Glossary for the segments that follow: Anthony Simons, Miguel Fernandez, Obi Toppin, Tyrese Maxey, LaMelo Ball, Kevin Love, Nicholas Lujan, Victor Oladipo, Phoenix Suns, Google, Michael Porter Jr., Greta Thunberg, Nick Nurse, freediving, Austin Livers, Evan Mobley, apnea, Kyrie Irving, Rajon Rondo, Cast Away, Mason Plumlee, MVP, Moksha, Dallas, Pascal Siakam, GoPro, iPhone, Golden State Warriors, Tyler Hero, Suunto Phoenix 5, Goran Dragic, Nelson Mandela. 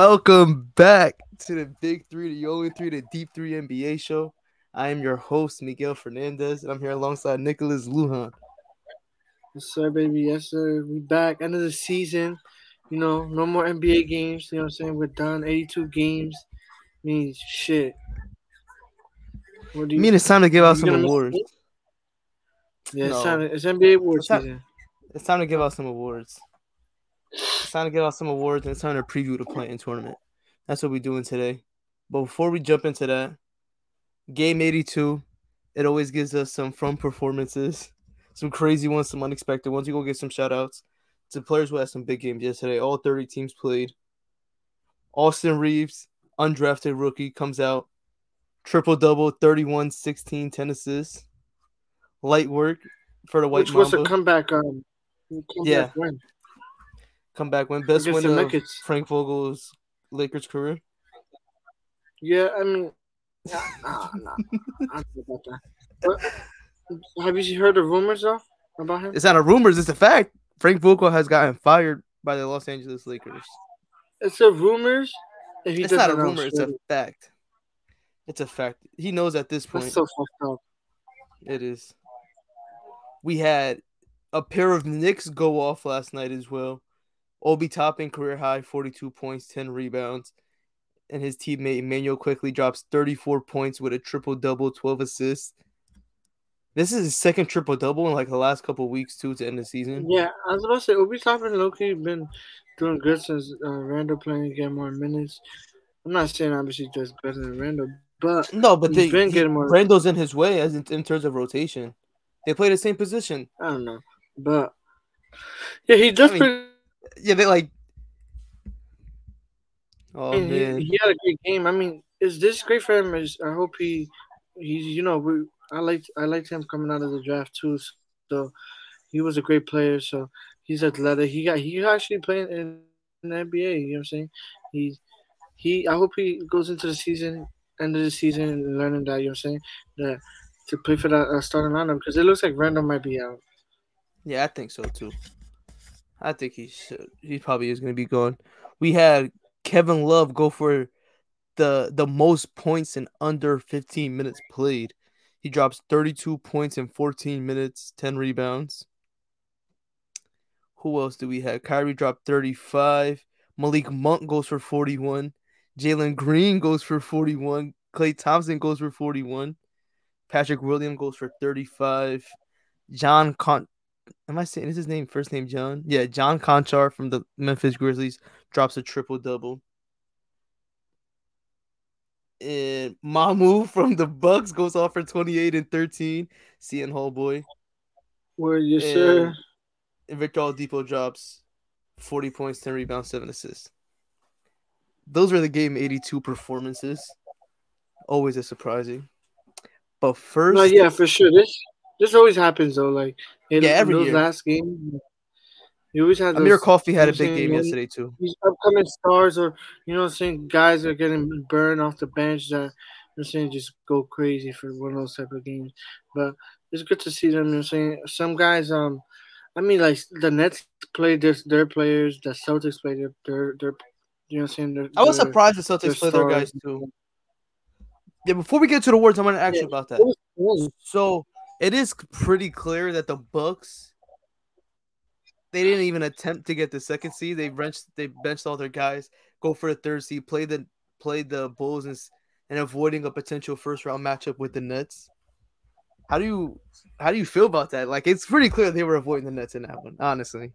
Welcome back to the Big Three, the Only Three, the Deep Three NBA show. I am your host, Miguel Fernandez, and I'm here alongside Nicholas Lujan. Yes, sir, baby. Yes, sir. We back. End of the season. You know, no more NBA games. You know what I'm saying? We're done. 82 games means shit. What do you mean? It's time to give out some awards. Yeah, no. It's time. It's NBA awards season. It's time to give out some awards. It's time to give out some awards, and it's time to preview the play-in tournament. That's what we're doing today. But before we jump into that, game 82, it always gives us some fun performances, some crazy ones, some unexpected ones. You go get some shout-outs to players who had some big games yesterday. All 30 teams played. Austin Reeves, undrafted rookie, comes out. Triple-double, 31, 16, 10 assists. Light work for the White Mamba. Which was a comeback win. Comeback win. Best win of Frank Vogel's Lakers career. Yeah, I mean, nah. I don't know about that. But have you heard the rumors though about him? It's not a rumors. It's a fact. Frank Vogel has gotten fired by the Los Angeles Lakers. It's a rumors. It's not a rumor. It's a fact. It's a fact. He knows at this point. That's so fucked up. It is. We had a pair of Knicks go off last night as well. Obi Toppin, career high, 42 points, 10 rebounds. And his teammate, Emmanuel Quickley, drops 34 points with a triple-double, 12 assists. This is his second triple-double in, like, the last couple of weeks, too, to end the season. Yeah, I was about to say, Obi Toppin low-key been doing good since Randall playing again more minutes. I'm not saying, obviously, does better than Randall, but... No, but Randall's in his way as in terms of rotation. They play the same position. I don't know, but... Yeah, he does pretty... Yeah, they like. Oh and man, he had a great game. I mean, is this great for him? I hope he's. You know, I liked him coming out of the draft too. So he was a great player. So he's athletic. He actually playing in the NBA. You know what I'm saying? I hope he goes into the season, end of the season, learning that. You know what I'm saying? That to play for that starting lineup because it looks like Randall might be out. Yeah, I think so too. I think he should. He probably is going to be gone. We had Kevin Love go for the most points in under 15 minutes played. He drops 32 points in 14 minutes, 10 rebounds. Who else do we have? Kyrie dropped 35. Malik Monk goes for 41. Jalen Green goes for 41. Klay Thompson goes for 41. Patrick Williams goes for 35. Am I saying is his name? First name John? Yeah, John Conchar from the Memphis Grizzlies drops a triple-double. And Mamu from the Bucks goes off for 28 and 13. Seton Hall boy. Where you sir? And Victor Oladipo drops 40 points, 10 rebounds, 7 assists. Those were the game 82 performances. Always a surprising. But first... No, yeah, for sure. This always happens, though. Like, every year. Last game, you always had Amir Coffey had a big game yesterday, too. These upcoming stars or, you know what I'm saying, guys are getting burned off the bench that, you know what I'm saying, just go crazy for one of those type of games. But it's good to see them, you know what I'm saying. Some guys, I mean, like, the Nets play their players. The Celtics play their you know what I'm saying. I was surprised the Celtics play their guys, too. Yeah, before we get to the awards, I'm going to ask you about that. So... It is pretty clear that the Bucks, they didn't even attempt to get the second seed. They benched all their guys, go for a third seed, play the Bulls and avoiding a potential first round matchup with the Nets. How do you feel about that? Like it's pretty clear they were avoiding the Nets in that one, honestly.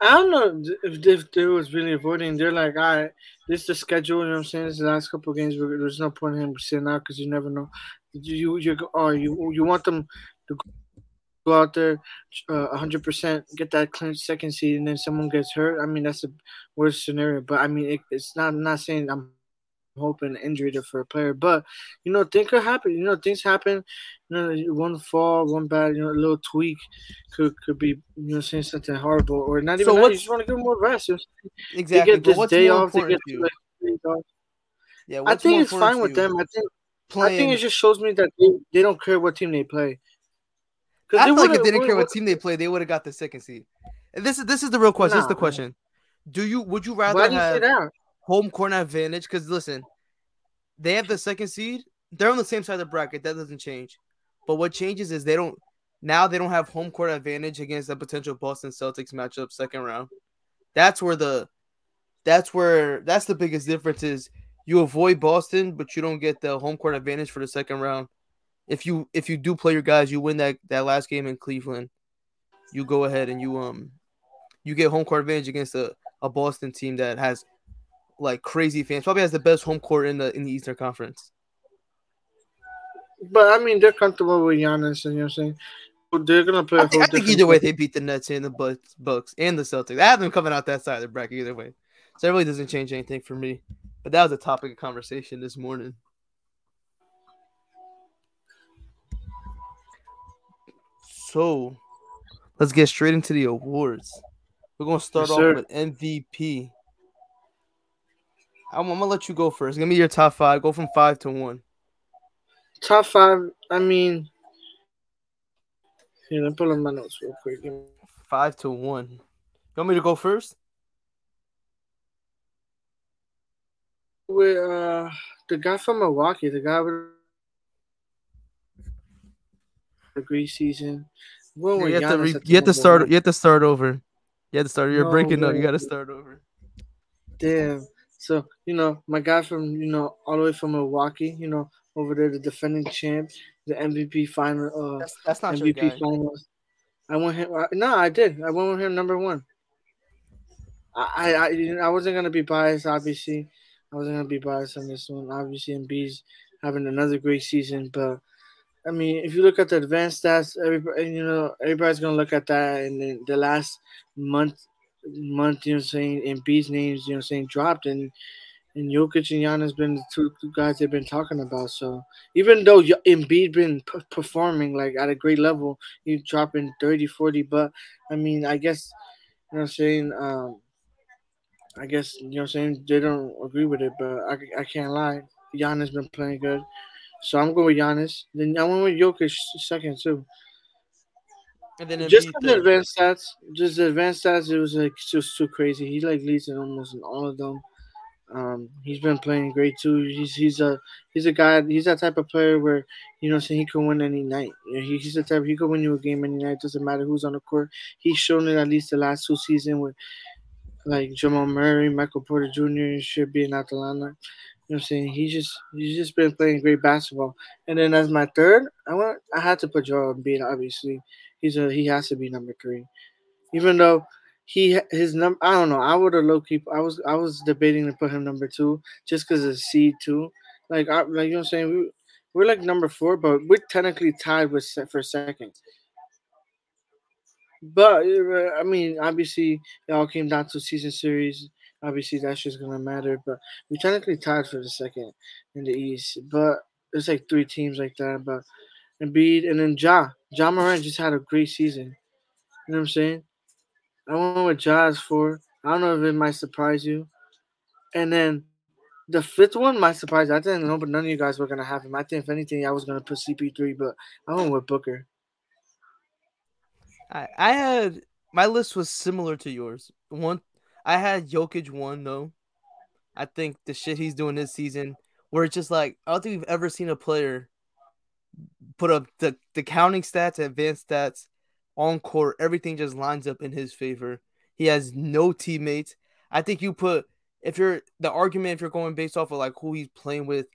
I don't know if they was really avoiding. They're like, all right, this is the schedule. You know what I'm saying? This is the last couple of games. There's no point in him sitting out because you never know. You want them to go out there 100%, get that clinched second seed, and then someone gets hurt. I mean, that's the worst scenario. But, I mean, it's not – I'm not saying I'm hoping injury for a player. But, you know, things could happen. You know, things happen. You know, one fall, one bad, you know, a little tweak could be, you know, saying something horrible. Or not even that. You just want to give them more rest. Exactly. They get this day off. They get this day off. Yeah, I think it's fine with them. I think it just shows me that they don't care what team they play. I feel like if they didn't care what team they play, they would have got the second seed. And this is the real question. This is the question. Would you rather have home court advantage? Because listen, they have the second seed. They're on the same side of the bracket. That doesn't change. But what changes is they don't have home court advantage against a potential Boston Celtics matchup second round. That's the biggest difference is you avoid Boston, but you don't get the home court advantage for the second round. If you do play your guys, you win that last game in Cleveland. You go ahead and you get home court advantage against a Boston team that has like crazy fans. Probably has the best home court in the Eastern Conference. But I mean, they're comfortable with Giannis, and you know what I'm saying. They're gonna play. I think either way, they beat the Nets and the Bucks and the Celtics. I have them coming out that side of the bracket either way, so it really doesn't change anything for me. But that was a topic of conversation this morning. So let's get straight into the awards. We're gonna start off with MVP. I'm gonna let you go first. Give me your top five. Go from 5 to 1. Top five, I mean, here, let me pull up my notes real quick. 5 to 1. You want me to go first? With the guy from Milwaukee, the guy with the great season. You have to start over. You have to start. You're breaking up. You got to start over. Damn. So, you know, my guy from, you know, all the way from Milwaukee, you know, over there, the defending champ, the MVP final. That's not MVP your guy. Finals. I want him. I went with him number one. I wasn't gonna be biased. Obviously, I wasn't gonna be biased on this one. Obviously, Embiid's having another great season. But I mean, if you look at the advanced stats, everybody's gonna look at that. And then the last month, you know, what I'm saying Embiid's names, you know, what I'm saying dropped and. And Jokic and Giannis been the two guys they've been talking about. So even though Embiid been performing like at a great level, he's dropping 30, 40. But I mean, I guess you know what I'm saying. I guess you know what I'm saying. They don't agree with it, but I can't lie. Giannis been playing good, so I'm going with Giannis. Then I went with Jokic second too. And then just the advanced stats, it was like just too crazy. He like leads in almost in all of them. He's been playing great too. He's a guy. He's that type of player where you know he can win any night. You know, he's the type he can win you a game any night. Doesn't matter who's on the court. He's shown it at least the last two seasons with like Jamal Murray, Michael Porter Jr. and shit being out the lineup. You know what I'm saying? He's just been playing great basketball. And then as my third, I had to put Joel Embiid. Obviously, he has to be number three, even though. I don't know. I would have low key. I was debating to put him number two just because of seed two. Like you know what I'm saying. We're like number four, but we're technically tied for second. But I mean, obviously, it all came down to season series. Obviously, that's just gonna matter. But we technically tied for the second in the East. But it's like three teams like that. But Embiid and then Ja Morant just had a great season. You know what I'm saying. I went with Jaws for. I don't know if it might surprise you. And then the fifth one might surprise you. I didn't know, but none of you guys were going to have him. I think, if anything, I was going to put CP3, but I went with Booker. I had – my list was similar to yours. I had Jokic 1, though. I think the shit he's doing this season, where it's just like – I don't think we've ever seen a player put up the counting stats, advanced stats, on court, everything just lines up in his favor. He has no teammates. I think you put if you're going based off of like who he's playing with,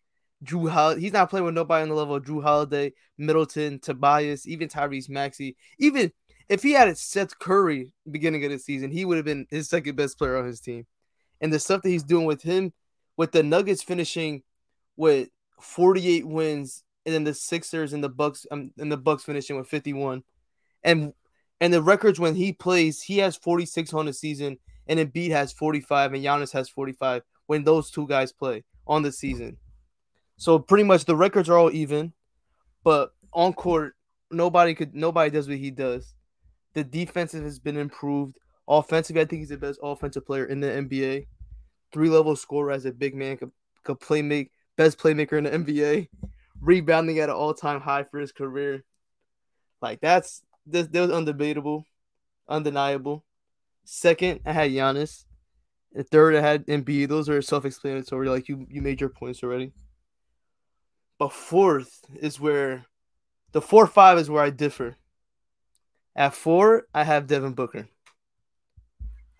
Drew Holiday. He's not playing with nobody on the level of Drew Holiday, Middleton, Tobias, even Tyrese Maxey. Even if he had Seth Curry beginning of the season, he would have been his second best player on his team. And the stuff that he's doing with him, with the Nuggets finishing with 48 wins, and then the Sixers and the Bucks finishing with 51. And the records when he plays, he has 46 on the season, and Embiid has 45, and Giannis has 45 when those two guys play on the season. So pretty much the records are all even, but on court, nobody does what he does. The defense has been improved. Offensively, I think he's the best offensive player in the NBA. 3-level scorer as a big man, could playmake, best playmaker in the NBA. Rebounding at an all-time high for his career. Like that's. That was undeniable. Second, I had Giannis. If they already had Embiid, those are self-explanatory. Like, you made your points already. But fourth is where the 4-5 is where I differ. At 4, I have Devin Booker.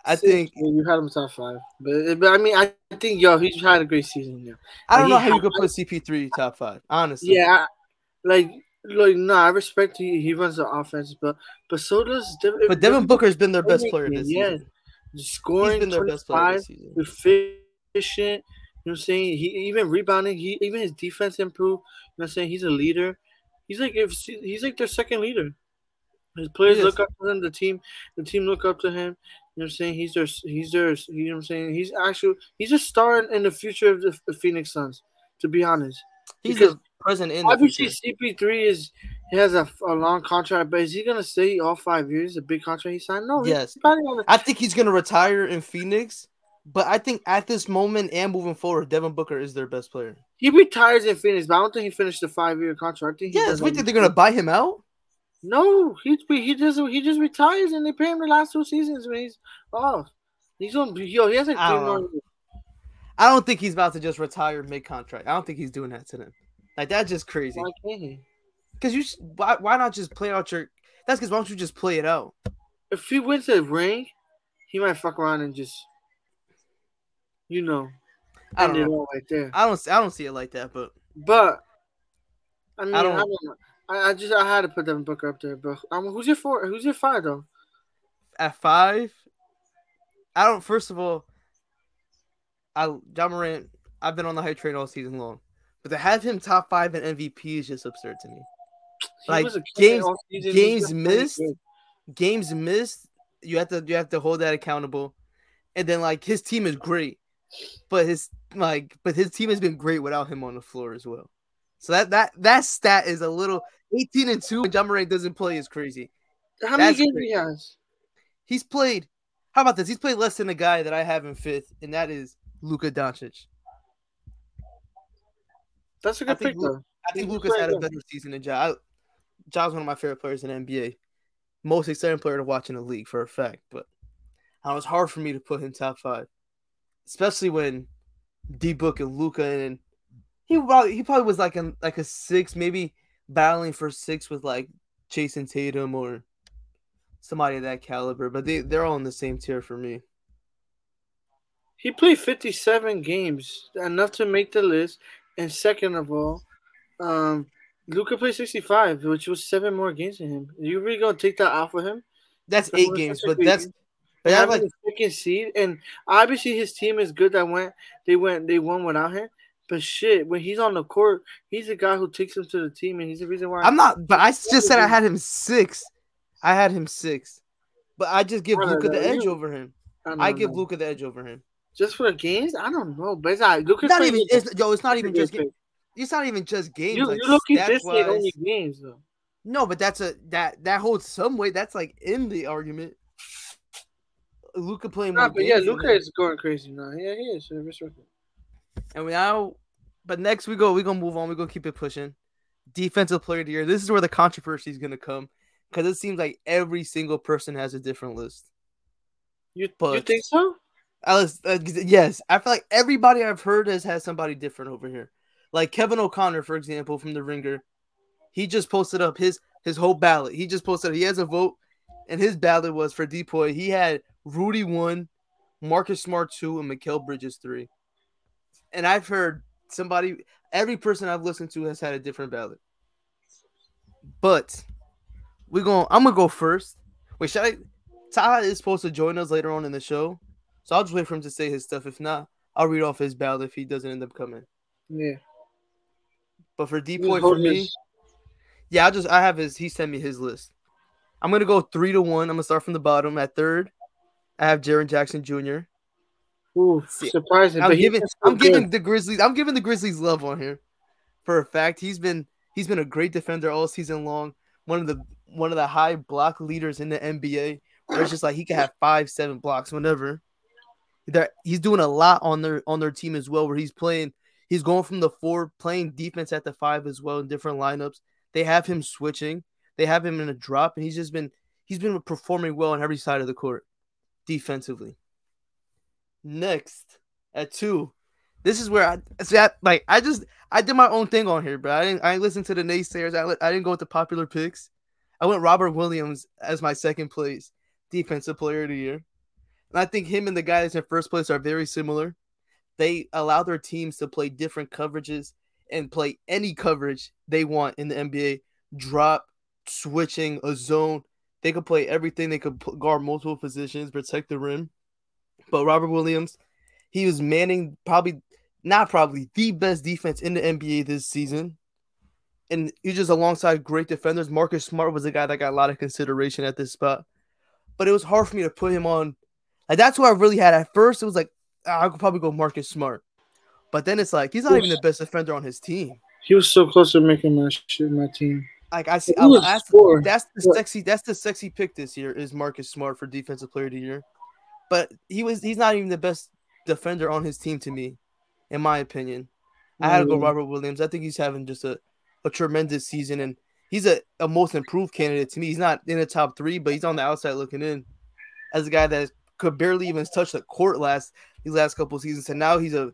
I think you had him top 5, but I mean, I think he's had a great season. Yeah. I don't know how you could put CP3 top 5, honestly. Yeah, I respect he runs the offense, but so does Devin. But Devin Booker's been their best player this season. The scoring, he's been their best player this season. Efficient. You know what I'm saying? He even rebounding. He even his defense improved. You know what I'm saying? He's a leader. He's like their second leader. His players look up to him. The team look up to him. You know what I'm saying? He's their. You know what I'm saying? He's a star in the future of the Phoenix Suns. To be honest, he's the present in. Obviously, CP3 has a long contract, but is he gonna stay all 5 years? A big contract he signed? No. Yes. I think he's gonna retire in Phoenix. But I think at this moment and moving forward, Devin Booker is their best player. He retires in Phoenix, but I don't think he finished the 5-year contract. We think they're gonna buy him out. No, he just retires and they pay him the last 2 seasons. Man, he hasn't. I don't think he's about to just retire mid contract. I don't think he's doing that to them. Like, that's just crazy. Why can't he? Because why not just play out your? That's because why don't you just play it out? If he wins a ring, he might fuck around and just. You know, I don't know. Right there. I don't see it like that, but I mean, I had to put Devin Booker up there, but who's your 4? Who's your 5 though? At 5, I don't. First of all, Ja Morant. I've been on the hype train all season long, but to have him top 5 in MVP is just absurd to me. Like, games missed. You have to hold that accountable, and then his team is great. But his team has been great without him on the floor as well. So that stat is a little 18-2 when Ja Morant doesn't play is crazy. How many games he has? He's played. How about this? He's played less than the guy that I have in 5th, and that is Luka Doncic. That's a good pick, though. I think Luka's had a better season than Ja. Ja's one of my favorite players in the NBA. Most exciting player to watch in the league for a fact, but it was hard for me to put him top 5. Especially when D-Book and Luka, and he probably was like a 6, maybe battling for 6 with Jason Tatum or somebody of that caliber. But they're all in the same tier for me. He played 57 games, enough to make the list. And second of all, Luka played 65, which was 7 more games than him. Are you really gonna take that off of him? That's 8 games, but that's. They have the second seed, and obviously his team is good. They won without him. But shit, when he's on the court, he's the guy who takes him to the team, and he's the reason why. I had him 6th. I had him 6th, but I just give Luka the edge over him. I give Luka the edge over him. Just for the games, I don't know, but it's not even. It's not even just games. It's not even just games. You're looking this game only games though. No, but that's that holds some weight. That's in the argument. Luka playing more games. Yeah, Luka is going crazy now. Yeah, he is. And but next we're going to move on. We're going to keep it pushing. Defensive player of the year. This is where the controversy is going to come, because it seems like every single person has a different list. You think so? Yes. I feel like everybody I've heard has had somebody different over here. Like Kevin O'Connor, for example, from The Ringer. He just posted up his whole ballot. He has a vote, and his ballot was for DPOY. He had Rudy 1, Marcus Smart 2, and Mikal Bridges 3. And I've heard every person I've listened to has had a different ballot. But I'm going to go first. Wait, Taha is supposed to join us later on in the show, so I'll just wait for him to say his stuff. If not, I'll read off his ballot if he doesn't end up coming. Yeah. But for D-Point, for me, yeah, he sent me his list. I'm going to go 3-1. I'm going to start from the bottom. At 3rd, I have Jaren Jackson Jr. Ooh, surprising! I'm giving the Grizzlies love on here, for a fact. He's been a great defender all season long. One of the high block leaders in the NBA. Where it's just he can have 5-7 blocks whenever. He's doing a lot on their team as well. Where he's going from the 4, playing defense at the 5 as well in different lineups. They have him switching. They have him in a drop, and he's been performing well on every side of the court defensively. next at 2. This is where I did my own thing on here, bro. I didn't listen to the naysayers. I didn't go with the popular picks. I went Robert Williams as my second place defensive player of the year. And I think him and the guy that's in first place are very similar. They allow their teams to play different coverages and play any coverage they want in the NBA. Drop, switching, a zone. They could play everything. They could guard multiple positions, protect the rim. But Robert Williams, he was manning the best defense in the NBA this season. And he's just alongside great defenders. Marcus Smart was a guy that got a lot of consideration at this spot. But it was hard for me to put him on. Like, that's who I really had. At first, it was like, I could probably go Marcus Smart. But then it's like, he's not even the best defender on his team. He was so close to making my team. Like, I see. That's the sexy pick this year is Marcus Smart for defensive player of the year. But he's not even the best defender on his team to me, in my opinion. I had to go Robert Williams. I think he's having just a tremendous season, and he's a most improved candidate to me. He's not in the top 3, but he's on the outside looking in as a guy that could barely even touch the court these last couple of seasons. And now he's a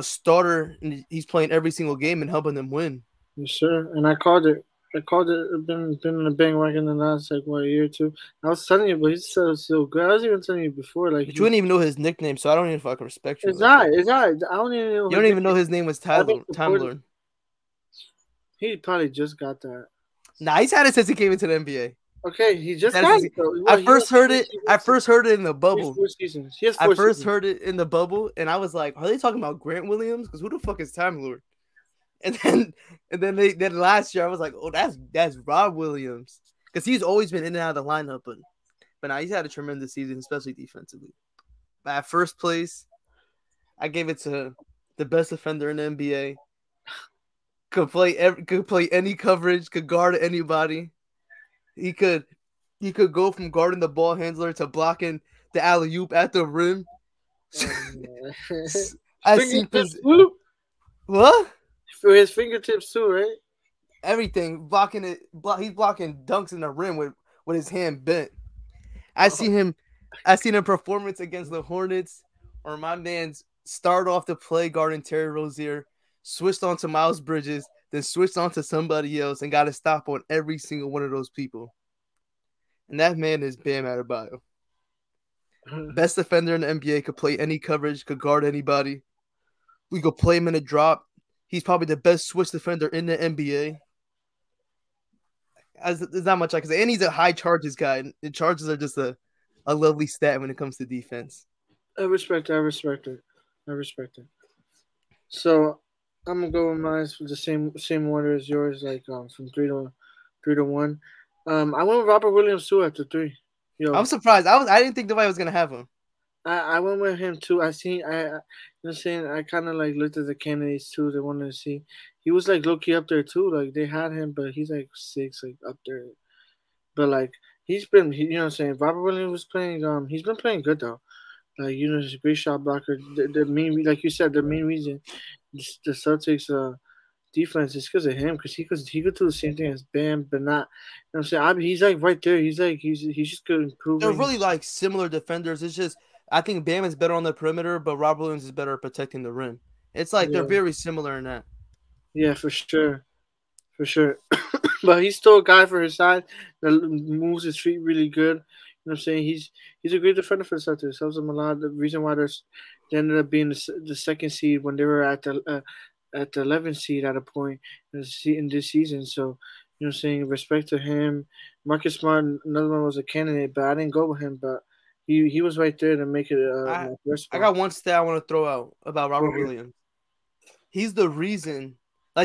starter, and he's playing every single game and helping them win. Yes, sir. And I called it. I've been in the bandwagon the last, a year or two. I was telling you, but he's so good. I was even telling you before. But you wouldn't even know his nickname, so I don't even fucking respect you. It's not. I don't even know. You don't even know his name was Time Lord. He probably just got that. Nah, he's had it since he came into the NBA. Okay, he just got it. I first heard it in the bubble. Heard it in the bubble, and I was like, are they talking about Grant Williams? Because who the fuck is Time Lord? And then last year I was like, oh, that's Rob Williams, because he's always been in and out of the lineup, but now he's had a tremendous season, especially defensively. But at first place, I gave it to the best defender in the NBA. Could play any coverage, could guard anybody. He could go from guarding the ball handler to blocking the alley oop at the rim. What? For his fingertips too, right? Everything. Blocking it. He's blocking dunks in the rim with his hand bent. I seen a performance against the Hornets where my man started off the play guarding Terry Rozier, switched on to Miles Bridges, then switched on to somebody else, and got a stop on every single one of those people. And that man is Bam Adebayo. Best defender in the NBA, could play any coverage, could guard anybody. We could play him in a drop. He's probably the best switch defender in the NBA. There's not much I can say. And he's a high charges guy. And charges are just a lovely stat when it comes to defense. I respect it. So I'm gonna go with mine with the same order as yours, from 3 to 1. I went with Robert Williams too after 3. Yo, I'm surprised. I didn't think nobody was gonna have him. I went with him too. I kind of looked at the candidates too. They wanted to see. He was low key up there too. They had him, but he's 6, up there. But he's been, Robert Williams was playing. He's been playing good though. He's a great shot blocker. The main, like you said, the main reason the Celtics defense is because of him, because he could do the same thing as Bam, but not. You know what I'm saying? He's right there. He's just good improving. They're really similar defenders. It's just, I think Bam is better on the perimeter, but Rob Williams is better at protecting the rim. It's They're very similar in that. Yeah, for sure. But he's still a guy for his size that moves his feet really good. You know what I'm saying? He's a great defender for the Celtics. Helps them a lot. The reason why they ended up being the second seed when they were at the 11th seed at a point in this season. So, you know what I'm saying? Respect to him. Marcus Smart, another one, was a candidate, but I didn't go with him. But he was right there to make it. I got one stat I want to throw out about Robert Williams. He's the reason.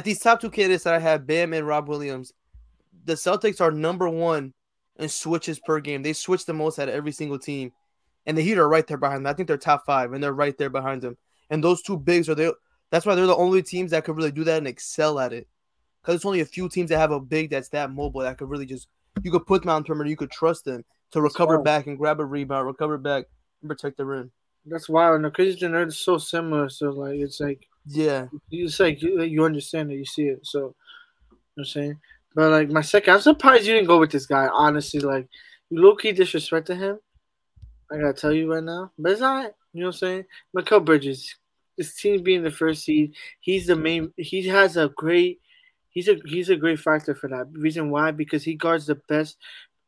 These top 2 candidates that I have, Bam and Rob Williams, the Celtics are number 1 in switches per game. They switch the most out of every single team. And the Heat are right there behind them. I think they're top 5, and they're right there behind them. And those 2 bigs that's why they're the only teams that could really do that and excel at it. Because it's only a few teams that have a big that's that mobile that could really just – you could put them on the perimeter, you could trust them to recover back and grab a rebound, recover back and protect the rim. That's wild. And the crazy thing, they're so similar. So, it's yeah. It's you understand it. You see it. So, you know what I'm saying? But, my second – I'm surprised you didn't go with this guy, honestly. You low-key disrespected him. I got to tell you right now. But it's all right. You know what I'm saying? Mikal Bridges, this team being the first seed, he's the main. He has a great. He's a great factor for that. Reason why? Because he guards the best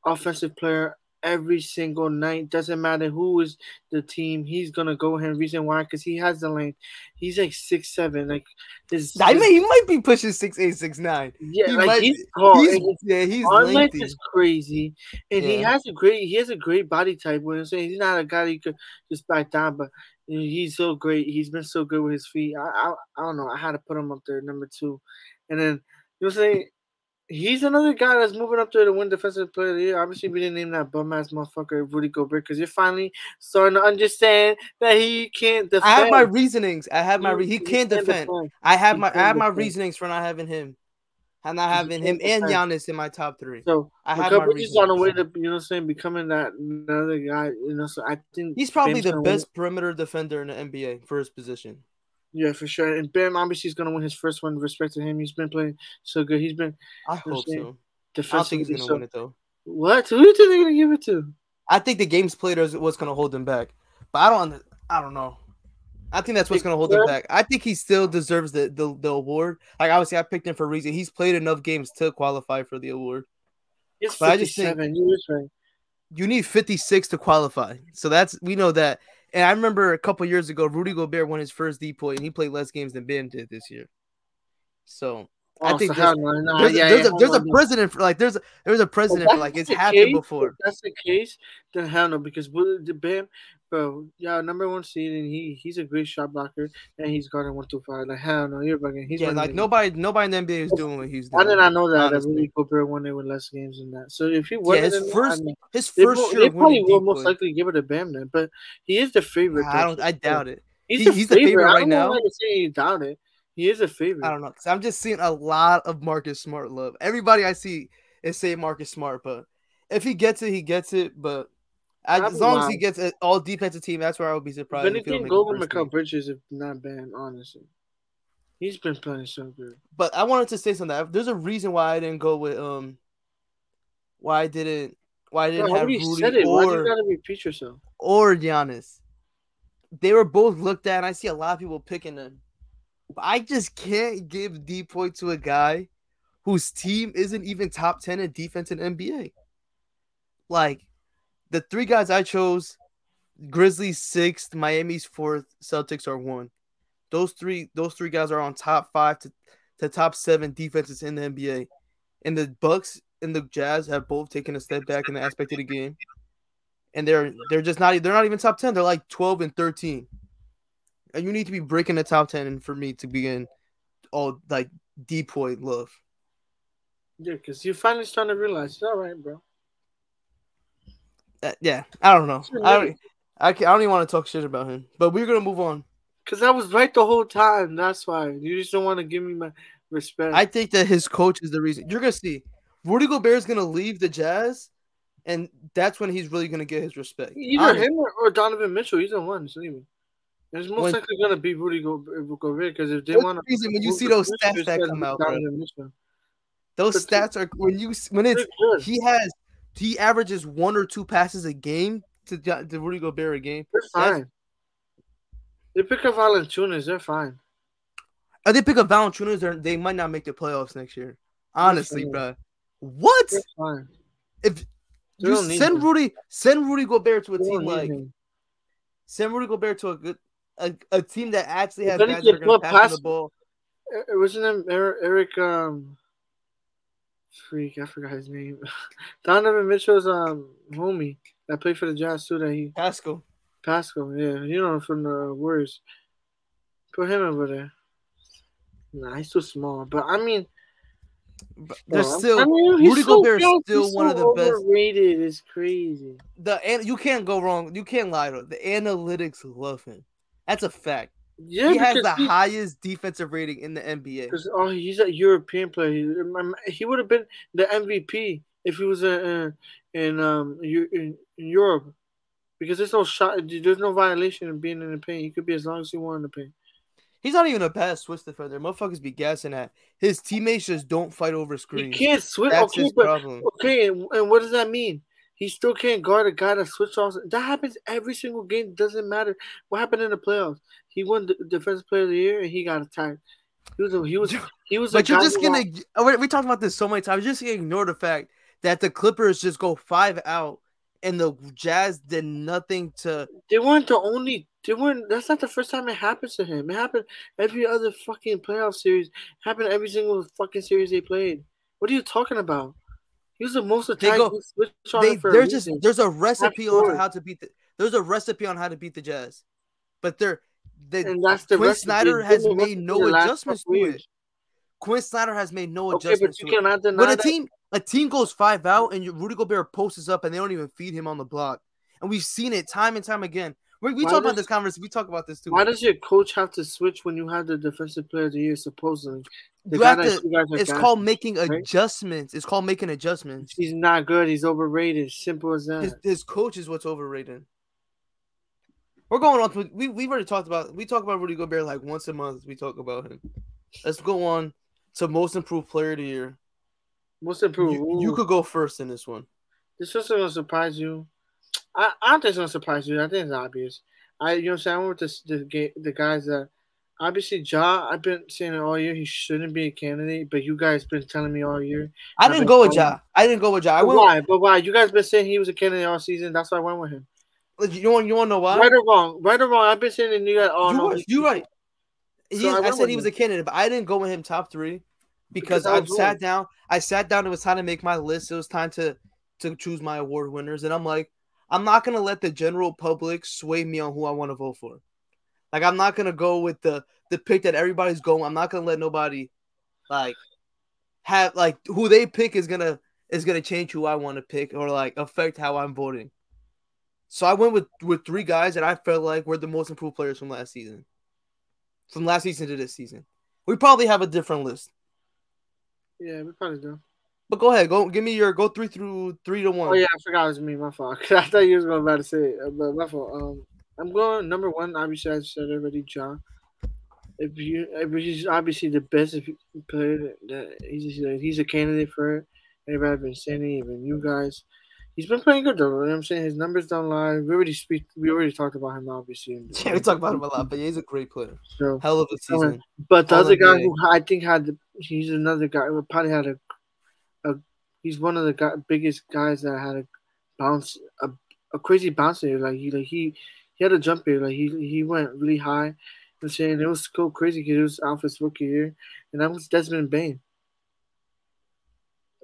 offensive player every single night. Doesn't matter who is the team, he's gonna go him. Reason why? Because he has the length. He's like 6'7". Like this. He might be pushing 6'8", 6'9". Yeah, he's tall. He's lengthy. Is crazy, and yeah. He has a great body type. What I'm saying, he's not a guy you could just back down, but he's so great. He's been so good with his feet. I don't know. I had to put him up there, number 2, and then you know what I'm saying. He's another guy that's moving up there to win Defensive Player of the Year. Obviously, we didn't name that bum-ass motherfucker Rudy Gobert because you're finally starting to understand that he can't defend. I have my reasonings. He can't defend. I have my reasonings for not having him. And not having him and Giannis in my top 3. So I have my reasonings. He's on the way to, you know what I'm saying, becoming that another guy. You know, so I think he's probably the best perimeter defender in the NBA for his position. Yeah, for sure. And Bam, obviously, is going to win his first one. Respect to him. He's been playing so good. He's been. I hope so. I don't think he's going to win it, though. What? Who do you think they're going to give it to? I think the games played is what's going to hold him back. But I don't know. I think that's what's going to hold him back. I think he still deserves the award. Like, obviously, I picked him for a reason. He's played enough games to qualify for the award. It's 57. I just think you need 56 to qualify. So we know that. And I remember a couple years ago, Rudy Gobert won his first DPOY, and he played less games than Bam did this year. So I think there's a precedent for like there's a precedent for like it's happened before. If that's the case, then hell no, because Bam, bro, yeah, number 1 seed, and he's a great shot blocker, and he's guarding 1-5. Like hell no, you're bugging. Nobody in the NBA is doing what he's doing. I did not know that Rudy Gobert won it with less games than that. So if he won, his first year, they probably will most likely give it to Bam then, but he is the favorite. I doubt it. He's the favorite right now. I doubt it. He is a favorite. I don't know. Cause I'm just seeing a lot of Marcus Smart love. Everybody I see is saying Marcus Smart, but if he gets it, he gets it. But as long as he gets an all defensive team, that's where I would be surprised. If anything, go with Mikal Bridges, if not banned, honestly. He's been playing so good. But I wanted to say something. There's a reason why I didn't go with why I didn't have Rudy or why you gotta repeat yourself? Or Giannis. They were both looked at, and I see a lot of people picking them. I just can't give DPOY to a guy whose team isn't even top 10 in defense in NBA. Like, the 3 guys I chose, Grizzlies 6th, Miami's 4th, Celtics are 1. Those three guys are on top 5 to top 7 defenses in the NBA. And the Bucks and the Jazz have both taken a step back in the aspect of the game. And they're not even top 10. They're like 12 and 13. And you need to be breaking the top 10 and for me to be in all, like, DPOY love. Yeah, because you're finally starting to realize it's all right, bro. Yeah, I don't know. I don't even want to talk shit about him. But we're going to move on. Because I was right the whole time. That's why. You just don't want to give me my respect. I think that his coach is the reason. You're going to see. Rudy Gobert is going to leave the Jazz, and that's when he's really going to get his respect. Either him or Donovan Mitchell. Either one. It's even. It's most likely going to be Rudy Gobert because if they want to, when you see those stats that come out, bro, those stats are he averages 1 or 2 passes a game to Rudy Gobert a game. They're fine. They pick up Valanciunas, they're fine. If they pick up Valanciunas, they might not make the playoffs next year. Honestly, bro, what? They're fine. If you send Rudy Gobert to a team like send Rudy Gobert to a good. A team that actually has guys that are going to pass the ball. It wasn't him, Eric. Freak, I forgot his name. Donovan Mitchell's homie that played for the Jazz too. That he Pascal, yeah, you know from the Warriors. Put him over there. Nah, he's too small. But I mean, Rudy Gobert is still one of the best. Overrated is crazy. You can't go wrong. You can't lie to it. The analytics love him. That's a fact. Yeah, he has the highest defensive rating in the NBA. Because he's a European player. He would have been the MVP if he was in Europe. Because there's no shot. There's no violation of being in the paint. He could be as long as he wanted in the paint. He's not even a pass switch defender. Motherfuckers be gassing at his teammates. Just don't fight over screens. He can't switch. That's his problem. Okay, and what does that mean? He still can't guard a guy that switched off. That happens every single game. Doesn't matter what happened in the playoffs. He won the Defensive Player of the Year and he got attacked. He was. But you're just gonna. We talked about this so many times. You're just gonna ignore the fact that the Clippers just go 5 out, and the Jazz did nothing to. That's not the first time it happens to him. It happened every other fucking playoff series. It happened every single fucking series they played. What are you talking about? He was the most attacking. There's a recipe on how to beat. There's a recipe on how to beat the Jazz, but Quinn Snyder has made no adjustments to it. Quinn Snyder has made no adjustments. Okay, but you cannot deny that. A team goes 5 out and Rudy Gobert posts up and they don't even feed him on the block, and we've seen it time and time again. We talk about this conversation. We talk about this too. Why does your coach have to switch when you have the Defensive Player of the Year? Supposedly, it's called making adjustments. It's called making adjustments. He's not good. He's overrated. Simple as that. His coach is what's overrated. We're going on. We've already talked about. We talk about Rudy Gobert like once a month. We talk about him. Let's go on to Most Improved Player of the Year. Most improved. You could go first in this one. This isn't gonna surprise you. I don't think it's gonna surprise you. I think it's obvious. You know what I'm saying? I went with the guys that obviously Ja. I've been saying it all year. He shouldn't be a candidate, but you guys been telling me all year. I didn't go with Ja. But why? You guys been saying he was a candidate all season. That's why I went with him. You want to know why? Right or wrong. I've been saying it. You're right. I said he was a candidate, but I didn't go with him top 3 because I sat down. It was time to make my list. It was time to choose my award winners, and I'm like, I'm not going to let the general public sway me on who I want to vote for. Like, I'm not going to go with the pick that everybody's going. I'm not going to let nobody, who they pick is going to change who I want to pick or, affect how I'm voting. So I went with 3 guys that I felt like were the most improved players from last season. From last season to this season. We probably have a different list. Yeah, we probably do. But go ahead, give me your go 3-1. Oh yeah, I forgot it was me. My fault. I thought you was going about to say it, but my fault. I'm going number 1. Obviously, I said already, John. He's obviously the best player. That he's a candidate for it. Everybody's been saying it, even you guys. He's been playing good though. You know what I'm saying? His numbers don't lie. We already talked about him, obviously. Yeah, we talk about him a lot, but he's a great player. So, hell of a season. But the other guy who I think he's another guy who probably had he's one of the biggest guys that had a crazy bounce here. He had a jump here. He went really high. You know what I'm saying? It was so crazy because it was Alpha's rookie year, and that was Desmond Bane.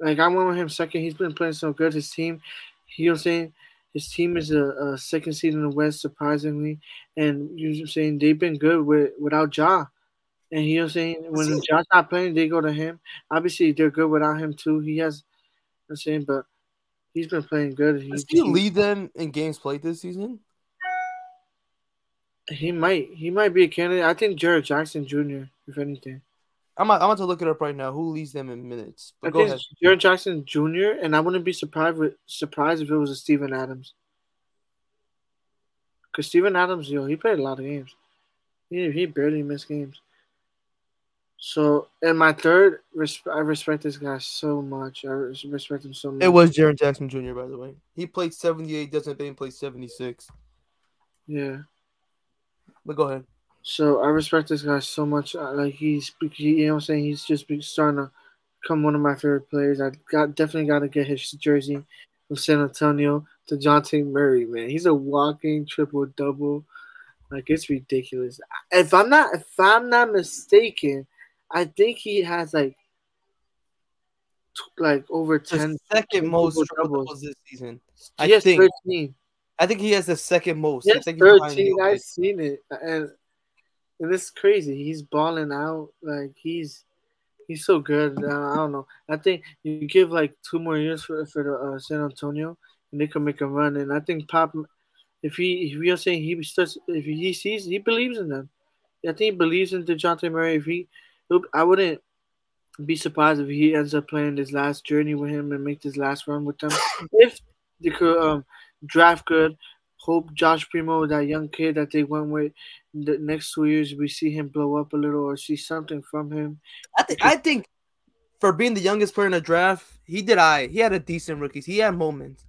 I went with him second. He's been playing so good. His team, you know what I'm saying? His team is a second seed in the West, surprisingly. And, you know what I'm saying, they've been good without Ja. And, you know what I'm saying, when Ja's not playing, they go to him. Obviously, they're good without him, too. He has, you know what I'm saying, but he's been playing good. Does he lead them in games played this season? He might be a candidate. I think Jared Jackson Jr., if anything. I'm about to look it up right now. Who leads them in minutes? But go ahead. Jared Jackson Jr., and I wouldn't be surprised if it was a Steven Adams. Because Steven Adams, he played a lot of games. He barely missed games. So, and my third, I respect this guy so much. I respect him so much. It was Jared Jackson Jr., by the way. He played 78, Desmond Bane played 76. Yeah. But go ahead. So I respect this guy so much. You know what I'm saying? He's just starting to become one of my favorite players. Definitely got to get his jersey from San Antonio to DeJounte Murray, man. He's a walking triple-double. It's ridiculous. If I'm not mistaken, I think he has over 10. The second most doubles this season. Yes, 13. I think he has the second most. Yes, 13. I've seen it. And it's crazy. He's balling out. He's so good. I don't know. I think you give 2 more years for the San Antonio, and they can make a run. And I think Pop, he believes in them. I think he believes in DeJounte Murray. I wouldn't be surprised if he ends up playing this last journey with him and make this last run with them. If they could draft good. Hope Josh Primo, that young kid that they went with, the next 2 years we see him blow up a little or see something from him. I think for being the youngest player in the draft, he had a decent rookie. He had moments.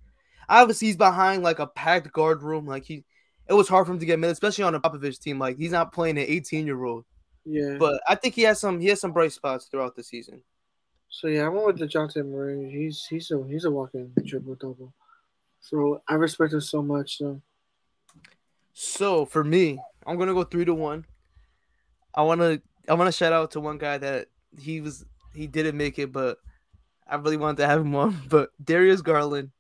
Obviously, he's behind like a packed guard room. Like it was hard for him to get minutes, especially on a Popovich team. Like he's not playing an 18-year-old. Yeah. But I think he has some bright spots throughout the season. So yeah, I went with the Jonathan Murray. He's a walking triple double. So I respect him so much. So for me, I'm gonna go 3-1. I wanna shout out to one guy that he didn't make it, but I really wanted to have him on. But Darius Garland,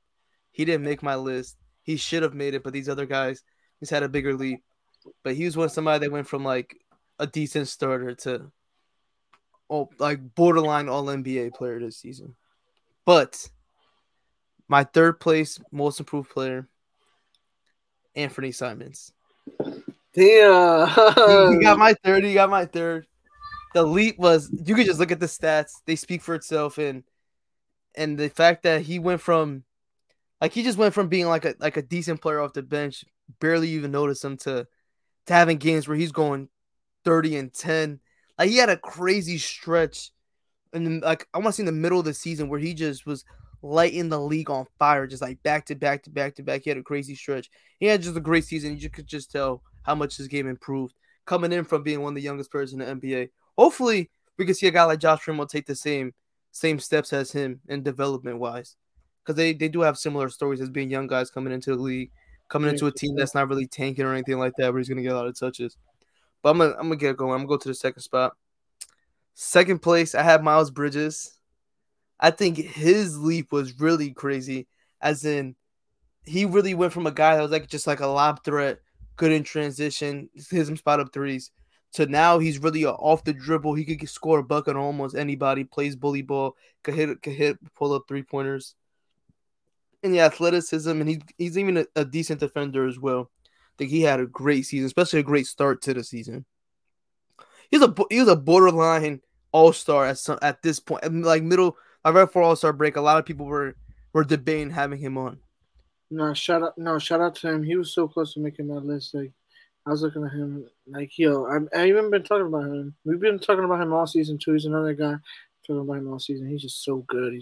he didn't make my list. He should have made it, but these other guys, he's had a bigger leap. But he was one somebody that went from like a decent starter to borderline All-NBA player this season. But my third place most improved player, Anthony Simons. Damn. He got my third. The leap was, you could just look at the stats. They speak for itself. And the fact that he went from, like, he just went from being like a decent player off the bench, barely even noticed him, to having games where he's going 30-10. Like, he had a crazy stretch. And like, I want to see in the middle of the season where he just was lighting the league on fire, just like back to back. He had a crazy stretch. He had just a great season. You could just tell how much his game improved coming in from being one of the youngest players in the NBA. Hopefully, we can see a guy like Josh Primo take the same steps as him in development wise, because they do have similar stories as being young guys coming into the league, coming into a team that's not really tanking or anything like that, where he's gonna get a lot of touches. But I'm gonna get going. I'm gonna go to the second spot. Second place, I have Miles Bridges. I think his leap was really crazy, as in he really went from a guy that was like just like a lob threat, good in transition, hits him spot up threes, to now he's really off the dribble. He could score a bucket on almost anybody, plays bully ball, could hit pull-up three-pointers. And the athleticism, and he's even a decent defender as well. I think he had a great season, especially a great start to the season. He was a borderline all-star at this point. Like middle, I read for all-star break, a lot of people were debating having him on. No, shout out to him. He was so close to making my list. Like, I was looking at him like, yo, I even been talking about him. We've been talking about him all season too. He's another guy talking about him all season. He's just so good.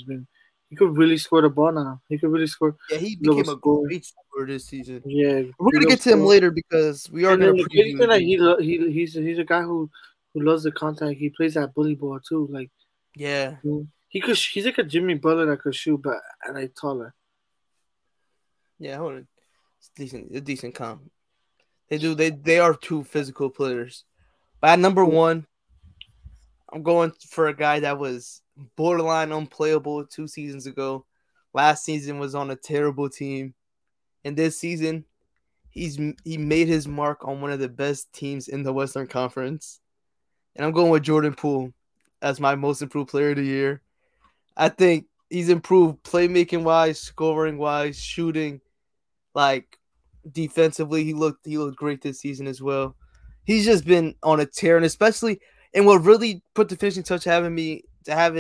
He could really score the ball now. He could really score. Yeah, he became a great scorer this season. Yeah, we're gonna get to him later because we are gonna. He's a guy who loves the contact. He plays that bully ball too. Like, yeah, he could. He's like a Jimmy Butler that could shoot, but like taller. Yeah, it's decent. A decent comp. They do. They are two physical players. But at number one, I'm going for a guy that was borderline unplayable 2 seasons ago. Last season was on a terrible team, and this season, he made his mark on one of the best teams in the Western Conference. And I'm going with Jordan Poole as my most improved player of the year. I think he's improved playmaking-wise, scoring-wise, shooting, like. Defensively, he looked great this season as well. He's just been on a tear, and especially, and what really put the finishing touch for me to have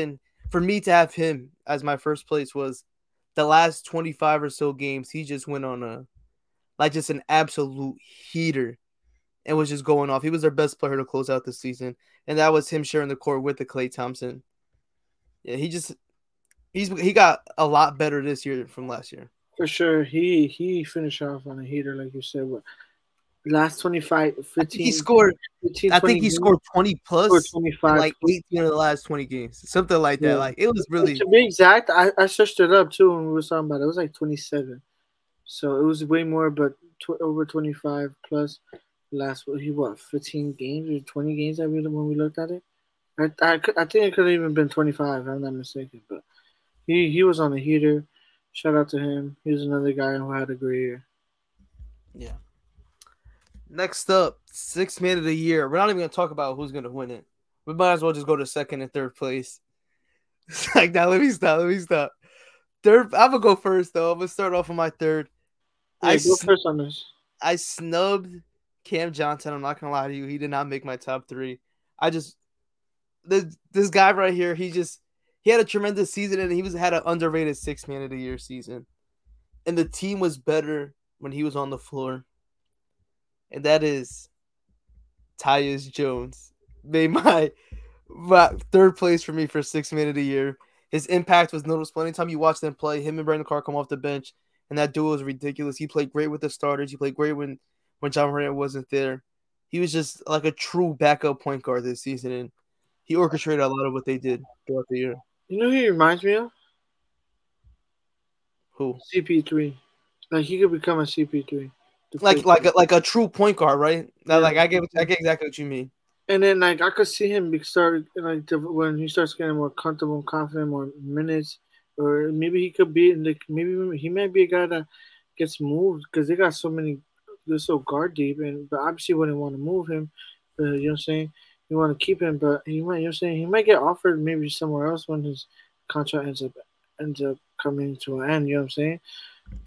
him as my first place was the last 25 or so games. He just went on an absolute heater and was just going off. He was their best player to close out the season, and that was him sharing the court with the Klay Thompson. Yeah, he got a lot better this year from last year. For sure, he finished off on a heater, like you said. What, last 25, 15. I think he scored 20 plus, scored 25, like 18 of the last 20 games, something like that. Yeah. Like it was really. To be exact, I searched it up too when we were talking about it. It was like 27, so it was way more, but over 25 plus. Last 15 games or 20 games? When we looked at it, I think it could have even been 25. If I'm not mistaken, but he was on a heater. Shout out to him. He's another guy who had a great year. Yeah. Next up, sixth man of the year. We're not even going to talk about who's going to win it. We might as well just go to second and third place. It's like, now let me stop. Third, I'm going to go first, though. I'm going to start off with my third. Yeah, go first on this. I snubbed Cam Johnson. I'm not going to lie to you. He did not make my top three. This guy right here, he had a tremendous season, and he had an underrated sixth man of the year season. And the team was better when he was on the floor. And that is Tyus Jones. Made my third place for me for sixth man of the year. His impact was noticeable. Anytime you watch them play, him and Brandon Carr come off the bench, and that duo is ridiculous. He played great with the starters. He played great when Ja Morant wasn't there. He was just like a true backup point guard this season, and he orchestrated a lot of what they did throughout the year. You know who he reminds me of? Who? CP3. Like, he could become a CP3. Like a true point guard, right? Yeah. Like, I get exactly what you mean. And then, like, I could see him start, like, when he starts getting more comfortable and confident, more minutes, or maybe he could be, maybe he might be a guy that gets moved because they got so many, they're so guard deep, but obviously wouldn't want to move him, but, you know what I'm saying? You want to keep him, but he might, you know what I'm saying? He might get offered maybe somewhere else when his contract ends up coming to an end, you know what I'm saying?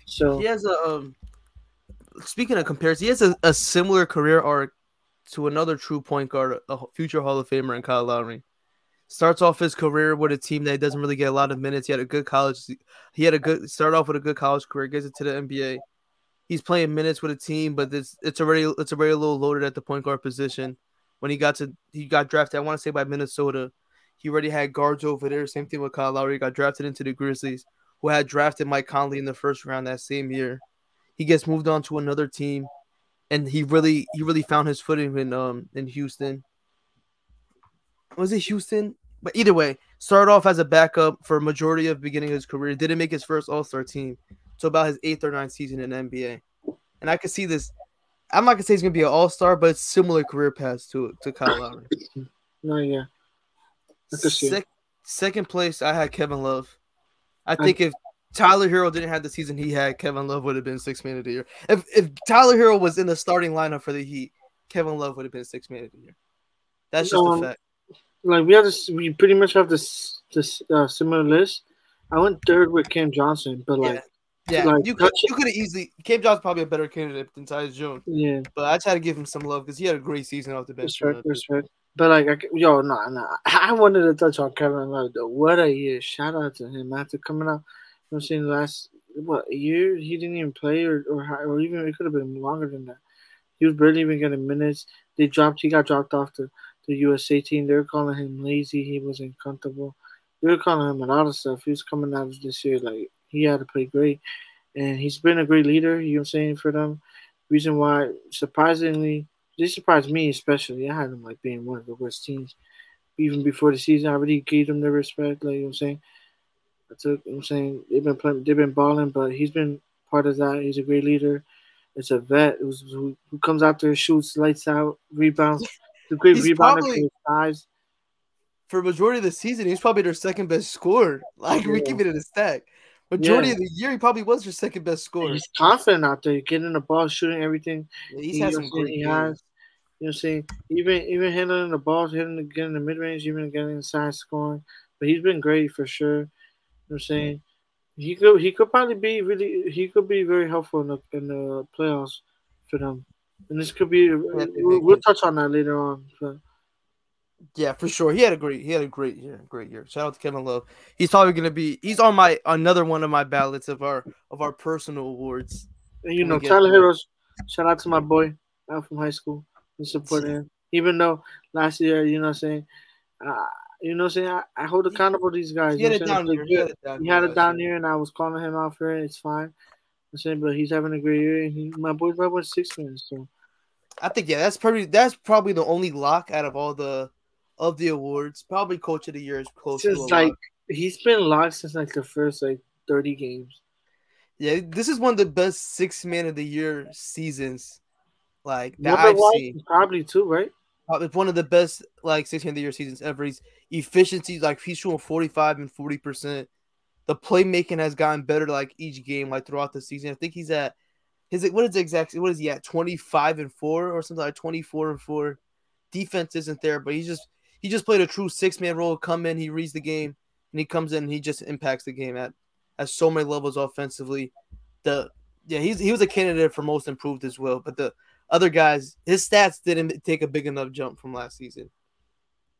So, he has a, speaking of comparisons, he has a similar career arc to another true point guard, a future Hall of Famer in Kyle Lowry. Starts off his career with a team that doesn't really get a lot of minutes. He started off with a good college career, gets it to the NBA. He's playing minutes with a team, but it's already a little loaded at the point guard position. When he got drafted, I want to say by Minnesota. He already had guards over there. Same thing with Kyle Lowry. He got drafted into the Grizzlies, who had drafted Mike Conley in the first round that same year. He gets moved on to another team, and he really found his footing in Houston. Was it Houston? But either way, started off as a backup for a majority of the beginning of his career. Didn't make his first All-Star team until about his 8th or 9th season in the NBA. And I could see this. I'm not going to say he's going to be an All-Star, but it's similar career paths to Kyle Lowry. No, yeah. Second place, I had Kevin Love. I think if Tyler Herro didn't have the season he had, Kevin Love would have been Sixth Man of the Year. If Tyler Herro was in the starting lineup for the Heat, Kevin Love would have been Sixth Man of the Year. That's just a fact. Like, we pretty much have this similar list. I went third with Cam Johnson, but like, yeah, like, you could have easily. Cam Johnson's probably a better candidate than Tyus Jones. Yeah, but I tried to give him some love because he had a great season off the bench. That's right. But like, I wanted to touch on Kevin Love. Though. What a year! Shout out to him after coming out. You know what I'm saying, last year he didn't even play, or even it could have been longer than that. He was barely even getting minutes. He got dropped off to the USA team. They were calling him lazy. He wasn't comfortable. They were calling him a lot of stuff. He was coming out of this year like he had to play great, and he's been a great leader. You know what I'm saying for them. Reason why surprisingly they surprised me especially. I had them like being one of the worst teams even before the season. I already gave them their respect. Like you know what I'm saying. They've been balling, but he's been part of that. He's a great leader. It's a vet who comes out there, shoots, lights out, rebounds. The great rebounder for his size. For majority of the season, he's probably their second best scorer. Like we keep it in a stack. Majority of the year, he probably was their second best scorer. He's confident out there, getting the ball, shooting everything. Yeah, he's had some great guys. You know what I'm saying? Even handling the balls, getting the mid range, even getting inside scoring. But he's been great for sure. You know what I'm saying he could be very helpful in the playoffs for them, and this could be we'll touch on that later on. But. Yeah, for sure, he had a great year. Shout out to Kevin Love. He's probably gonna be on my another one of my ballots of our personal awards. And you know, Tyler Herro. Shout out to my boy out from high school and supporting him. Even though last year, you know, what I'm saying. You know what I'm saying? I hold accountable these guys. He had it down here. And I was calling him out for it. It's fine. I'm saying, but he's having a great year. And my boy's probably went 6 wins. So I think that's probably the only lock out of all the awards. Probably coach of the year is close to like lock. He's been locked since like the first 30 games. Yeah, this is one of the best 6th Man of the Year seasons. Like that I've seen. Probably too, right? It's one of the best, like, 6th Man of the Year seasons ever. His efficiency, like, he's shooting 45 and 40%. The playmaking has gotten better, like, each game, like, throughout the season. I think he's at what is he at? 25 and 4 or something like 24 and 4. Defense isn't there, but he just played a true 6-man role. Come in, he reads the game, and he comes in and he just impacts the game at so many levels offensively. He was a candidate for most improved as well, but the other guys, his stats didn't take a big enough jump from last season,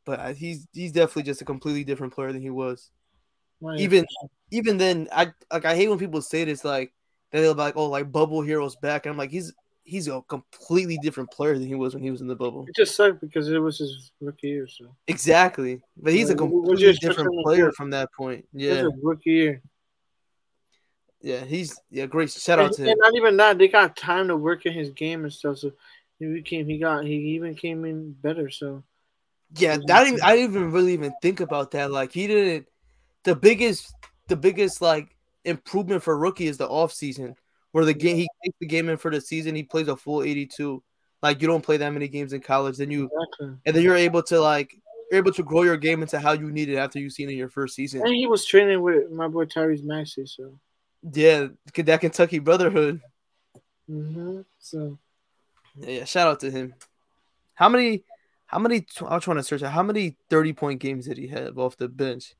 but he's definitely just a completely different player than he was. Right. Even then, I hate when people say this, like they're like, oh, like bubble Herro's back, and I'm like, he's a completely different player than he was when he was in the bubble. It just sucked because it was his rookie year, so exactly. But he's a completely different player from that point. Yeah, it was a rookie year. Yeah, he's great. Shout out to him. And not even that, they got time to work in his game and stuff. So he even came in better. So yeah, I didn't even think about that. Like he didn't. The biggest like improvement for rookie is the offseason, where the game he takes the game in for the season. He plays a full 82. Like you don't play that many games in college, and then you're able to grow your game into how you need it after you've seen it in your first season. And he was training with my boy Tyrese Maxey, so yeah, that Kentucky brotherhood. Mm-hmm. So yeah, shout out to him. How many? I was trying to search out how many 30-point games did he have off the bench.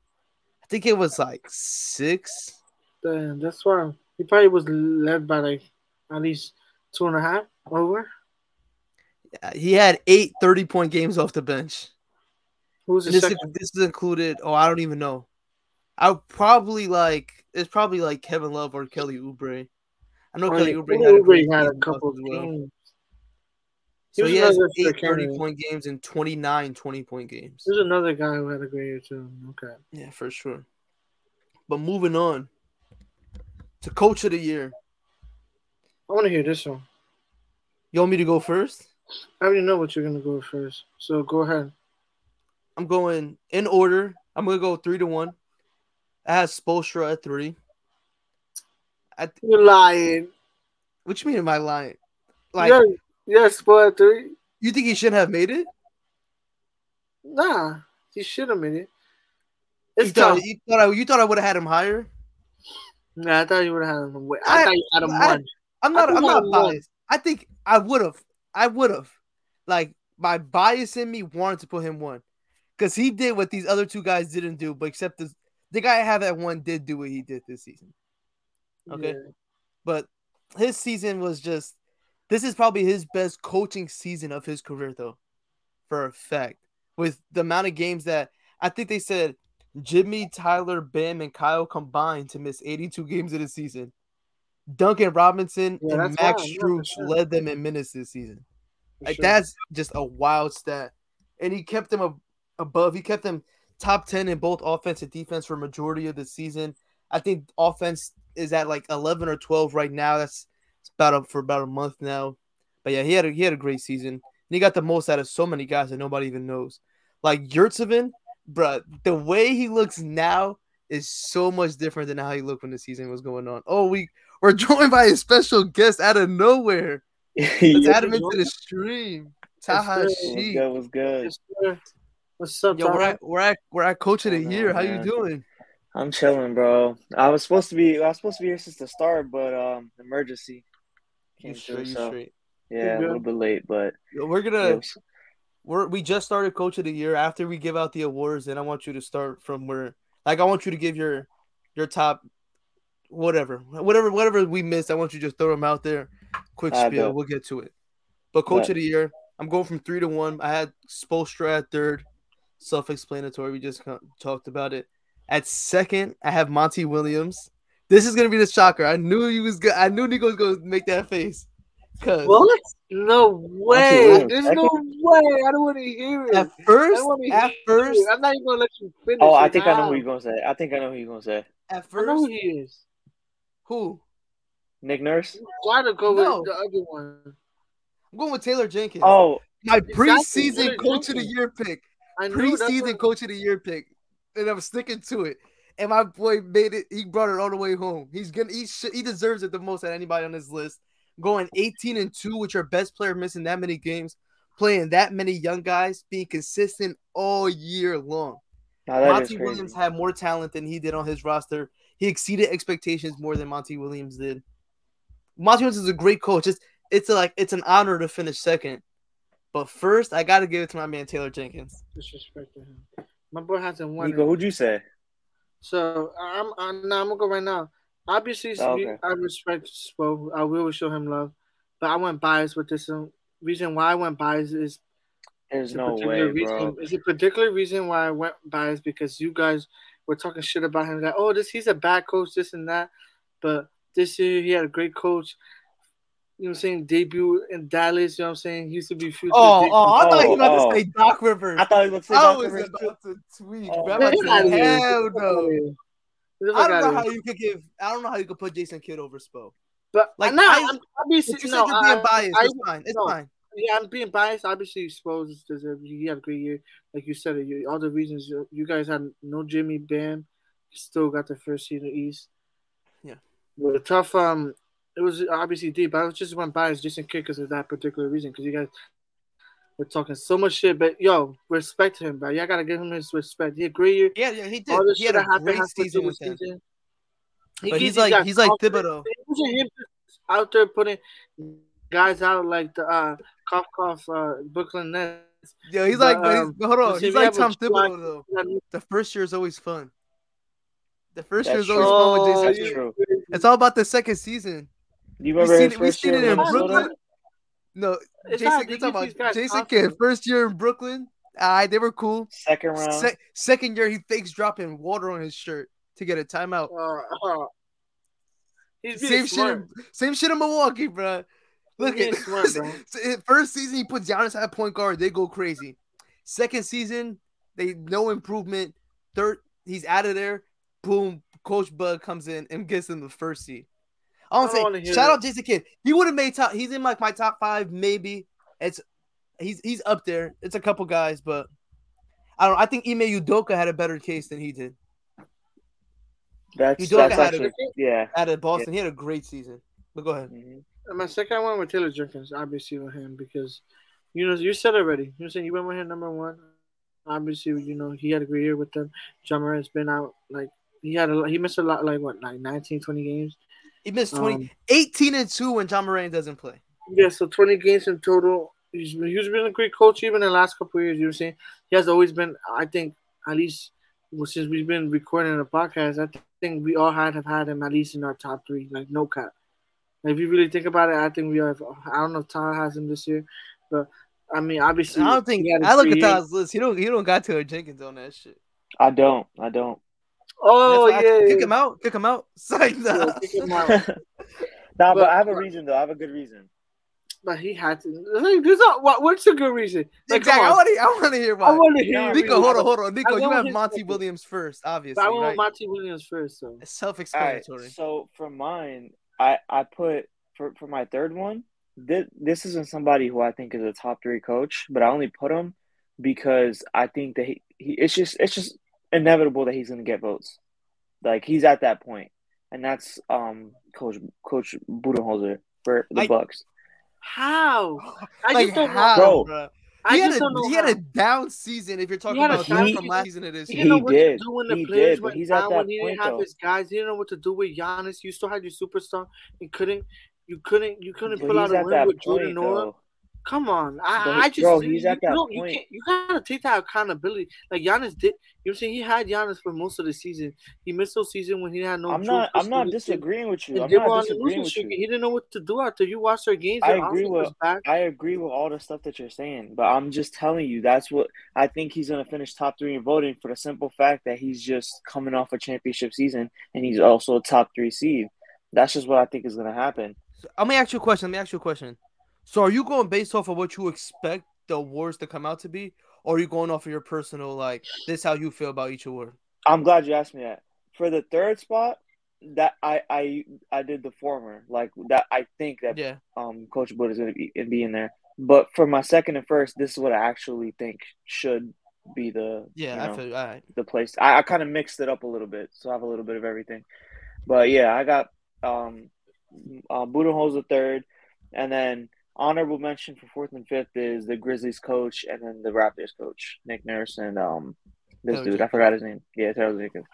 I think it was like 6. Damn, that's why he probably was led by like at least 2.5 over. He had 8 30-point games off the bench. Who's the second? This is included. Oh, I don't even know. It's probably like Kevin Love or Kelly Oubre. I know Kelly Oubre had a couple as well. So he has 8 30-point games and 29 20-point games. There's another guy who had a great year too. Okay. Yeah, for sure. But moving on to Coach of the Year. I want to hear this one. You want me to go first? I already know what you're going to go first, so go ahead. I'm going in order. I'm going to go 3-1. I have Spoelstra at 3. You're lying. What you mean am I lying? Like, yeah, Spoelstra at 3. You think he shouldn't have made it? Nah, he should have made it. You thought I would have had him higher? Nah, I thought you would have had him way. I thought you had him 1. I'm not biased. I think I would have. Like, my bias in me wanted to put him 1. Because he did what these other two guys didn't do, but except the guy I have at 1 did do what he did this season. Okay? Yeah. But his season was just – this is probably his best coaching season of his career, though, for a fact. With the amount of games that – I think they said Jimmy, Tyler, Bam, and Kyle combined to miss 82 games of the season. Duncan Robinson and Max Strus led them in minutes this season. That's just a wild stat. And he kept them above. He kept them top 10 in both offense and defense for majority of the season. I think offense is at like 11 or 12 right now. That's about up for about a month now. But yeah, he had a great season. And he got the most out of so many guys that nobody even knows. Like Yurtseven, bruh, the way he looks now is so much different than how he looked when the season was going on. Oh, we're joined by a special guest out of nowhere. Let's add him into the stream. Tahashi. That was good. What's up, yo? We're at Coach of the Year. How you doing? I'm chilling, bro. I was supposed to be here since the start, but emergency came through. So yeah, a little bit late, but we just started Coach of the Year. After we give out the awards, and I want you to start from where. Like I want you to give your top. Whatever we missed, I want you to just throw them out there. Quick spiel, we'll get to it. But Coach of the Year, I'm going from 3-1. I had Spoelstra at 3rd, self-explanatory. We just talked about it. At 2nd, I have Monty Williams. This is gonna be the shocker. I knew he was good. I knew Nico was gonna make that face. What? No way! There's no way! I don't want to hear it. At first, I'm not even gonna let you finish. Oh, I think I know who you're gonna say. At first, I know who he is. Who? Nick Nurse? Why to go with the other one? I'm going with Taylor Jenkins. Oh, my preseason Coach of the Year pick. And I'm sticking to it. And my boy made it. He brought it all the way home. He deserves it the most at anybody on this list. Going 18-2 with your best player missing that many games, playing that many young guys, being consistent all year long. Monty Williams had more talent than he did on his roster. He exceeded expectations more than Monty Williams did. Monty Williams is a great coach. It's an honor to finish 2nd. But 1st, I got to give it to my man, Taylor Jenkins. Disrespect to him. My boy hasn't won. Nico, who'd you say? So, I'm going to go right now. Obviously, I respect Spo. I will show him love. But I went biased with this. The reason why I went biased is there's no way, bro. It's a particular reason why I went biased because you guys were talking shit about him. Like, oh, he's a bad coach, this and that. But this year, he had a great coach. You know what I'm saying? Debut in Dallas. You know what I'm saying? He used to be future. I thought he was about to say Doc Rivers. I thought he was about to tweet. Hell no. I don't know how you could put Jason Kidd over Spo. But like, no, obviously you're being biased. It's fine. Yeah, I'm being biased. Obviously, Spo deserves. He had a great year, like you said. All the reasons you guys had no Jimmy Bam, still got the first seed in the East. Yeah, with a tough. It was obviously deep. I was just went biased Jason Kidd because of that particular reason. Because you guys were talking so much shit, but yo, respect him, bro. Y'all gotta give him his respect. He had a great year. Yeah, he did. All this shit happened. He had a great season with him. He's like Thibodeau. Him out there putting guys out like the Brooklyn Nets. Yeah, he's like, hold on. He's like Tom Thibodeau, though. The first year is always fun. That's always fun with Jason Kidd. It's all about the second season. We've seen it in Brooklyn. No, Jason Kidd, first year in Brooklyn. They were cool. Second round. Second year, he fakes dropping water on his shirt to get a timeout. Same shit in Milwaukee, bro. Look at it. First season, he puts Giannis at point guard. They go crazy. Second season, they no improvement. Third, he's out of there. Boom. Coach Bud comes in and gets him the first seed. Shout out Jason Kidd. He would have made top. He's in like my top five, maybe. He's up there. It's a couple guys, but I don't know. I think Ime Udoka had a better case than he did. Out of Boston, he had a great season. But go ahead. Mm-hmm. And my second one with Taylor Jenkins, obviously with him because you said already. You know, saying you went with him number one. Obviously, he had a great year with them. Ja Morant's been out like. He missed a lot, like what, like 19, 20 games? He missed 18-2 when John Moran doesn't play. Yeah, so 20 games in total. He's been a great coach even in the last couple of years, you know what I'm saying? He has always been, I think, at least since we've been recording the podcast, I think we all have had him at least in our top three, like no cap. Like, if you really think about it, I think we all have, I don't know if Tyler has him this year, but I mean, obviously. I don't think, I look at Tyler's list, he don't got Taylor Jenkins on that shit. I don't. Oh yeah, kick him out. Nah, but I have a reason though. I have a good reason. But he had to. What's a good reason? Like, exactly. I want to hear why. I want to hear. Nico, hold on. Nico, you have Monty Williams first, obviously. I want Monty Williams first, so it's self-explanatory. Right, so for mine, I put for my third one. This isn't somebody who I think is a top three coach, but I only put him because I think that it's just inevitable that he's going to get votes. Like, he's at that point. And that's Coach Budenholzer for the Bucks. How? I just don't know. He had a down season if you're talking about down from last season to this season. He did, but he's at that point, his guys. He didn't know what to do with Giannis. You still had your superstar. You couldn't pull out a win with Jordan Noah. Come on, point. You gotta take that accountability. Like Giannis did, you know what I'm saying? He had Giannis for most of the season. He missed those season when he had no. I'm not disagreeing with you. He didn't know what to do after you watched their games. I agree with all the stuff that you're saying, but I'm just telling you that's what I think he's gonna finish top three in voting for the simple fact that he's just coming off a championship season and he's also a top three seed. That's just what I think is gonna happen. So, Let me ask you a question. So are you going based off of what you expect the awards to come out to be, or are you going off of your personal, like, this is how you feel about each award? I'm glad you asked me that. For the third spot, that I did the former. Like, that I think that Coach Bud is going to be in there. But for my second and first, this is what I actually think should be the the place. I kind of mixed it up a little bit, so I have a little bit of everything. But, yeah, I got Budenholzer third, and then honorable mention for fourth and fifth is the Grizzlies coach and then the Raptors coach, Nick Nurse, and dude. I forgot his name. Yeah, Taylor Jenkins.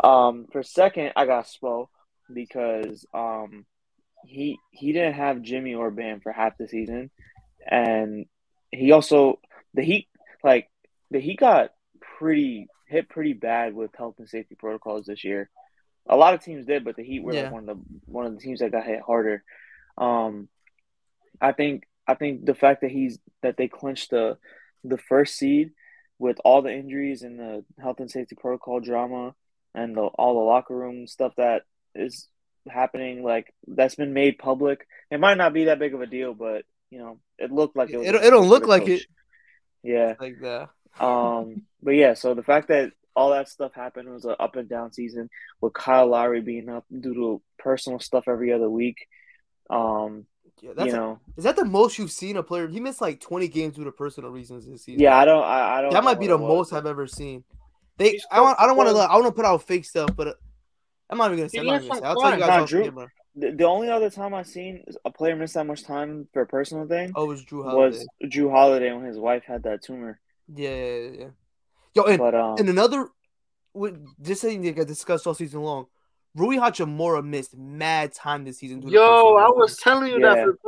For second, I got Spo because he didn't have Jimmy or Bam for half the season. And he also – the Heat got hit pretty bad with health and safety protocols this year. A lot of teams did, but the Heat were one of the teams that got hit harder. I think the fact that they clinched the first seed with all the injuries and the health and safety protocol drama and all the locker room stuff that is happening, like that's been made public. It might not be that big of a deal, but it looked like it. It don't look like it. Yeah. Like that. But yeah, so the fact that all that stuff happened. It was an up and down season with Kyle Lowry being up due to personal stuff every other week. Yeah, that's is that the most you've seen a player? He missed like 20 games due to personal reasons this season. Yeah, I don't. That might be the most I've ever seen. I want to put out fake stuff, but I'm not even gonna say. I'll tell you guys off camera. The only other time I've seen a player miss that much time for a personal thing. Oh, it was Drew Holiday. When his wife had that tumor. Yeah. Yo, and another, just something that got discussed all season long. Rui Hachimura missed mad time this season. I was telling you that for the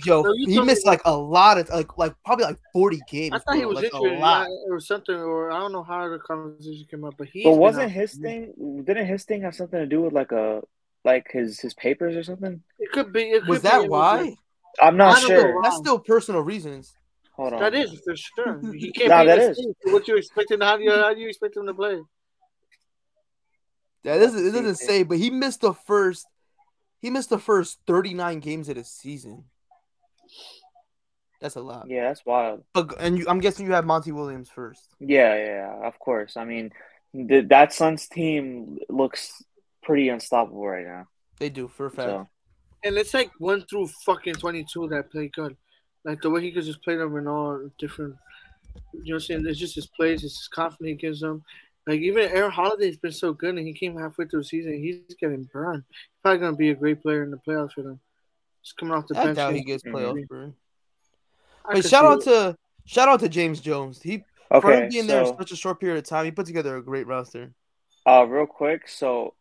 personal. He missed like a lot of like probably like 40 games. I thought he was like injured a lot or something, or I don't know how the conversation came up. But wasn't his thing? Didn't his thing have something to do with his papers or something? It could be. Was that why? I'm not sure. That's still personal reasons. Hold on. That is for sure. He can't. What you expecting? How do you expect him to play? Yeah, it doesn't say, but he missed the first 39 games of the season. That's a lot. Yeah, that's wild. I'm guessing you have Monty Williams first. Yeah, of course. I mean, that Suns team looks pretty unstoppable right now. They do, for a fact. So. And it's like 1 through fucking 22 that play good. Like, the way he could just play them in all different – you know what I'm saying? It's just his plays. It's his confidence he gives them. Like, even Aaron Holiday's been so good, and he came halfway through the season. He's getting burned. He's probably going to be a great player in the playoffs for them. Just coming off the bench. I doubt he gets playoff burn. But shout out to James Jones. For him being there in such a short period of time, he put together a great roster. Real quick, so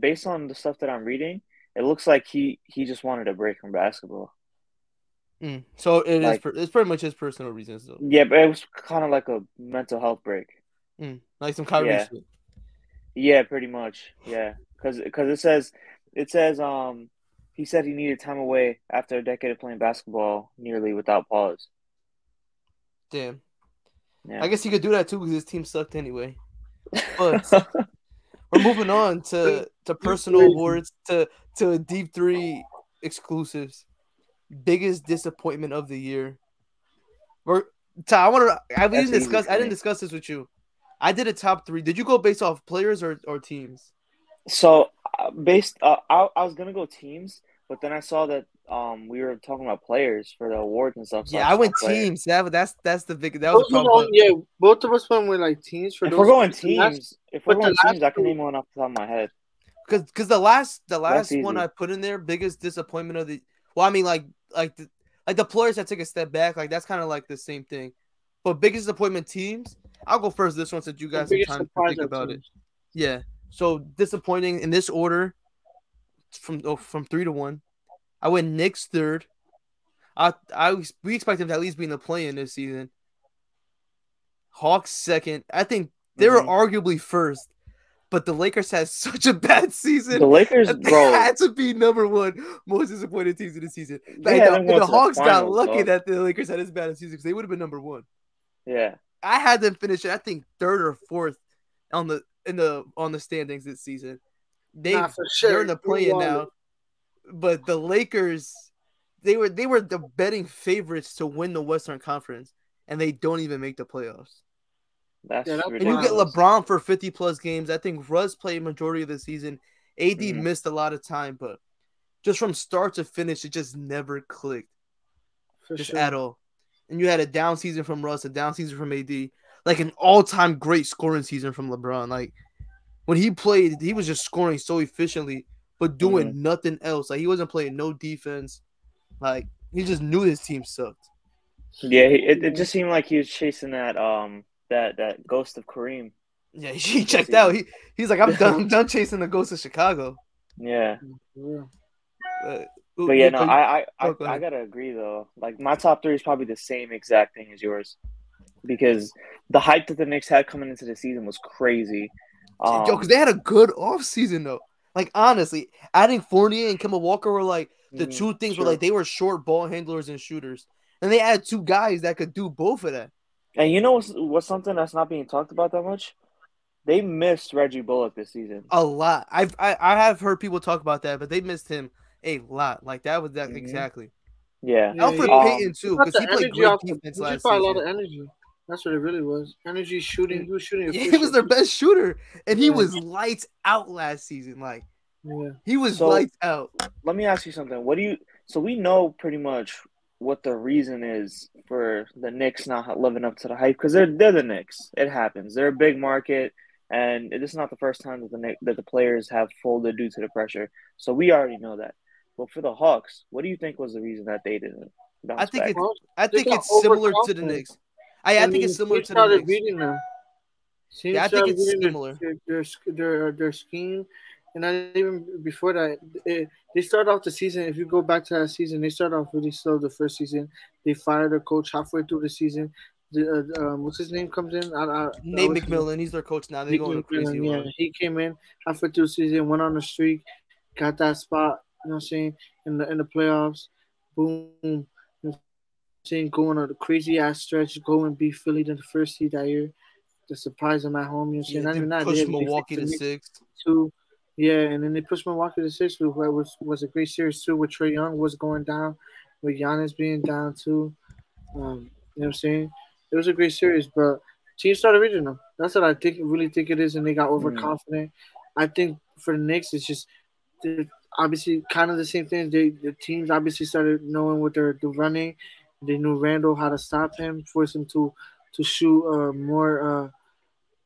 based on the stuff that I'm reading, it looks like he just wanted a break from basketball. So it's pretty much his personal reasons, though. Yeah, but it was kind of like a mental health break. Like some Kyrie shit. Yeah, pretty much. Yeah, because it says he said he needed time away after a decade of playing basketball nearly without pause. Damn. Yeah. I guess he could do that too because his team sucked anyway. But we're moving on to personal awards to deep three exclusives. Biggest disappointment of the year. Ty, I didn't discuss this with you. I did a top three. Did you go based off players or teams? So, I was gonna go teams, but then I saw that we were talking about players for the awards and stuff. So yeah, I went teams. That's the big. That was the problem. Both of us went with like teams. For if those we're going teams, last, if we're going teams, I can name one off the top of my head. Because the last one I put in there, biggest disappointment of the. Well, I mean, like the players that took a step back, like that's kind of like the same thing. But biggest disappointment teams. I'll go first this one since you guys have time to think about it. Yeah. So disappointing in this order from 3 to 1. I went Knicks third. We expect them to at least be in the play-in this season. Hawks second. I think they were arguably first, but the Lakers had such a bad season. The Lakers, bro, had to be number one most disappointed teams of the season. Like, the Hawks got lucky that the Lakers had as bad a season because they would have been number one. Yeah. I had them finish, I think, third or fourth on the standings this season. They're in the play-in now, but the Lakers, they were the betting favorites to win the Western Conference, and they don't even make the playoffs. And you get LeBron for 50-plus games. I think Russ played majority of the season. AD missed a lot of time, but just from start to finish, it just never clicked at all. And you had a down season from Russ, a down season from AD, like an all-time great scoring season from LeBron. Like, when he played, he was just scoring so efficiently, but doing nothing else. Like, he wasn't playing no defense. Like, he just knew his team sucked. Yeah, it just seemed like he was chasing that ghost of Kareem. Yeah, he checked out. He's like, I'm done chasing the ghost of Chicago. Yeah. But yeah, no, I gotta agree though. Like, my top three is probably the same exact thing as yours, because the hype that the Knicks had coming into the season was crazy. Because they had a good off season though. Like, honestly, adding Fournier and Kemba Walker were like the two things were like they were short ball handlers and shooters, and they had two guys that could do both of that. And you know what's something that's not being talked about that much? They missed Reggie Bullock this season a lot. I have heard people talk about that, but they missed him a lot. Like, that was that exactly. Yeah. Alfred Payton too, because he played great defense last season. That's what it really was. Energy shooting. He was shooting. Yeah, he was their best shooter, and he was lights out last season. Like, yeah. He was lights out. Let me ask you something. So we know pretty much what the reason is for the Knicks not living up to the hype, because they're the Knicks. It happens. They're a big market, and it's not the first time that the players have folded due to the pressure. So we already know that. But for the Hawks, what do you think was the reason that they didn't bounce back? I think it's similar to the Knicks. I think it's similar to the Knicks. Beating them. Yeah, I think it's similar. Their scheme. And then even before that, they start off the season. If you go back to that season, they start off really slow the first season. They fire their coach halfway through the season. What's his name comes in? Nate McMillan. He's their coach now. They're going crazy. Yeah, he came in halfway through the season, went on a streak, got that spot, you know what I'm saying, in the playoffs. Boom. You know what I'm saying? Going on a crazy-ass stretch, go and beat Philly in the first seed that year. To surprise them at home. You know what I'm saying? Not even that. They pushed Milwaukee to 6th. Yeah, and then they pushed Milwaukee to 6, which was a great series too. With Trae Young was going down, with Giannis being down too. You know what I'm saying? It was a great series, but teams started reading them. That's what I really think it is, and they got overconfident. I think for the Knicks, it's just obviously kind of the same thing. The teams obviously started knowing what they're running. They knew Randle, how to stop him, force him to shoot more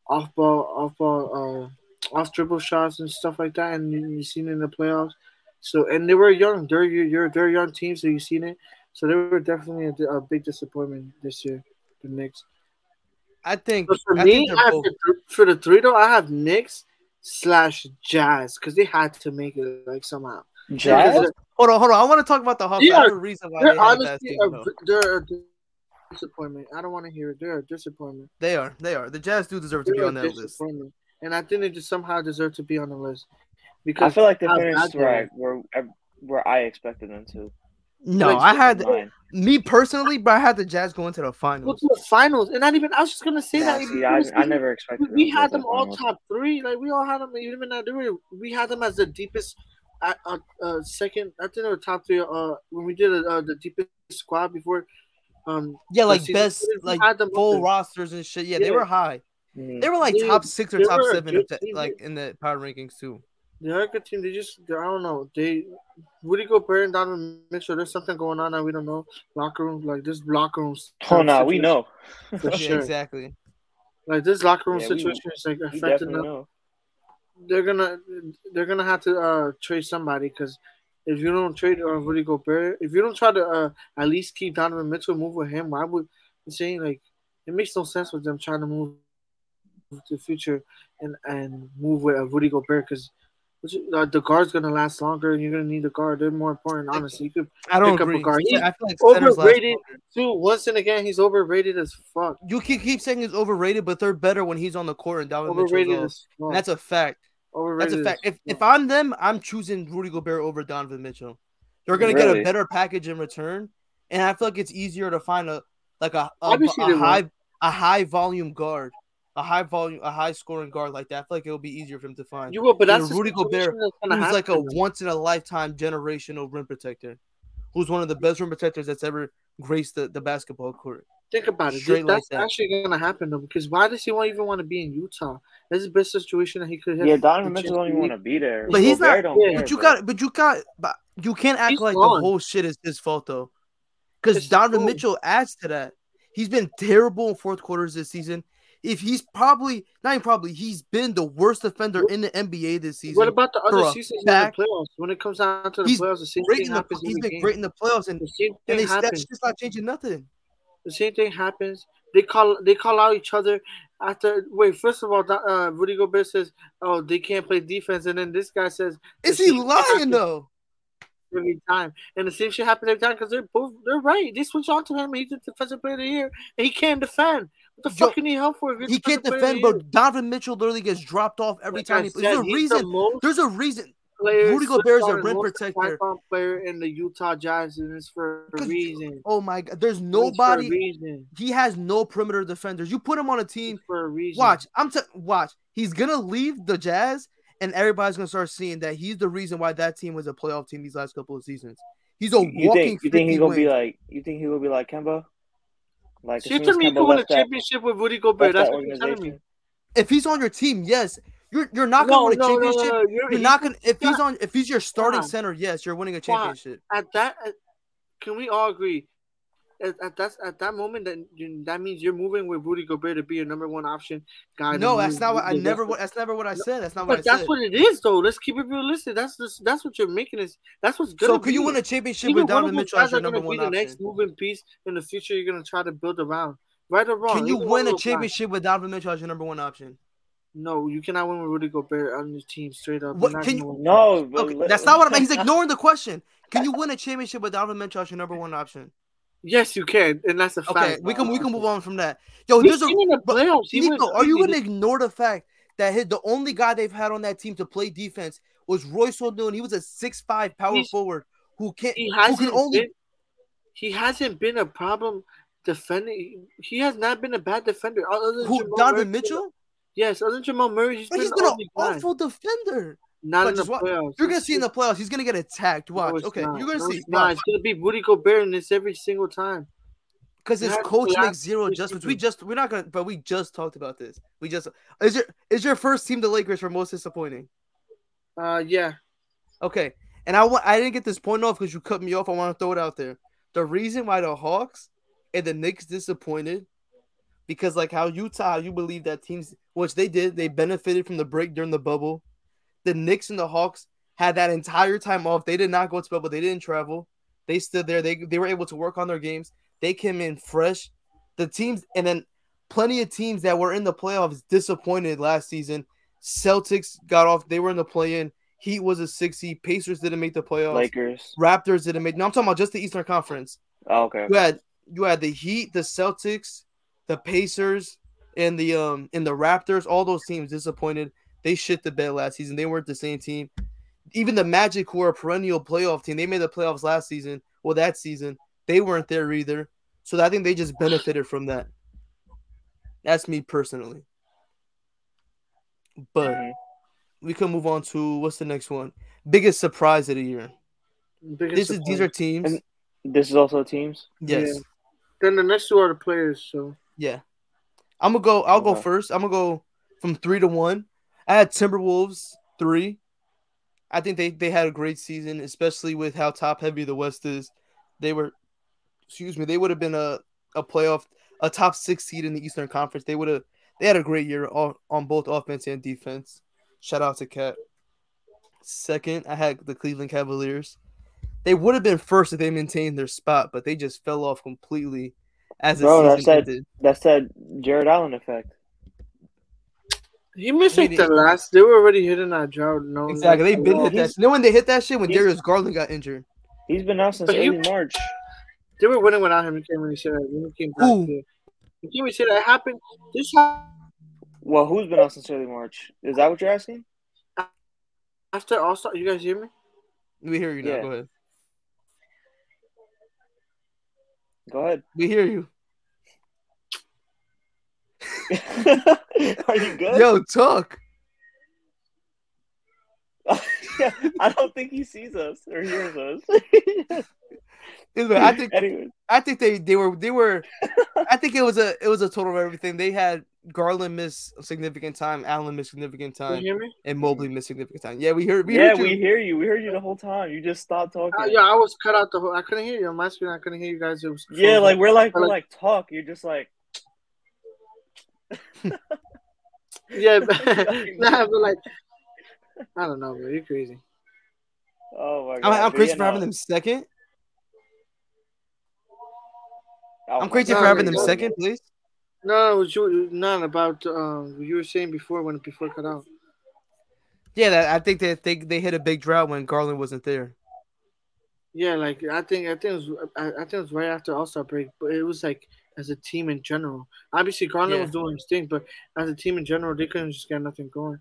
off-ball. Off dribble shots and stuff like that, and you've seen it in the playoffs. So, and they were young. They're young team, so you've seen it. So they were definitely a big disappointment this year, the Knicks. I think. But for the three though, I have Knicks / Jazz because they had to make it like somehow. Jazz. Hold on. I want to talk about the Hawks. There's a reason why they had that team, they're a disappointment. I don't want to hear it. They're a disappointment. They are. The Jazz do deserve to be on that list. And I think they just somehow deserve to be on the list. Because I feel like they finished right where I expected them to. No, I had me personally, but I had the Jazz going to the finals. Go to the finals, and not even I was just gonna say that. See, I never expected. We had them all top three. Like we all had them. Even that we had them as the deepest. Second, I think they were top three. When we did the deepest squad before. Yeah, like best, like full rosters and shit. Yeah, they were high. They were like top 6 or top 7, like in the power rankings too. The American team, I don't know. Rudy Gobert and Donovan Mitchell. There's something going on that we don't know. Locker room, like this locker room. Oh no, we know. For sure. Yeah, exactly. Like this locker room situation is like affecting them. Know. They're gonna have to trade somebody because if you don't trade Rudy Gobert, if you don't try to at least keep Donovan Mitchell, move with him. Why would you saying like it makes no sense with them trying to move to the future and move with Rudy Gobert because the guard's gonna last longer and you're gonna need the guard. They're more important, honestly. You could pick up a guard. He's overrated too. Once and again, he's overrated as fuck. You can keep saying he's overrated, but they're better when he's on the court and Donovan Mitchell. That's a fact. If I'm them, I'm choosing Rudy Gobert over Donovan Mitchell. They're gonna get a better package in return, and I feel like it's easier to find a high volume guard. A high scoring guard like that. I feel like it would be easier for him to find. You will, but that's Rudy Gobert, who's like a once in a lifetime generational rim protector, who's one of the best rim protectors that's ever graced the basketball court. Think about it. That's actually going to happen though, because why does he even want to be in Utah? That's the best situation that he could have. Yeah, Donovan Mitchell don't even want to be there. But he's not. But you can't act like the whole shit is his fault though, because Donovan Mitchell adds to that. He's been terrible in fourth quarters this season. If he's been the worst defender in the NBA this season. What about the other seasons in the playoffs? When it comes down to the playoffs, the same thing happens. He's been great in the playoffs, and that's just not changing nothing. The same thing happens. They call out each other after. Wait, first of all, Rudy Gobert says, "Oh, they can't play defense," and then this guy says, "Is he lying though?" Every time, and the same shit happened every time because they're right. They switch on to him, and he's the defensive player of the year, and he can't defend. What the fuck can he help for? He can't defend, but Donovan Mitchell literally gets dropped off every time he plays. There's a reason. Rudy Gobert is a rim protector. Player in the Utah Jazz, and it's for a reason. Oh my God, there's nobody. He has no perimeter defenders. You put him on a team for a reason. Watch. He's gonna leave the Jazz, and everybody's gonna start seeing that he's the reason why that team was a playoff team these last couple of seasons. He's a walking. You think he's gonna be like Kemba? Like, so you're telling me you could win a championship with Rudy Gobert? That's what you're telling me. If he's on your team, yes. You're not going to win a championship. You're not going. If he's your starting center, yes, you're winning a championship. Can we all agree? At that moment, that means you're moving with Rudy Gobert to be your number one option guy. No, that's not what I never. That's never what I said. That's not what I said. But that's what it is, though. Let's keep it realistic. That's what you're making. That's what's good. So could you win a championship with Donovan Mitchell as your number one option? The next moving piece in the future, you're gonna try to build around. Right or wrong? Can you win a championship with Donovan Mitchell as your number one option? No, you cannot win with Rudy Gobert on your team straight up. What, can you, no, okay, that's not what I'm. He's ignoring the question. Can you win a championship with Donovan Mitchell as your number one option? Yes, you can, and that's a fact. Okay, we can move on from that. Yo, there's Nico, are you gonna ignore the fact that the only guy they've had on that team to play defense was Royce O'Neal? He was a 6'5" power forward who can't. He hasn't been a problem defending. He has not been a bad defender. Donovan Mitchell? Yes, other than Jamal Murray, he's been an awful defender. Not in the playoffs. You're going to see in the playoffs. He's going to get attacked. Watch. No, okay, not. You're going to see. No, it's going to be Rudy Gobert in this every single time. Because his coach makes zero adjustments. We're not going to – but we just talked about this. Is your first team the Lakers for most disappointing? Yeah. Okay. And I didn't get this point off because you cut me off. I want to throw it out there. The reason why the Hawks and the Knicks disappointed because like how Utah, you believe that teams – which they did. They benefited from the break during the bubble. The Knicks and the Hawks had that entire time off. They did not go to bubble. They didn't travel. They stood there. They were able to work on their games. They came in fresh. The teams and then plenty of teams that were in the playoffs disappointed last season. Celtics got off. They were in the play-in. Heat was a 6 seed. Pacers didn't make the playoffs. Lakers. Raptors didn't make. No, I'm talking about just the Eastern Conference. Oh, okay. You had the Heat, the Celtics, the Pacers, and the Raptors. All those teams disappointed. They shit the bed last season. They weren't the same team. Even the Magic, who are a perennial playoff team, they made the playoffs last season. Well, that season, they weren't there either. So I think they just benefited from that. That's me personally. But we can move on to what's the next one? Biggest surprise of the year. These are teams. And this is also teams? Yes. Yeah. Then the next two are the players. So yeah. I'll go first. I'm going to go from 3 to 1. I had Timberwolves 3. I think they had a great season, especially with how top heavy the West is. They would have been a top 6 seed in the Eastern Conference. They had a great year on both offense and defense. Shout out to Cat. Second, I had the Cleveland Cavaliers. They would have been first if they maintained their spot, but they just fell off completely as the season ended. That's that Jared Allen effect. He missed like the last. They were already hitting that drought. No, exactly. They've been hit that. You know when they hit that shit when Darius Garland got injured. He's been out since early March. They were winning without him. He came and said that. When he came back here, can we say that happened? This happened. Well, who's been out since early March? Is that what you're asking? After All Star, you guys hear me? We hear you now. Yeah. Go ahead. We hear you. Are you good? Yo, talk. I don't think he sees us or hears us. I think they were. I think it was a total of everything. They had Garland miss significant time, Allen miss significant time, and Mobley miss significant time. Yeah, we heard you. We heard you the whole time. You just stopped talking. I was cut out the whole. I couldn't hear you on my screen. I couldn't hear you guys. It was yeah, like we're like talk. You're just like. Yeah, but like, I don't know, bro. You're crazy. Oh my god! I'm crazy for having them second. I'm crazy for having them second, please. No, it was not about what you were saying before cut out. Yeah, I think they hit a big drought when Garland wasn't there. Yeah, like I think it was right after All-Star break, but it was like. As a team in general. Obviously, Garland was doing his thing, but as a team in general, they couldn't just get nothing going.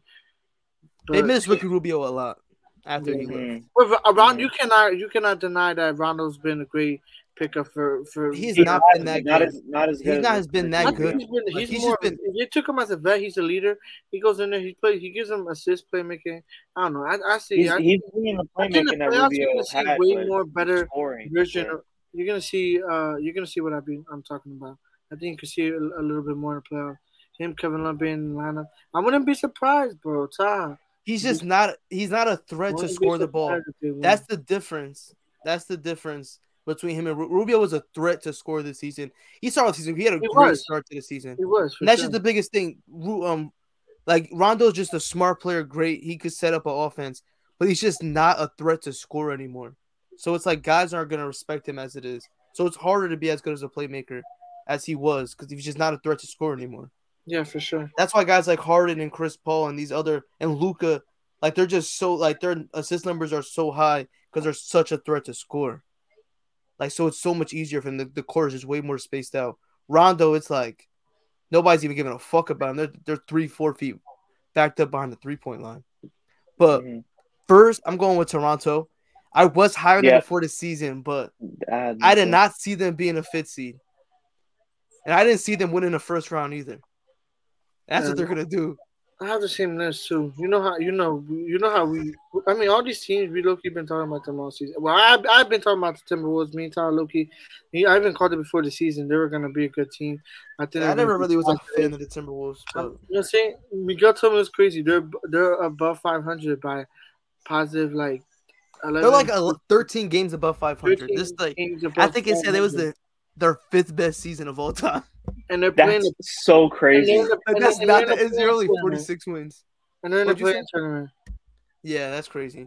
But, they missed Ricky Rubio a lot after he left. But you cannot deny that Rondo's been a great pickup for. He's not been that good. He's not been that good. If you took him as a vet, he's a leader. He goes in there, he plays. He gives him assist playmaking. I don't know. I see. He's doing the playmaking that Rubio had. Way more better scoring version. You're gonna see what I'm talking about I think you could see a little bit more in the playoffs. Him, Kevin Love being in the lineup. I wouldn't be surprised, bro. Ty. He's just not. He's not a threat to score the ball. That's the difference. That's the difference between him and Rubio. Was a threat to score this season. He started the season. He had a great start to the season. He was. And that's just the biggest thing. Like Rondo's just a smart player. Great. He could set up an offense, but he's just not a threat to score anymore. So it's like guys aren't gonna respect him as it is. So it's harder to be as good as a playmaker as he was because he's just not a threat to score anymore. Yeah, for sure. That's why guys like Harden and Chris Paul and these other and Luka, like they're just so like their assist numbers are so high because they're such a threat to score. Like so, it's so much easier for him. The court is just way more spaced out. Rondo, it's like nobody's even giving a fuck about him. They're 3-4 feet backed up behind the 3-point line. But first, I'm going with Toronto. I was higher than before the season, but I did not see them being a fifth seed, and I didn't see them winning the first round either. That's what they're gonna do. I have the same list too. You know how we. I mean, all these teams we low-key been talking about them all season. Well, I've been talking about the Timberwolves. Me and Tyler low-key. I even called it before the season. They were gonna be a good team. I think. Yeah, I never really was a fan of the Timberwolves. But... You know, saying Miguel told me it was crazy. They're above 500 by positive like. 11. They're like 13 games above 500. This like I think it said it was their fifth best season of all time. And they're playing so crazy. It's only 46 wins. And then they're playing tournament. Yeah, that's crazy.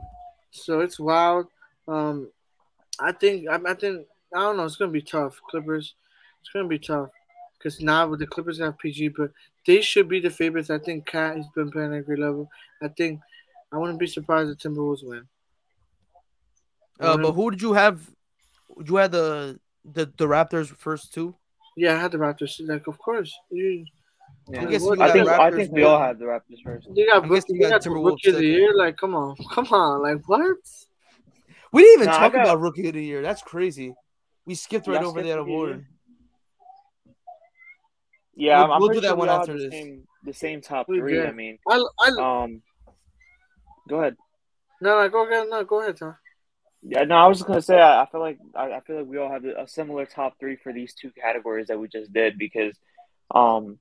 So it's wild. I think I don't know. It's gonna be tough. Clippers. It's gonna be tough because now with the Clippers have PG, but they should be the favorites. I think Cat has been playing at a great level. I wouldn't be surprised if Timberwolves win. But who did you have? You had the Raptors first two. Yeah, I had the Raptors. Like, of course. I think we all had the Raptors first. You got Rookie of the Year. Like, come on. Like, what? We didn't even talk about Rookie of the Year. That's crazy. We skipped right over that award. Yeah, we'll do that one after this. The same top three. I mean, go ahead. No, go ahead, Tom. Yeah, no, I was just gonna say I feel like we all have a similar top three for these two categories that we just did because, for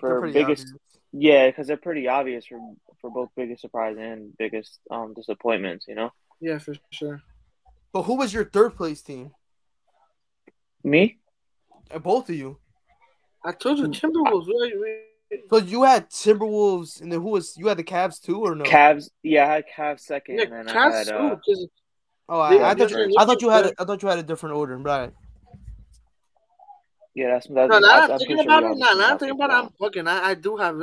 biggest obvious. Yeah, because they're pretty obvious for both biggest surprise and biggest disappointments, you know. Yeah, for sure. But who was your third place team? Me. Both of you. I told you Timberwolves. So you had Timberwolves, and then you had the Cavs too, or no? Cavs. Yeah, I had Cavs second, yeah, and then Cavs I had. Oh, I thought you had a different order, right? Yeah, I'm fucking. I do have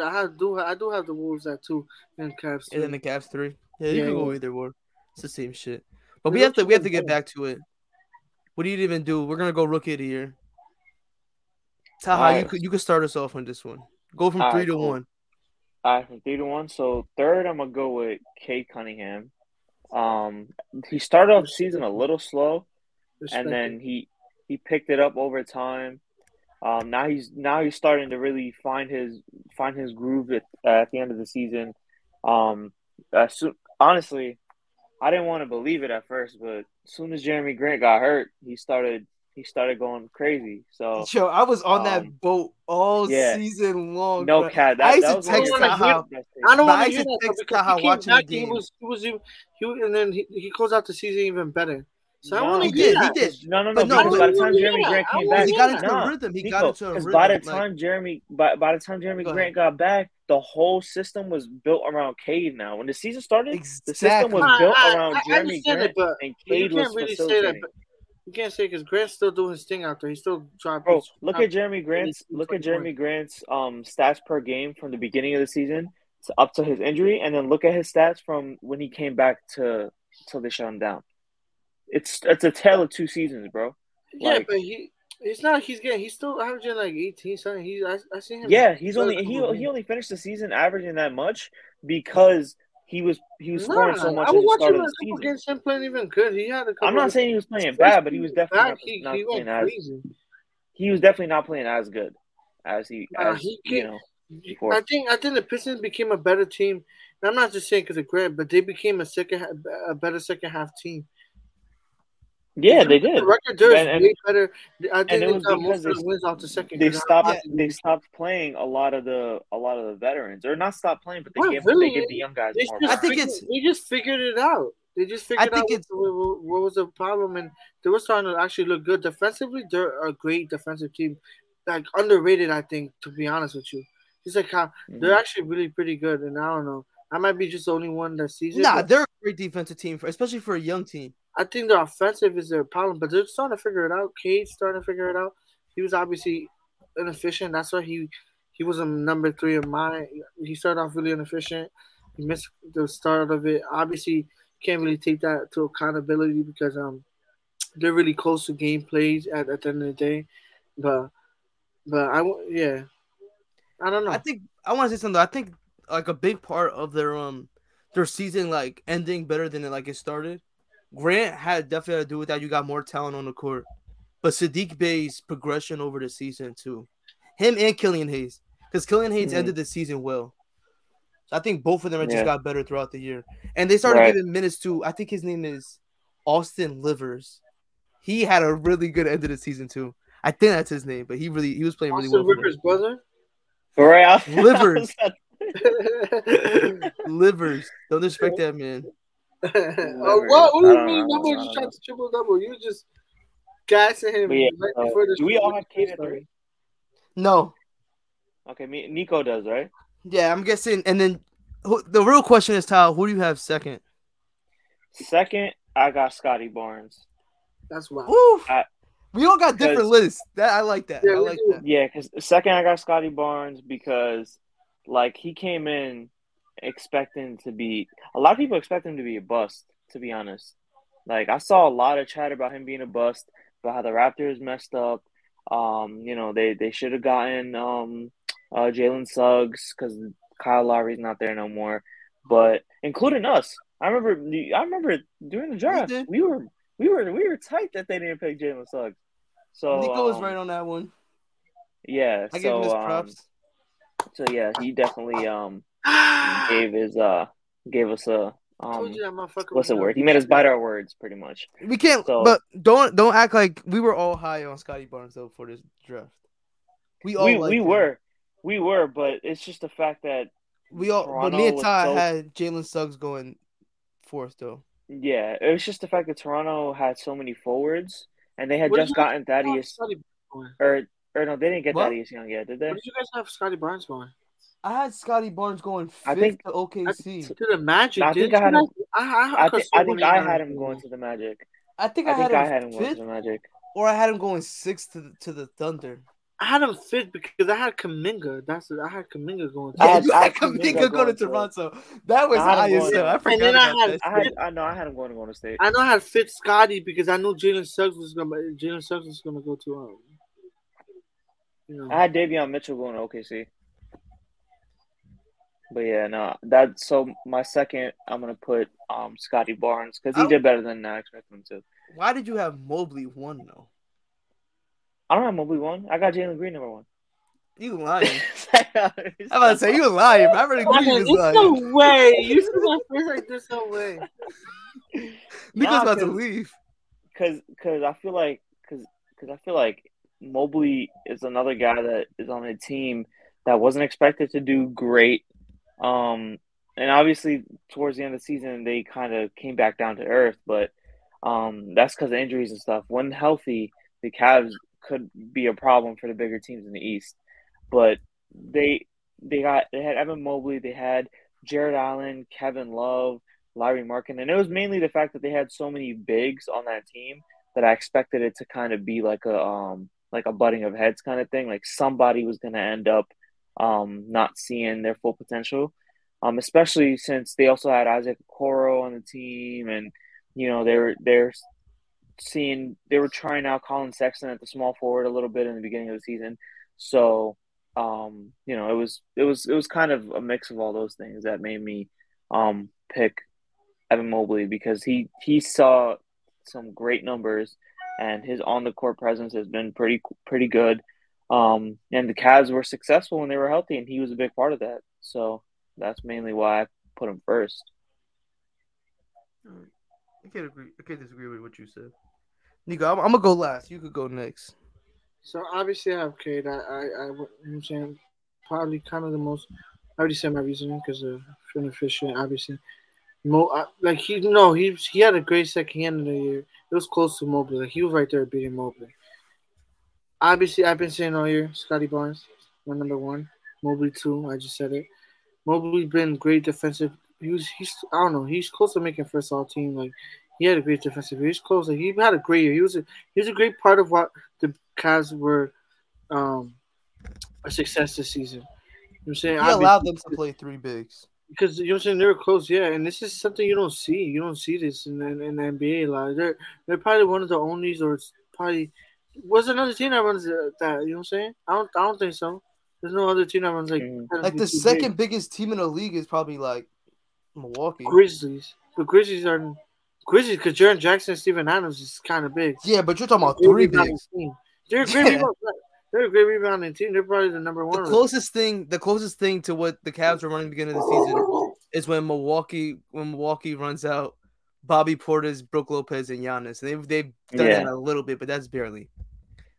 the Wolves at 2 and Cavs 3. And then the Cavs 3. Yeah, can go either one. It's the same shit. But we have to get back to it. What do you even do? We're gonna go Rookie of the Year. Taha, right. you could start us off on this one. Go from All 3 right, to cool. 1. All right, from 3 to 1. So third, I'm gonna go with Kate Cunningham. He started off the season a little slow, and then he picked it up over time. Now he's starting to really find his groove at the end of the season. Honestly, I didn't want to believe it at first, but as soon as Jeremy Grant got hurt, he started going crazy. So yo, I was on that boat all season long. No, Cat. I used to text Taha watching the game. He closed out the season even better. So no, I want to get that. He did. No. By the time Jeremy Grant came back, he got into a rhythm. By the time Jeremy Grant got back, the whole system was built around Cade. Now, when the season started, the system was built around Jeremy Grant, and Cade was facilitating. You can't say because Grant's still doing his thing out there. He's still trying. Bro, look at Jeremy Grant's stats per game from the beginning of the season to up to his injury, and then look at his stats from when he came back to till they shut him down. It's a tale of two seasons, bro. Yeah, like, but he's still averaging like 18 something. I see him. Yeah, he only finished the season averaging that much because. He was scoring so much. I was watching him against him playing even good. He had a couple. I'm not saying he was playing bad, but he was definitely not playing as. He was definitely not playing as good as he. Before. I think the Pistons became a better team. And I'm not just saying because of Grant, but they became a better second half team. Yeah, they did. The record there is way better. I think it was because most of the wins off the second. They stopped playing a lot of the veterans, or not stopped playing, but they give the young guys more. I think they just figured it out. They just figured out what was the problem, and they were starting to actually look good defensively. They're a great defensive team, like underrated, I think, to be honest with you. Just like how they're actually really pretty good, and I don't know. I might be just the only one that sees it. Nah, they're a great defensive team, especially for a young team. I think their offensive is their problem, but they're starting to figure it out. Cade's starting to figure it out. He was obviously inefficient. That's why he was a number three in mine. He started off really inefficient. He missed the start of it. Obviously, can't really take that to accountability because they're really close to game plays at the end of the day. But I don't know. I want to say something. I think like a big part of their season like ending better than it started. Grant had definitely to do with that. You got more talent on the court. But Sadiq Bey's progression over the season, too. Him and Killian Hayes. Because Killian Hayes ended the season well. So I think both of them just got better throughout the year. And they started giving minutes to, I think his name is Austin Livers. He had a really good end of the season, too. I think that's his name, but he was playing Austin really well. Livers' brother? All right. Livers. Livers. Don't disrespect that, man. What do you mean? Double just tried to triple double. You just gassing him. Yeah, right before the do we all have Cade at three? No. Okay, Nico does, right? Yeah, I'm guessing. And then the real question is, Tyler, who do you have second? Second, I got Scotty Barnes. That's wild. We all got different lists. I like that. Yeah, because second I got Scotty Barnes because he came in expecting to be – a lot of people expect him to be a bust, to be honest. I saw a lot of chat about him being a bust, about how the Raptors messed up. They should have gotten Jalen Suggs because Kyle Lowry's not there no more. But including us, I remember during the draft, we were tight that they didn't pick Jalen Suggs. So Nico was right on that one. Yeah, I gave him his props. He definitely gave us a what's the word? He made us bite our words, pretty much. We can't. So, but don't act like we were all high on Scotty Barnes though for this draft. We were, but it's just the fact that But me and Ty had Jalen Suggs going fourth though. Yeah, it was just the fact that Toronto had so many forwards, and they had gotten Thaddeus Or no, they didn't get Thaddeus Young yet, did they? Where did you guys have Scotty Barnes going? I had Scotty Barnes going fifth to OKC. To the Magic, I think I had him going to the Magic. I had him going to the Magic. Or I had him going sixth to the Thunder. I had him fifth because I had Kuminga. I had Kuminga going. I had Kuminga going to Toronto. That was ISO. I forgot. And then I had him going to Golden State. I know I had fifth Scotty because I knew Jalen Suggs was gonna go to I had Davion Mitchell going to OKC. But yeah, no. That's so my second, I'm going to put Scotty Barnes because he did better than I expected him to. Why did you have Mobley 1 though? I don't have Mobley 1. I got Jalen Green number 1. You lying. I'm about to say, you lying. I really agree you was lying. There's no way. You see my face like this, no way. Nico's about to leave. Because I feel like Mobley is another guy that is on a team that wasn't expected to do great. And obviously, towards the end of the season, they kind of came back down to earth. But that's because of injuries and stuff. When healthy, the Cavs could be a problem for the bigger teams in the East. But they had Evan Mobley. They had Jared Allen, Kevin Love, Larry Markin. And it was mainly the fact that they had so many bigs on that team that I expected it to kind of be like a butting of heads kind of thing. Like somebody was going to end up not seeing their full potential, especially since they also had Isaac Okoro on the team, and they were trying out Colin Sexton at the small forward a little bit in the beginning of the season. So it was kind of a mix of all those things that made me pick Evan Mobley because he saw some great numbers. And his on-the-court presence has been pretty good. And the Cavs were successful when they were healthy, and he was a big part of that. So that's mainly why I put him first. I can't disagree with what you said. Nico, I'm going to go last. You could go next. So, obviously, I have Cade. You know what I'm saying? Probably kind of the most – I already said my reasoning because of Finn Fisher, obviously. He had a great second end of the year. It was close to Mobley. He was right there beating Mobley. Obviously, I've been saying all year, Scottie Barnes, my number one. Mobley, two. I just said it. Mobley been great defensive. He's close to making first all team. He had a great defensive year. He's close. He had a great year. He was a great part of what the Cavs were a success this season. You know what I'm saying? He allowed them to play three bigs. Because, you know what I'm saying, they were close, yeah. And this is something you don't see. You don't see this in the NBA a lot. They're probably one of the only, or probably was another team that runs that, you know what I'm saying? I don't think so. There's no other team that runs like the second biggest team in the league is probably Milwaukee. Grizzlies. But Grizzlies because Jaren Jackson and Steven Adams is kind of big. Yeah, but you're talking about three bigs. They're a great rebounding team. They're probably the number one. The closest thing to what the Cavs were running at the beginning of the season is when Milwaukee runs out Bobby Portis, Brook Lopez, and Giannis. They've done that a little bit, but that's barely.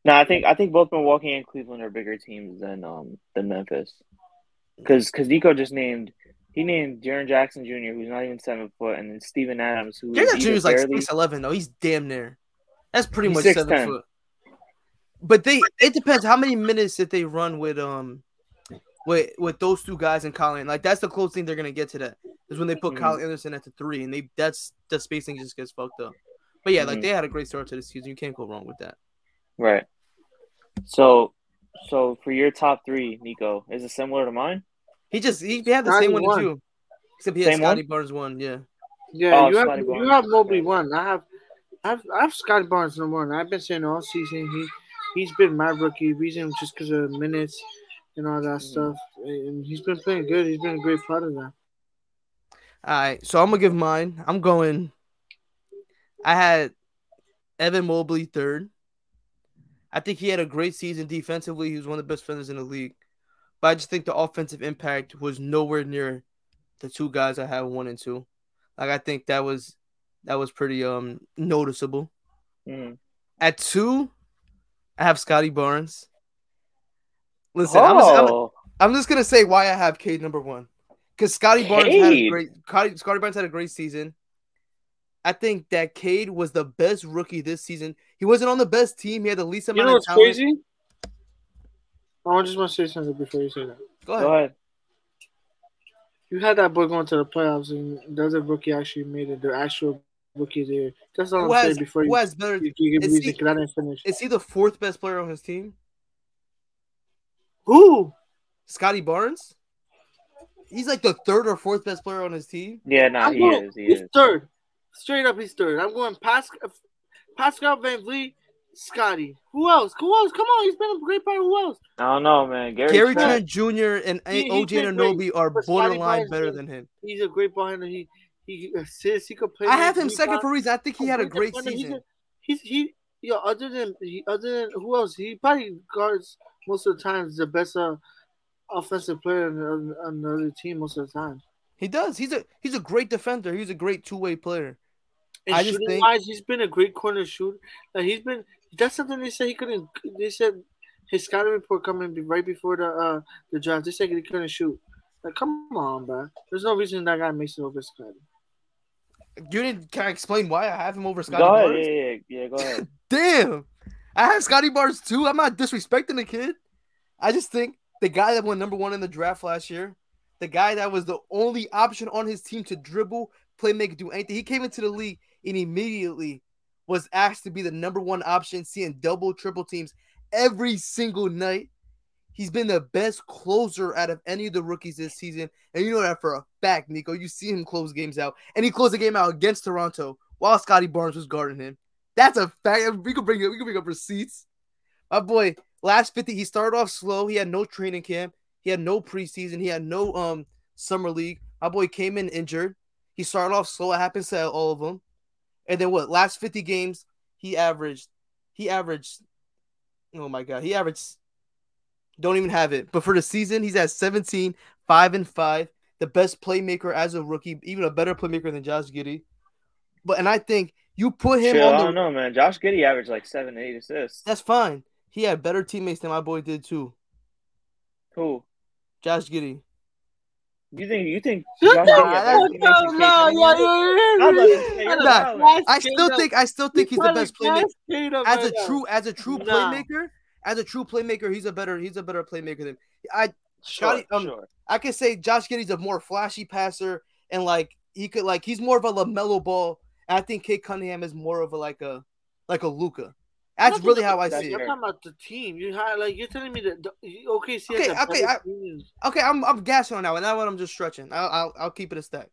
No, I think both Milwaukee and Cleveland are bigger teams than Memphis. Because Nico just named Jaren Jackson Jr., who's not even 7 foot, and then Steven Adams, who Jaren Jackson Jr. is 6'11", though. He's damn near. That's pretty much 7 foot. But it depends how many minutes that they run with those two guys and Collin. That's the closest thing they're gonna get to that is when they put Collin Anderson at the three, and that's the spacing just gets fucked up. But yeah, they had a great start to the season. You can't go wrong with that. Right. So for your top three, Nico, is it similar to mine? He had the same one as you, except he had Scottie Barnes one. Yeah. Yeah, you have Mobley one. I have Scottie Barnes number one. I've been saying all season He's been my rookie reason just because of minutes and all that stuff. And he's been playing good. He's been a great part of that. All right. So I'm going to give mine. I had Evan Mobley third. I think he had a great season defensively. He was one of the best defenders in the league. But I just think the offensive impact was nowhere near the two guys I had one and two. I think that was pretty noticeable. Mm. At two, I have Scottie Barnes. Listen, I'm just gonna say why I have Cade number one, because Scottie Barnes had a great season. I think that Cade was the best rookie this season. He wasn't on the best team. He had the least amount of talent. You know what's crazy? I just want to say something before you say that. Go ahead. You had that boy going to the playoffs, and the other rookie actually made it. The actual rookie there. That's all I'm saying before you give me because I didn't finish. Is he the fourth best player on his team? Who? Scottie Barnes? He's the third or fourth best player on his team? Yeah, he is. He's third. Straight up, he's third. I'm going Pascal VanVleet, Scottie. Who else? Come on, he's been a great player. Who else? I don't know, man. Gary Trent Jr. and OG Anunoby are borderline better than him. He's a great ball handler. He assists. He could play. I have him second for reason. I think he had a great season. Other than who else? He probably guards most of the time. He's the best offensive player on another team most of the time. He does. He's a great defender. He's a great two-way player. And I just think he's been a great corner shooter. That's something they said he couldn't. They said his scouting report coming right before the draft. They said he couldn't shoot. Come on, bro. There's no reason that guy makes it over Scottie. Can I explain why I have him over Scottie Barnes? Yeah, go ahead. Damn. I have Scottie Barnes too. I'm not disrespecting the kid. I just think the guy that went number one in the draft last year, the guy that was the only option on his team to dribble, play, make, do anything. He came into the league and immediately was asked to be the number one option, seeing double, triple teams every single night. He's been the best closer out of any of the rookies this season. And you know that for a fact, Nico. You see him close games out. And he closed the game out against Toronto while Scottie Barnes was guarding him. That's a fact. We can bring up receipts. My boy, last 50, he started off slow. He had no training camp. He had no preseason. He had no summer league. My boy came in injured. He started off slow. It happens to all of them. And then what? Last 50 games, he averaged oh, my God. He averaged – don't even have it. But for the season, he's at 17, 5-5, the best playmaker as a rookie, even a better playmaker than Josh Giddey. But I think You put him on the – I don't know, man. Josh Giddey averaged like 7 to 8 assists. That's fine. He had better teammates than my boy did too. Who? Josh Giddey. You think? I still think he's the best playmaker. As a true playmaker, he's a better playmaker than I. Sure. I could say Josh Giddey's a more flashy passer, and like he could like he's more of a LaMelo Ball. And I think Kate Cunningham is more of a like a Luka. That's really how I see it. I'm talking about the team. You're telling me that OKC. I'm gassing on that one. That one I'm just stretching. I'll keep it a stack.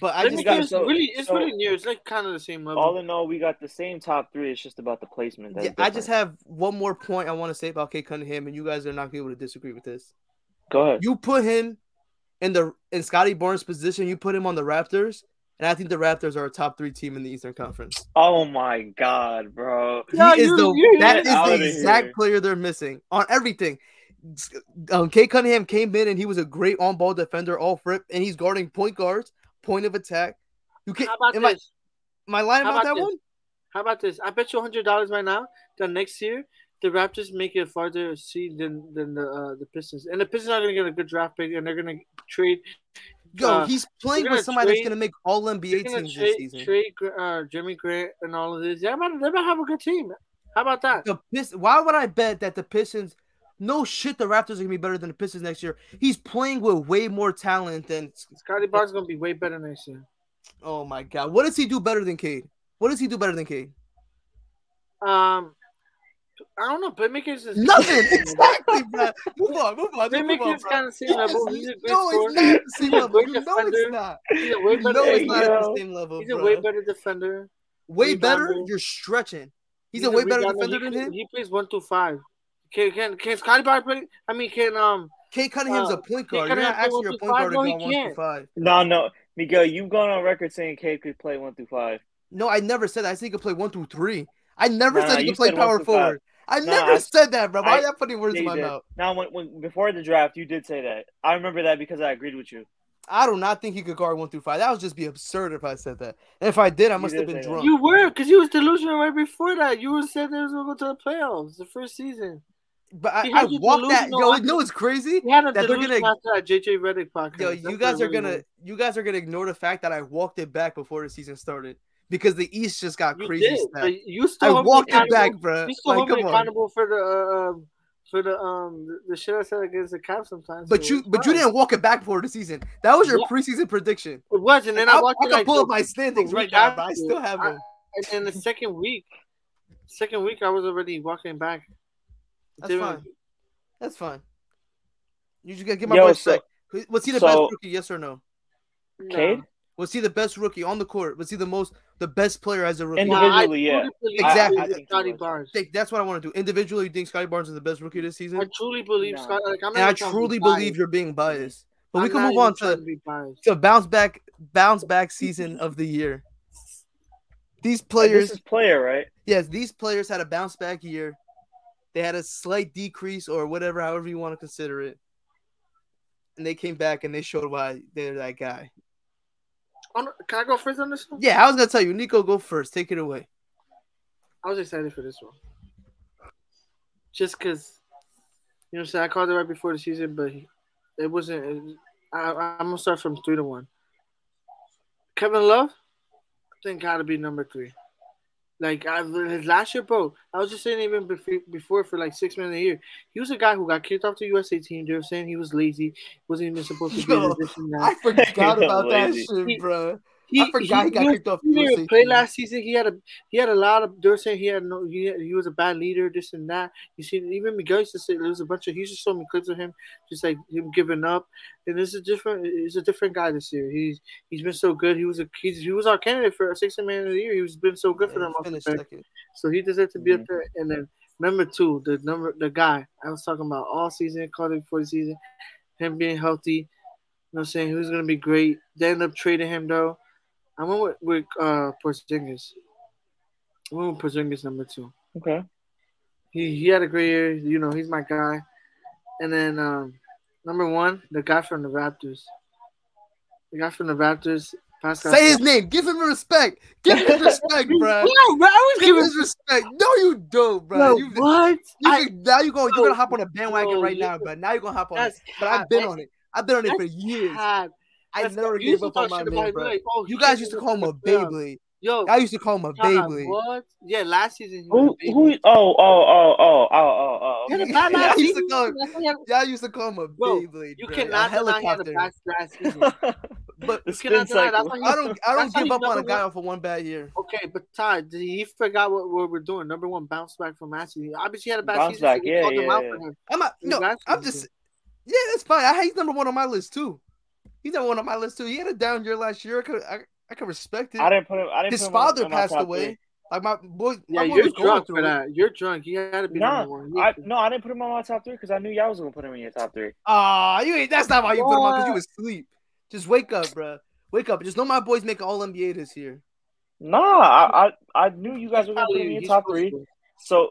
But I just it's really near. It's like kind of the same level. All in all, we got the same top three. It's just about the placement. Yeah, I just have one more point I want to say about Kate Cunningham, and you guys are not gonna be able to disagree with this. Go ahead. You put him in Scottie Barnes' position. You put him on the Raptors. And I think the Raptors are a top three team in the Eastern Conference. Oh, my God, bro. That is the exact player they're missing on everything. Kate Cunningham came in, and he was a great on-ball defender, all rip, and he's guarding point guards, point of attack. You can't, Am I lying about that one? How about this? I bet you $100 right now that next year the Raptors make it farther seed than the Pistons. And the Pistons are going to get a good draft pick, and they're going to trade – he's playing with somebody that's going to make all NBA teams this season. Jimmy Grant and all of this. Yeah, they might have a good team. How about that? Why would I bet that the Pistons – no shit, the Raptors are going to be better than the Pistons next year. He's playing with way more talent than – Scottie Barnes is going to be way better next year. Oh, my God. What does he do better than Cade? I don't know. Playmakers is nothing. Exactly, bro. Move on. Playmakers is kind of same level. He's a good scorer. No, it's not the same level. You know it's not. He's a way better defender. He's a way better defender. Way better? You're stretching. He's a way better defender than him. He plays 1-5. Can Scottie Barnes play? I mean, Kate Cunningham's a point guard. You're not actually a point guard going 1-5. No, Miguel, you've gone on record saying Kate could play 1-5. No, I never said that. I said he could play 1-3. I never said he could play power forward. I never said that, bro. Why are you putting words in my mouth? Now, when before the draft, you did say that. I remember that because I agreed with you. I do not think he could guard 1-5. That would just be absurd if I said that. And if I did, I must have been drunk. You were, because you was delusional right before that. You said they was going to go to the playoffs the first season. But I walked that. Yo, you know what's crazy? That they're gonna JJ Redick podcast. Yo, you guys are gonna ignore the fact that I walked it back before the season started. Because the East just got crazy stuff. I walked it back, bro. You still hold me accountable for the shit I said against the Cavs sometimes. But you didn't walk it back for the season. That was your preseason prediction. It was, and then I can pull up my standings right now, but I still have them. And the second week, I was already walking back. That's fine. You just gotta give my boy respect. Was he the best rookie? Yes or no? Cade? Was he the best rookie on the court? Was he the best player as a rookie? Individually, yeah. Exactly. I think Scottie Barnes. That's what I want to do. Individually, you think Scottie Barnes is the best rookie this season? I truly believe Scottie. I truly believe you're being biased. But we can move on to bounce back season of the year. These players. This is player, right? Yes, these players had a bounce back year. They had a slight decrease or whatever, however you want to consider it. And they came back and they showed why they're that guy. Can I go first on this one? Yeah, I was going to tell you. Nico, go first. Take it away. I was excited for this one. Just because, you know what I'm saying, I called it right before the season, but it wasn't – I'm going to start from 3-1. Kevin Love, I think got to be number 3. Like, his last year, bro, I was just saying even before for like 6 minutes a year, he was a guy who got kicked off the USA team. They were saying he was lazy, wasn't even supposed to be in this and that. I forgot about that shit, bro. I forgot he got kicked off the USA team. Play last season, he had a lot of. They were saying he was a bad leader, this and that. You see, even Miguel used to say there was a bunch of. He used to show me clips of him, just like him giving up. And this is different. He's a different guy this year. He's been so good. He was our candidate for a sixth man of the year. He's been so good for them. So he deserved to be up there. And then number 2, the guy I was talking about all season, called it before the season, him being healthy. You know what I'm saying? He was gonna be great. They ended up trading him though. I went with Porzingis. I went with Porzingis number 2. Okay. He had a great year. You know, he's my guy. And then number 1, the guy from the Raptors. Pascal. Say his name. Give him respect. Give him respect, bro. No, bro. I was giving his respect. No, you don't, bro. No, you, what? You're gonna hop on a bandwagon now, bro. Now you're gonna hop on it. But I've been on it. I've been on it for years. I never gave up on my man, bro. You guys used to call him a baby. Yo, I used to call him a baby. What? Yeah, last season. Who? Oh. Y'all used to call him a baby. You cannot deny he had a bad last season. But you cannot deny that. I don't give up on a guy for one bad year. Okay, but Todd, he forgot what we're doing. Number one, bounce back from last season. Obviously, he had a bad season. Bounce back, yeah. Yeah, that's fine. He's number one on my list too. He had a down year last year. I can respect it. His father passed away. Like my boy. Yeah, you're drunk for that. You're drunk. You had to be number one. I didn't put him on my top three because I knew y'all was gonna put him in your top three. That's not why you put him on, because you was asleep. Just wake up, bro. Wake up. Just know my boys make an All NBA this year. I knew you guys were gonna put him in your top three. So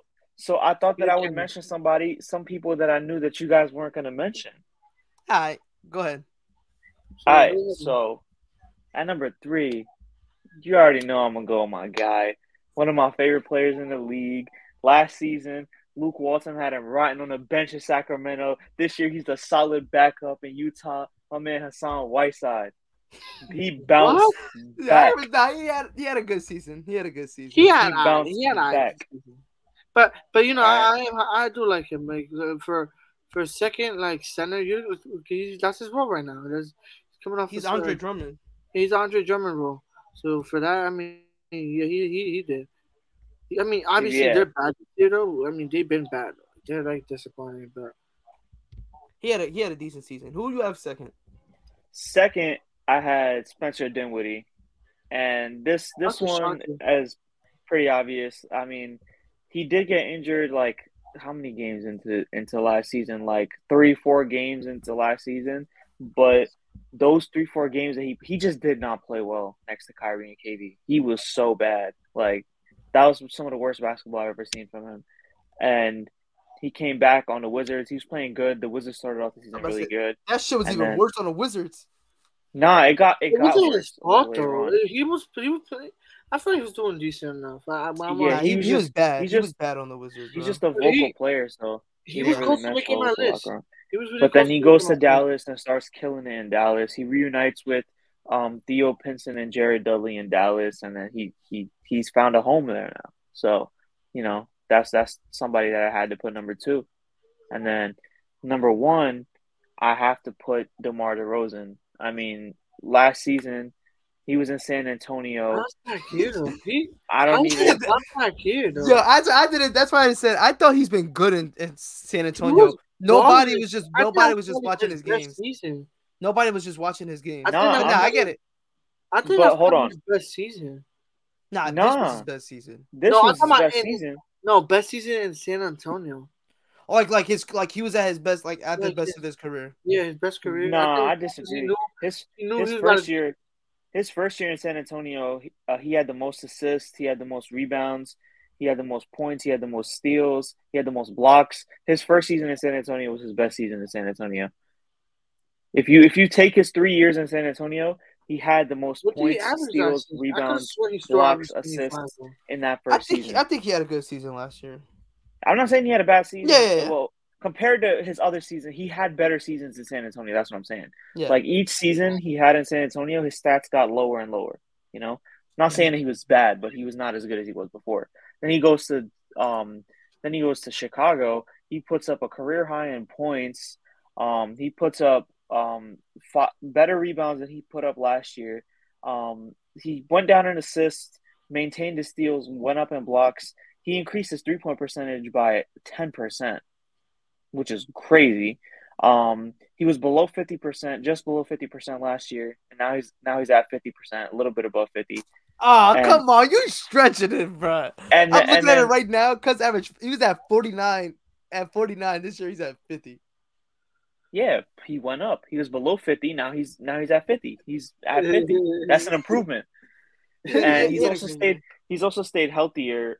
I thought that I would mention some people that I knew that you guys weren't gonna mention. All right, go ahead. All right, so. At number three, you already know I'm going to go with my guy. One of my favorite players in the league. Last season, Luke Walton had him rotting on the bench in Sacramento. This year, he's a solid backup in Utah. My man, Hassan Whiteside. He bounced back. He had a good season. He bounced back. But you know, I do like him. Like, for a second, like, center, that's his role right now. He's Andre Drummond. He's Andre Drummond role. So for that, I mean, yeah, he did. I mean, obviously they're bad, I mean, they've been bad. They're like disappointing, but he had a decent season. Who do you have second? Second, I had Spencer Dinwiddie, and this one is pretty obvious. I mean, he did get injured. Like how many games into last season? Like 3-4 games into last season, but. Those 3-4 games that he just did not play well next to Kyrie and KD. He was so bad. Like, that was some of the worst basketball I've ever seen from him. And he came back on the Wizards. He was playing good. The Wizards started off the season really good. That shit was even worse on the Wizards. Nah, it got worse. He was playing. I feel like he was doing decent enough. He was bad. He was bad on the Wizards. He's just a vocal player, so he was close to making my list. But then he goes to Dallas and starts killing it in Dallas. He reunites with Theo Pinson and Jared Dudley in Dallas, and then he's found a home there now. So, you know, that's somebody that I had to put number two. And then number one, I have to put DeMar DeRozan. I mean, last season he was in San Antonio. That's not cute. That's not cute. Yo, I did it. That's why I said I thought he's been good in San Antonio. Nobody was just watching his games. Nobody was just watching his games. I get it. I think that's his best season. This was his best season. Best season in San Antonio. Oh, like he was at his best, like at the best of his career. Yeah, his best career. I disagree. His first year in San Antonio, he had the most assists. He had the most rebounds. He had the most points. He had the most steals. He had the most blocks. His first season in San Antonio was his best season in San Antonio. If you take his 3 years in San Antonio, he had the most points, steals, rebounds, blocks, assists in that first season. I think he had a good season last year. I'm not saying he had a bad season. Yeah. Well, compared to his other season, he had better seasons in San Antonio. That's what I'm saying. Yeah. Like each season he had in San Antonio, his stats got lower and lower. You know, not saying that he was bad, but he was not as good as he was before. Then he goes to Chicago. He puts up a career high in points. He puts up better rebounds than he put up last year. He went down in assists, maintained his steals, went up in blocks. He increased his three-point percentage by 10%, which is crazy. He was below 50%, just below 50% last year, and now he's at 50%, a little bit above 50. Oh, come on. You're stretching it, bro. I'm looking at it right now. Cuz average, he was at 49. At 49 this year, he's at 50. Yeah, he went up. He was below 50. Now he's at 50. He's at 50. That's an improvement. And he's also stayed healthier.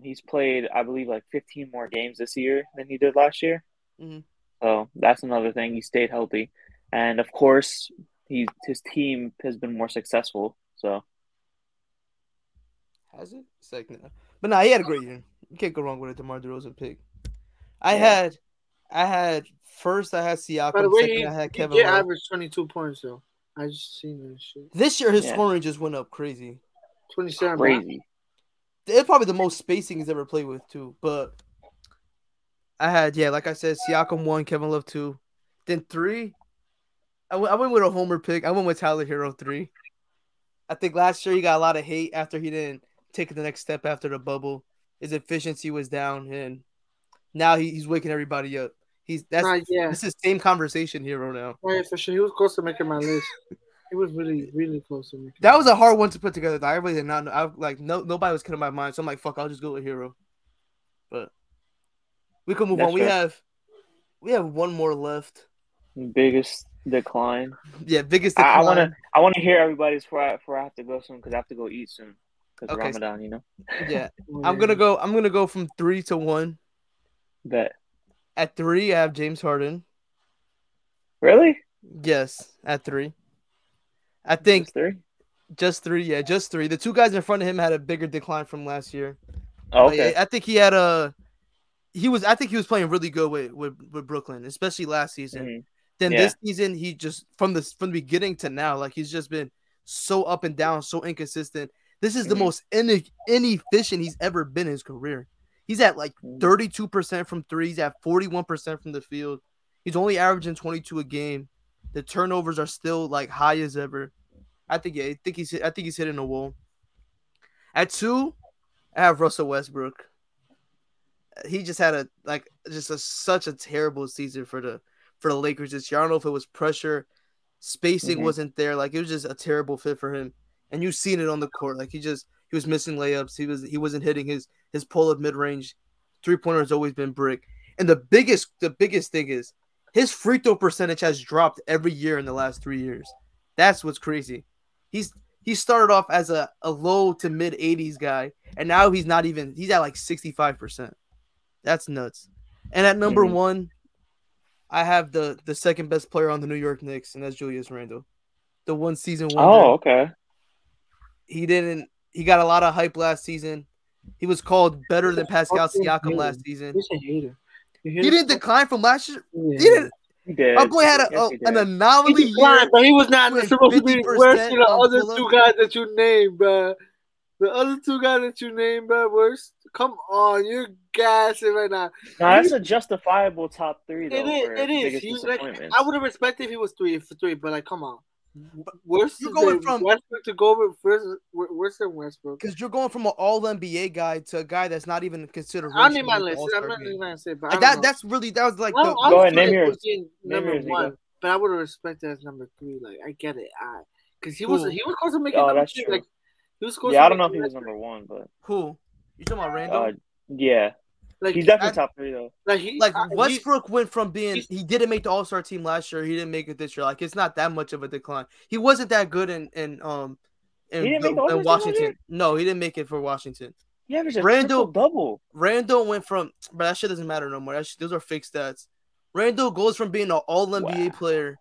He's played, I believe, like 15 more games this year than he did last year. Mm-hmm. So that's another thing. He stayed healthy. And of course, his team has been more successful. So has it? It's like, no. But nah, he had a great year. You can't go wrong with a DeMar DeRozan pick. I had Siakam. By the way, second, I had Kevin Love. He averaged 22 points though. I just seen that shit. This year, his scoring just went up crazy. 27. Crazy. It's probably the most spacing he's ever played with too. But I had like I said, Siakam 1, Kevin Love 2, then 3. I went with a homer pick. I went with Tyler Hero 3. I think last year he got a lot of hate after he didn't take the next step after the bubble. His efficiency was down, and now he's waking everybody up. This is the same conversation here right now. Right, for sure. He was close to making my list. He was really, really close to making. That was a hard one to put together. Though. I really did not know. Nobody was cutting my mind, so I'm like, fuck, I'll just go with Hero. But we can move on. Right. We have one more left. Biggest decline. Yeah, biggest decline. I wanna hear everybody's before I have to go soon, because I have to go eat soon. Because Ramadan, you know. Yeah. I'm gonna go from 3 to 1. Bet. At 3, I have James Harden. Really? Yes, at 3. I think just three. The two guys in front of him had a bigger decline from last year. Oh, okay. I think he had he was playing really good with Brooklyn, especially last season. Mm-hmm. Then this season, he just from the beginning to now, like he's just been so up and down, so inconsistent. This is the most inefficient he's ever been in his career. He's at like 32% from three. He's at 41% from the field. He's only averaging 22 a game. The turnovers are still like high as ever. I think he's hitting a wall. At 2, I have Russell Westbrook. He just had such a terrible season for the Lakers this year. I don't know if it was pressure, spacing wasn't there. Like, it was just a terrible fit for him. And you've seen it on the court. Like, he was missing layups. He wasn't hitting his pull-up mid-range. 3-pointer has always been brick. And the biggest thing is his free throw percentage has dropped every year in the last 3 years. That's what's crazy. He started off as a low to mid 80s guy, and now he's at like 65%. That's nuts. And at number 1, I have the second best player on the New York Knicks, and that's Julius Randle. The one season wonder. Oh, okay. He got a lot of hype last season. He was called better than Pascal Siakam last season. He's a hater. He didn't decline from last year. Yeah. He did. My boy had an anomaly year. But he was not supposed to be worse than the other two guys that you named, bro. The other two guys that you named, bro, worse. Come on, you're gassing right now. Nah, that's a justifiable top 3, though. It is. He's like, I would have respected if he was 3 for 3, but like, come on. You're going from Westbrook to go worse than Westbrook. Because you're going from an all-NBA guy to a guy that's not even considered. I need my list. I'm not even going to say, but that was like. Go ahead, name yours. Number 1, but I would have respected as number 3. Like, I get it. Because he was close to making number 2. Like, he was close. Yeah, I don't know if he was number 1, but who? You talking about Randall? Yeah. Like, he's definitely top 3, though. Westbrook went from he didn't make the All-Star team last year. He didn't make it this year. Like, it's not that much of a decline. He wasn't that good in Washington. No, he didn't make it for Washington. Yeah, Randall went from, but that shit doesn't matter no more. Those are fake stats. Randall goes from being an All-NBA player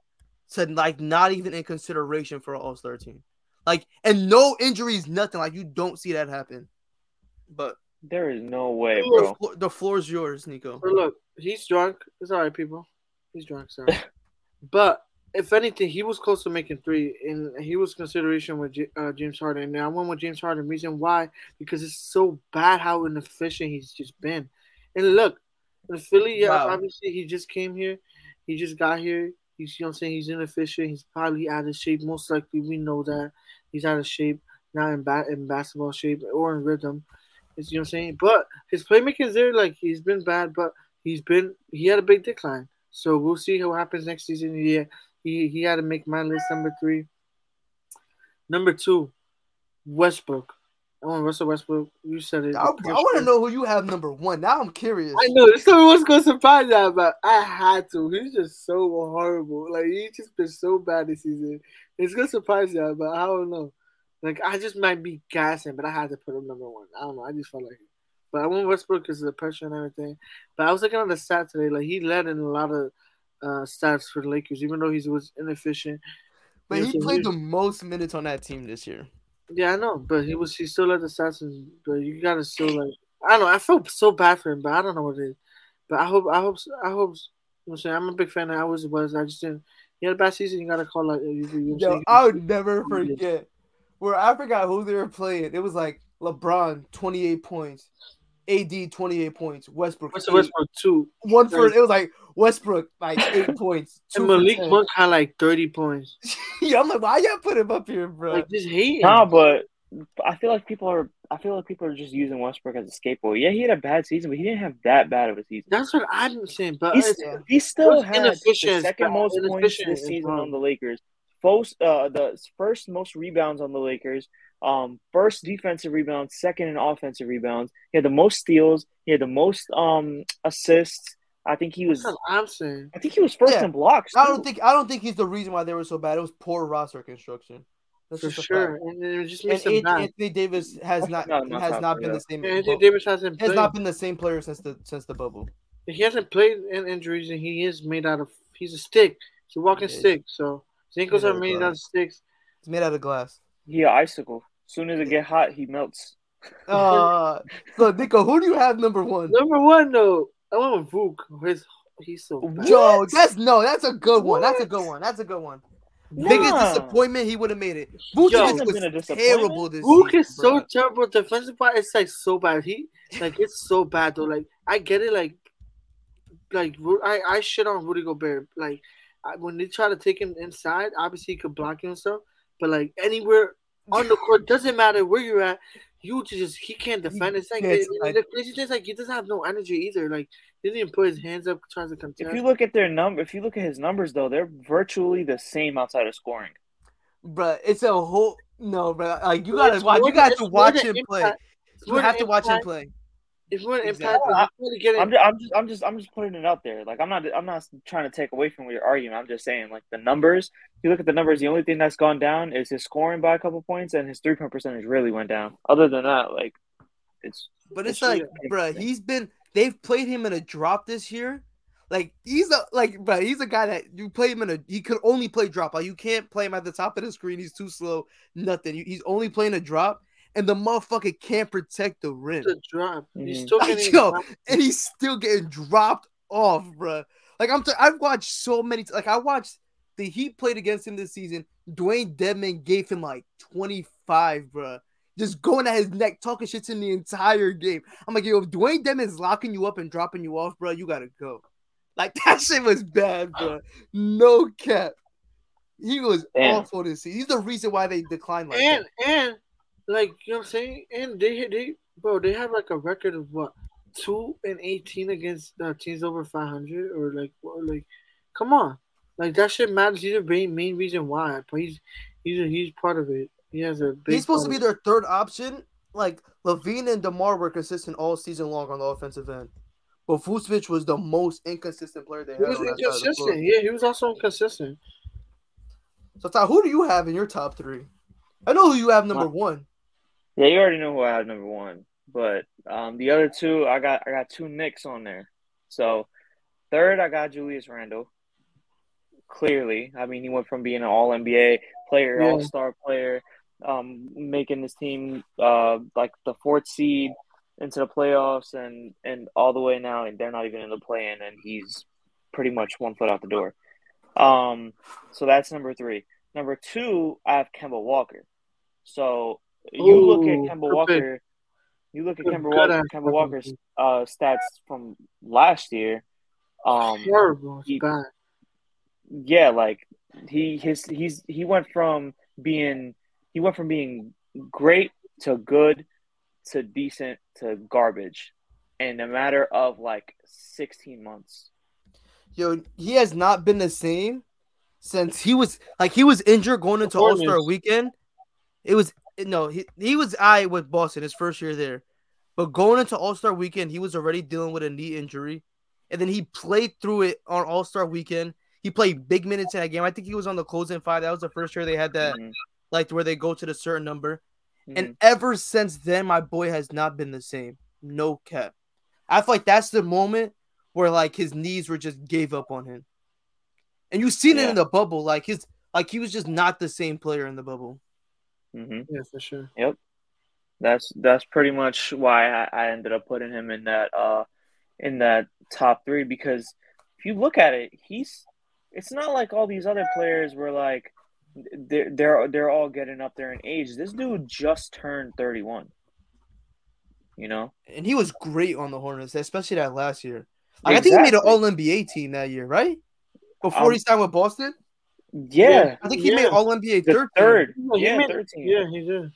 to like not even in consideration for an All-Star team. Like, and no injuries, nothing. Like, you don't see that happen. But there is no way, bro. The floor's yours, Nico. But look, he's drunk. It's all right, people. He's drunk, sorry. But if anything, he was close to making 3, and he was consideration with James Harden. Now I went with James Harden. Reason why? Because it's so bad how inefficient he's just been. And look, in Philly, obviously he just came here. He just got here. He's, you know what I'm saying? He's inefficient. He's probably out of shape. Most likely, we know that. He's out of shape. Not in basketball shape or in rhythm. You know what I'm saying? But his playmaking is there. Like, he's been bad, but he had a big decline. So we'll see what happens next season. Yeah, he had to make my list number 3. Number 2, Westbrook. I want Russell Westbrook. You said it. I want to know who you have number 1. Now I'm curious. I know. This time was going to surprise that, but I had to. He's just so horrible. Like, he's just been so bad this season. It's going to surprise that, but I don't know. Like, I just might be gassing, but I had to put him number 1. I don't know. I just felt like it. But I went Westbrook because of the pressure and everything. But I was looking at the stats today. Like, he led in a lot of stats for the Lakers, even though he was inefficient. But he played the most minutes on that team this year. Yeah, I know, but he still let the Sasses. But you gotta still like, I don't know. I felt so bad for him, but I don't know what it is. But I hope. You know what I'm saying, I'm a big fan. I always was. I just didn't. He had a bad season. You gotta call out. Yo, I would never forget. Where I forgot who they were playing. It was like LeBron, 28 points. AD, 28 points. Westbrook 2. One for it was like Westbrook, like 8 points. And Malik Monk had like 30 points. Yeah, I'm like, why y'all put him up here, bro? Like, just hate him. Nah, but I feel like people are just using Westbrook as a scapegoat. Yeah, he had a bad season, but he didn't have that bad of a season. That's what I'm saying. But he still had the second most points this season on the Lakers. The first most rebounds on the Lakers, first defensive rebounds, second in offensive rebounds. He had the most steals. He had the most assists. I think he was. That's what I'm saying. I think he was first in blocks. Too. I don't think he's the reason why they were so bad. It was poor roster construction. That's for sure. And it just makes him bad. Anthony Davis has not been the same. Anthony Davis has not been the same player since the bubble. He hasn't played in injuries, and he is made out of. He's a stick. He's a walking stick. So. His ankles are made out of sticks. It's made out of glass. Yeah, icicle. As soon as it get hot, he melts. So Nico, who do you have number one? Number one, though, I went with Vuk. He's so bad. Yo, that's a good one. That's a good one. Nah. Biggest disappointment, he would have made it. Vuk was terrible this year. Vuk is so terrible. Defensive part, it's like so bad. It's so bad though. Like I get it. Like I shit on Rudy Gobert. Like. When they try to take him inside, obviously he could block you and stuff. But like anywhere on the court, doesn't matter where you're at, he can't defend. It's like the crazy thing is like he doesn't have no energy either. Like he didn't even put his hands up, tries to contest. If you look at his numbers though, they're virtually the same outside of scoring. Bruh, you gotta watch him play. You have to watch him play. It's more impact. I'm just putting it out there. Like I'm not trying to take away from your argument. I'm just saying, like the numbers. If you look at the numbers, the only thing that's gone down is his scoring by a couple points, and his 3-point percentage really went down. Other than that, like it's. But it's like, bro, they've played him in a drop this year. Like he's a guy that you play him he could only play drop. Like you can't play him at the top of the screen. He's too slow. Nothing. He's only playing a drop. And the motherfucker can't protect the rim. It's a drop. He's still getting dropped. And he's still getting dropped off, bro. Like I've watched so many. Like I watched the Heat played against him this season. Dwayne Dedman gave him like 25, bro. Just going at his neck, talking shit to him the entire game. I'm like, yo, if Dwayne Dedman's locking you up and dropping you off, bro, you gotta go. Like that shit was bad, bro. No cap. He was awful this season. He's the reason why they declined like that. Like, you know what I'm saying? And they have like a record of what? 2-18 against teams over 500 or come on. Like that shit matters. He's the main reason why. But he's part of it. He has a big He's supposed to be their third option. Like LaVine and DeMar were consistent all season long on the offensive end. But Vucevic was the most inconsistent player they had. He was inconsistent. Yeah, he was also inconsistent. So Ty, who do you have in your top three? I know who you have number one. Yeah, you already know who I have number one, but the other two, I got two Knicks on there. So third, I got Julius Randle. Clearly, I mean, he went from being an All-NBA player, All-Star player, making this team like the fourth seed into the playoffs, and all the way now, and they're not even in the play-in, and he's pretty much one foot out the door. So that's number three. Number two, I have Kemba Walker. So. You look at Kemba Walker's stats from last year. Terrible. He went from being great to good to decent to garbage in a matter of like 16 months. Yo, he has not been the same since he was injured going into All-Star weekend. It was. No, he was with Boston his first year there. But going into All-Star Weekend, he was already dealing with a knee injury. And then he played through it on All-Star Weekend. He played big minutes in that game. I think he was on the closing five. That was the first year they had that, like, where they go to the certain number. Mm-hmm. And ever since then, my boy has not been the same. No cap. I feel like that's the moment where, like, his knees were just gave up on him. And you've seen it in the bubble. Like, his Like, he was just not the same player in the bubble. Mm-hmm. Yeah, for sure. Yep. That's pretty much why I ended up putting him in that top three, because if you look at it, it's not like all these other players were like they're all getting up there in age. This dude just turned 31. You know, and he was great on the Hornets, especially that last year. Like, exactly. I think he made an All-NBA team that year, right? Before he signed with Boston. Yeah, I think he made All-NBA third. Yeah, 13. Yeah, he did.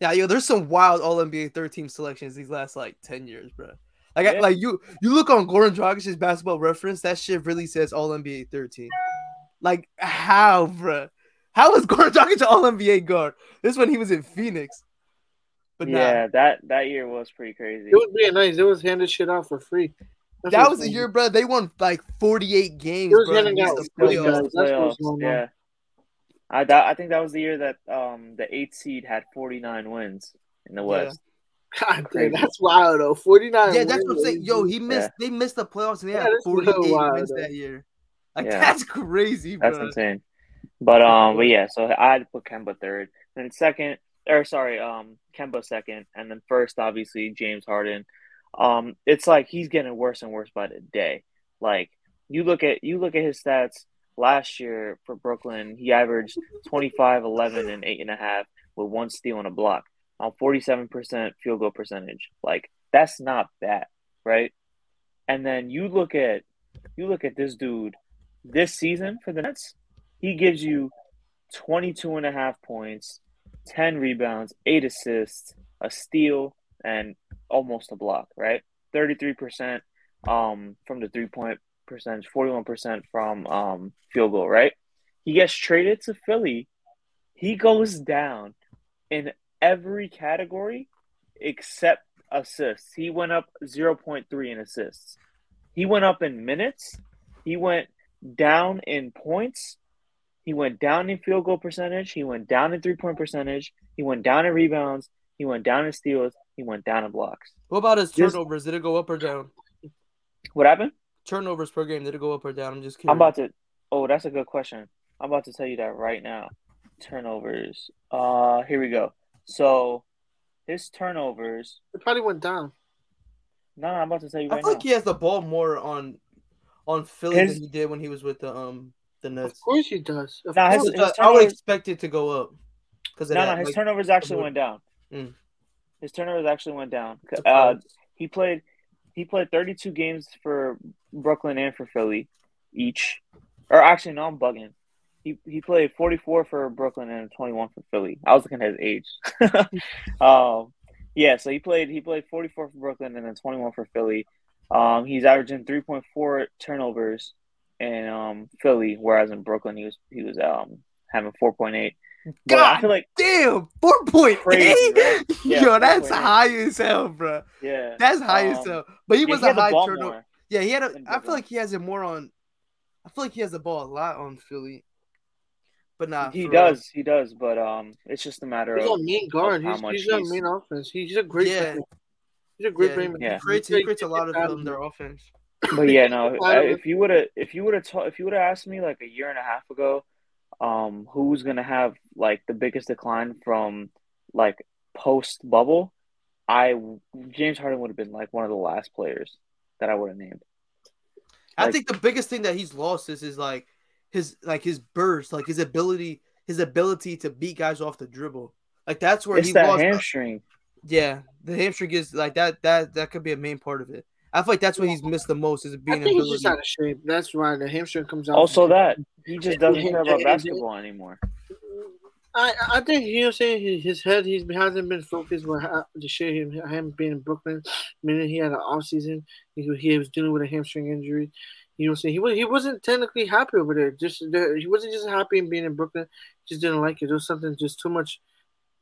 Yeah, yo, there's some wild All-NBA third team selections these last, like, 10 years, bro. Like, yeah. You look on Goran Dragic's Basketball Reference, that shit really says All-NBA 13. Like, how, bro? How was Goran Dragic an All-NBA guard? This one, he was in Phoenix. But yeah, that year was pretty crazy. It was really nice. It was handed shit out for free. That was a year, bro. They won, like, 48 games, bro. Playoffs. Yeah. I think that was the year that the 8th seed had 49 wins in the West. Yeah. God, dude, that's wild, though. 49 wins. Yeah, that's what I'm saying. Yo, they missed the playoffs, and they had 48 wins that year. Like, that's crazy, bro. That's insane. But yeah, so I had to put Kemba third. And Kemba second. And then first, obviously, James Harden. It's like he's getting worse and worse by the day. Like, you look at his stats. Last year for Brooklyn, he averaged 25, 11, and 8.5 with one steal and a block on 47% field goal percentage. Like, that's not bad, right? And then you look at this dude this season for the Nets, he gives you 22.5 points, 10 rebounds, 8 assists, a steal, and almost a block, right? 33% from the three-point percentage, 41% from field goal, right? He gets traded to Philly. He goes down in every category except assists. He went up 0.3 in assists. He went up in minutes. He went down in points. He went down in field goal percentage. He went down in three-point percentage. He went down in rebounds. He went down in steals. He went down in blocks. What about his turnovers? Did it go up or down? What happened? Turnovers per game, did it go up or down? I'm just curious. That's a good question. I'm about to tell you that right now. Turnovers. Here we go. So, his turnovers. It probably went down. No, I'm about to tell you right now. I think he has the ball more on Philly than he did when he was with the Nets. Of course he does. Now, his I would expect it to go up. His turnovers actually went down. Mm. His turnovers actually went down. He played 32 games for Brooklyn and for Philly each. Or actually, no, I'm bugging. He played 44 for Brooklyn and 21 for Philly. I was looking at his age. So he played 44 for Brooklyn and then 21 for Philly. He's averaging 3.4 turnovers in Philly, whereas in Brooklyn he was having 4.8. God, I feel like, damn, 4.8? Right? Yeah, yo, that's 4.8. High as hell, bro. Yeah. That's high as hell. But he was a high turnover. More. Yeah, he had a – I feel like he has it more on – I feel like he has the ball a lot on Philly. But nah. He does. But it's just a matter of – he's a mean guard. He's a mean offense. He's a great player. He's a great player. Yeah. He creates a lot of their offense. But, yeah, no, if you would have asked me like a year and a half ago, who's gonna have like the biggest decline from like post bubble? James Harden would have been like one of the last players that I would have named. I think the biggest thing that he's lost is like his burst, like his ability to beat guys off the dribble. Like that's where he lost. Hamstring. Yeah, the hamstring is like that could be a main part of it. I feel like that's what he's missed the most is being. I think he's just out of shape. That's why the hamstring comes out. Also, that he just doesn't care about basketball anymore. I think you know, what I'm saying his head. He hasn't been focused with the shit. Him being in Brooklyn, meaning he had an off season. He was dealing with a hamstring injury. You know, what I'm saying he wasn't technically happy over there. He wasn't just happy in being in Brooklyn. He just didn't like it. There was something just too much.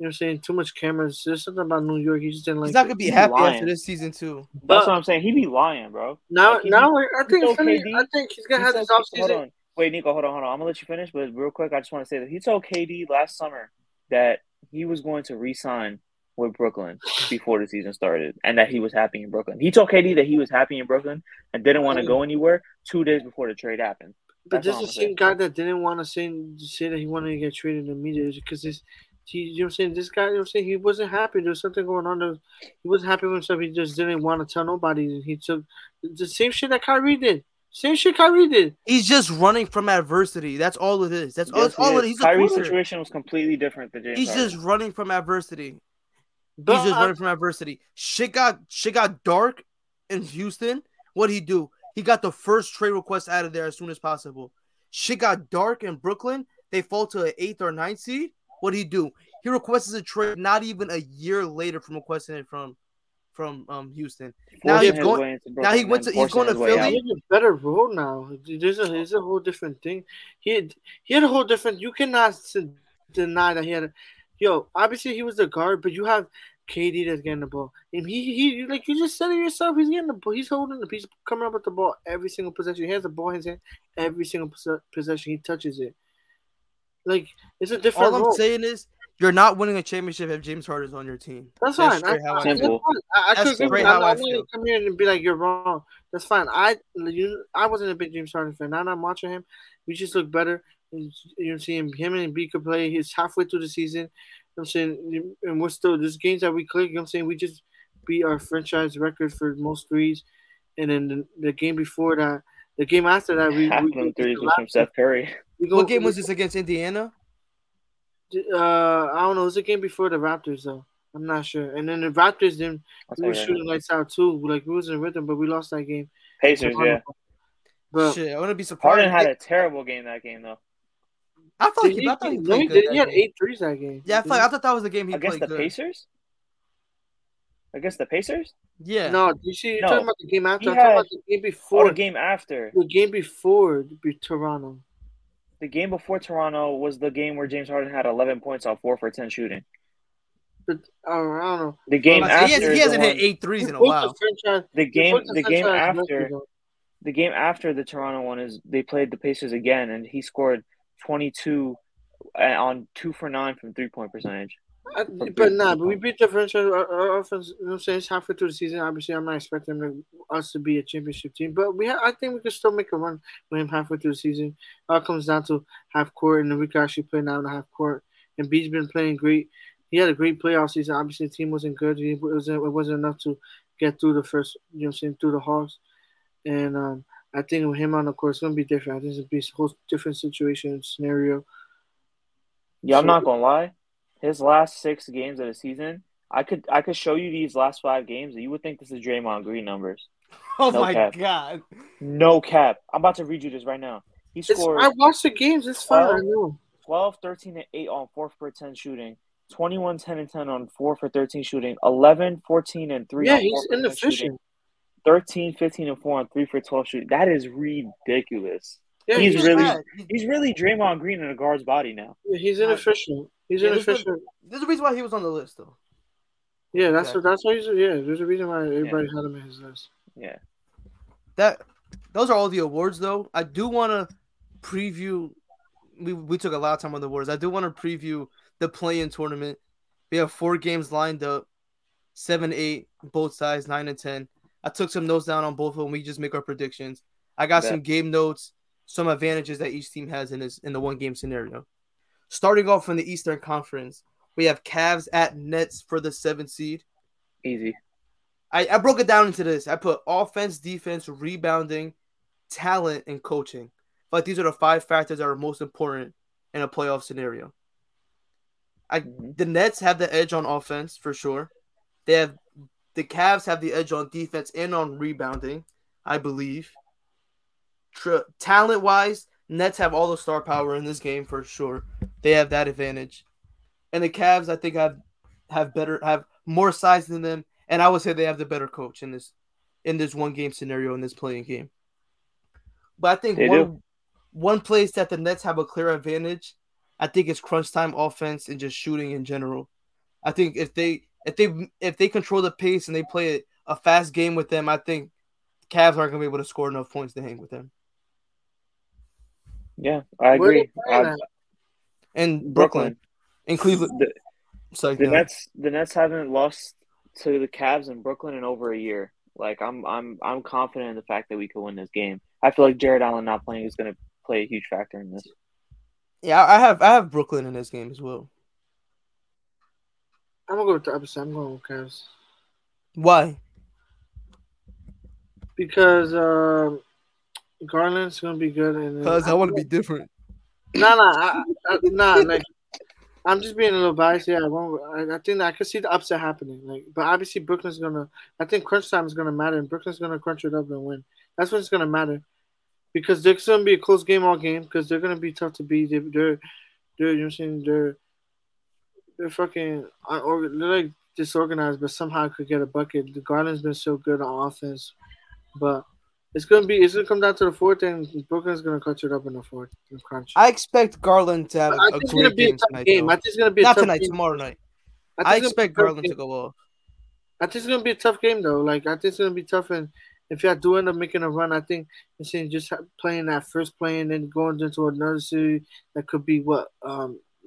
You know what I'm saying? Too much cameras. There's something about New York. He just didn't like it. He's not going to be happy after this season, too. That's what I'm saying. He be lying, bro. I think he's going to have this offseason. Hold on. Wait, Nico, hold on. I'm going to let you finish, but real quick, I just want to say that he told KD last summer that he was going to re-sign with Brooklyn before the season started and that he was happy in Brooklyn. He told KD that he was happy in Brooklyn and didn't want to go anywhere 2 days before the trade happened. But this is the same guy that didn't want to say that he wanted to get traded immediately because you know what I'm saying? This guy, you know what I'm saying? He wasn't happy. There was something going on. He wasn't happy with himself. He just didn't want to tell nobody. He took the same shit that Kyrie did. Same shit Kyrie did. He's just running from adversity. That's all it is. That's all it is. Kyrie's situation was completely different than James. He's just running from adversity. Shit got dark in Houston. What'd he do? He got the first trade request out of there as soon as possible. Shit got dark in Brooklyn. They fall to an 8th or 9th seed. What'd he do? He requests a trade not even a year later from requesting it from Houston. Now he's going to Philly. He's a better role now. There's a whole different thing. He had a whole different. You cannot deny that he had. Obviously he was the guard, but you have KD that's getting the ball, and he like you just said it yourself. He's getting the ball. He's coming up with the ball every single possession. He has the ball in his hand every single possession. He touches it. Like it's a different. All I'm saying is, you're not winning a championship if James Harden's on your team. That's fine. I don't come here and be like you're wrong. That's fine. I wasn't a big James Harden fan. Now I'm watching him. We just look better. You know, seeing him and B could play. He's halfway through the season. You know I'm saying, and we're still there's games that we click. You know I'm saying, we just beat our franchise record for most threes, and then the game before that, the game after that, we threes was from Steph Curry. What game was this against Indiana? I don't know. It was a game before the Raptors though. I'm not sure. And then the Raptors shooting lights out too. Like we was in rhythm, but we lost that game. Pacers, yeah. But shit, I wouldn't be surprised. Harden had a terrible game that game though. I thought he had 8 threes that game. Yeah, I thought that was the game he played good. Against the Pacers? Yeah. No, you're talking about the game after. I'm talking about the game before. The game after. The game before Toronto. The game before Toronto was the game where James Harden had 11 points on 4 for 10 shooting. But I don't know. The game after he hasn't hit 8 threes in a while. The game after the Toronto one is they played the Pacers again and he scored 22 on 2 for 9 from 3-point percentage. But we beat the franchise. Our offense, you know what I'm saying, it's halfway through the season. Obviously, I'm not expecting us to be a championship team, but I think we can still make a run with him halfway through the season. It all comes down to half court, and then we can actually play now in the half court. And B's been playing great. He had a great playoff season. Obviously, the team wasn't good. It wasn't enough to get through the first, you know what I'm saying, through the Hawks. And I think with him on the court, it's going to be different. I think it's going to be a whole different situation scenario. Yeah, I'm not going to lie. His last 6 games of the season, I could show you these last 5 games, and you would think this is Draymond Green numbers. Oh no my cap. God! No cap. I'm about to read you this right now. He scored. I watched the games. It's fine. I know. 12, 13, and 8 on 4 for 10 shooting. 21, 10, and 10 on 4 for 13 shooting. 11, 14, and 3. Yeah, on he's inefficient. 13, 15, and 4 on 3 for 12 shooting. That is ridiculous. Yeah, he's really Draymond Green in a guard's body now. Yeah, he's inefficient. There's a reason why he was on the list, though. Yeah, that's why he's. Yeah, there's a reason why everybody had him on his list. Yeah. Those are all the awards, though. I do want to preview. We took a lot of time on the awards. I do want to preview the play-in tournament. We have 4 games lined up, 7, 8, both sides, 9 and 10. I took some notes down on both of them. We just make our predictions. I got some game notes, some advantages that each team has in the one-game scenario. Starting off from the Eastern Conference, we have Cavs at Nets for the 7th seed. Easy. I broke it down into this. I put offense, defense, rebounding, talent, and coaching. But these are the 5 factors that are most important in a playoff scenario. The Nets have the edge on offense for sure. The Cavs have the edge on defense and on rebounding, I believe. Talent-wise, Nets have all the star power in this game for sure. They have that advantage. And the Cavs, I think, have more size than them. And I would say they have the better coach in this one-game scenario, in this playing game. But I think one place that the Nets have a clear advantage, I think, is crunch time offense and just shooting in general. I think if they control the pace and they play a fast game with them, I think Cavs aren't going to be able to score enough points to hang with them. Yeah, I agree. And Brooklyn. In Cleveland. The Nets haven't lost to the Cavs in Brooklyn in over a year. Like I'm confident in the fact that we could win this game. I feel like Jared Allen not playing is going to play a huge factor in this. Yeah, I have Brooklyn in this game as well. I'm going to go with the opposite. I'm going with Cavs. Why? Because Garland's going to be good. Because I want to be different. No. Like, I'm just being a little biased. Yeah, I think I could see the upset happening. But obviously, Brooklyn's going to – I think crunch time is going to matter, and Brooklyn's going to crunch it up and win. That's when it's going to matter. Because there's going to be a close game all game because they're going to be tough to beat. They're you know what I'm saying? They're fucking – they're like disorganized, but somehow could get a bucket. The Garland's been so good on offense. But it's gonna come down to the fourth, and Brooklyn's gonna clutch it up in the fourth. And crunch. I expect Garland to have a great game tonight. I think it's gonna be a tough game. Not tonight, tomorrow night. I expect Garland to go off. I think it's gonna be a tough game though. Like I think it's gonna be tough, and if y'all do end up making a run, I think instead of just playing that first play and then going into another series that could be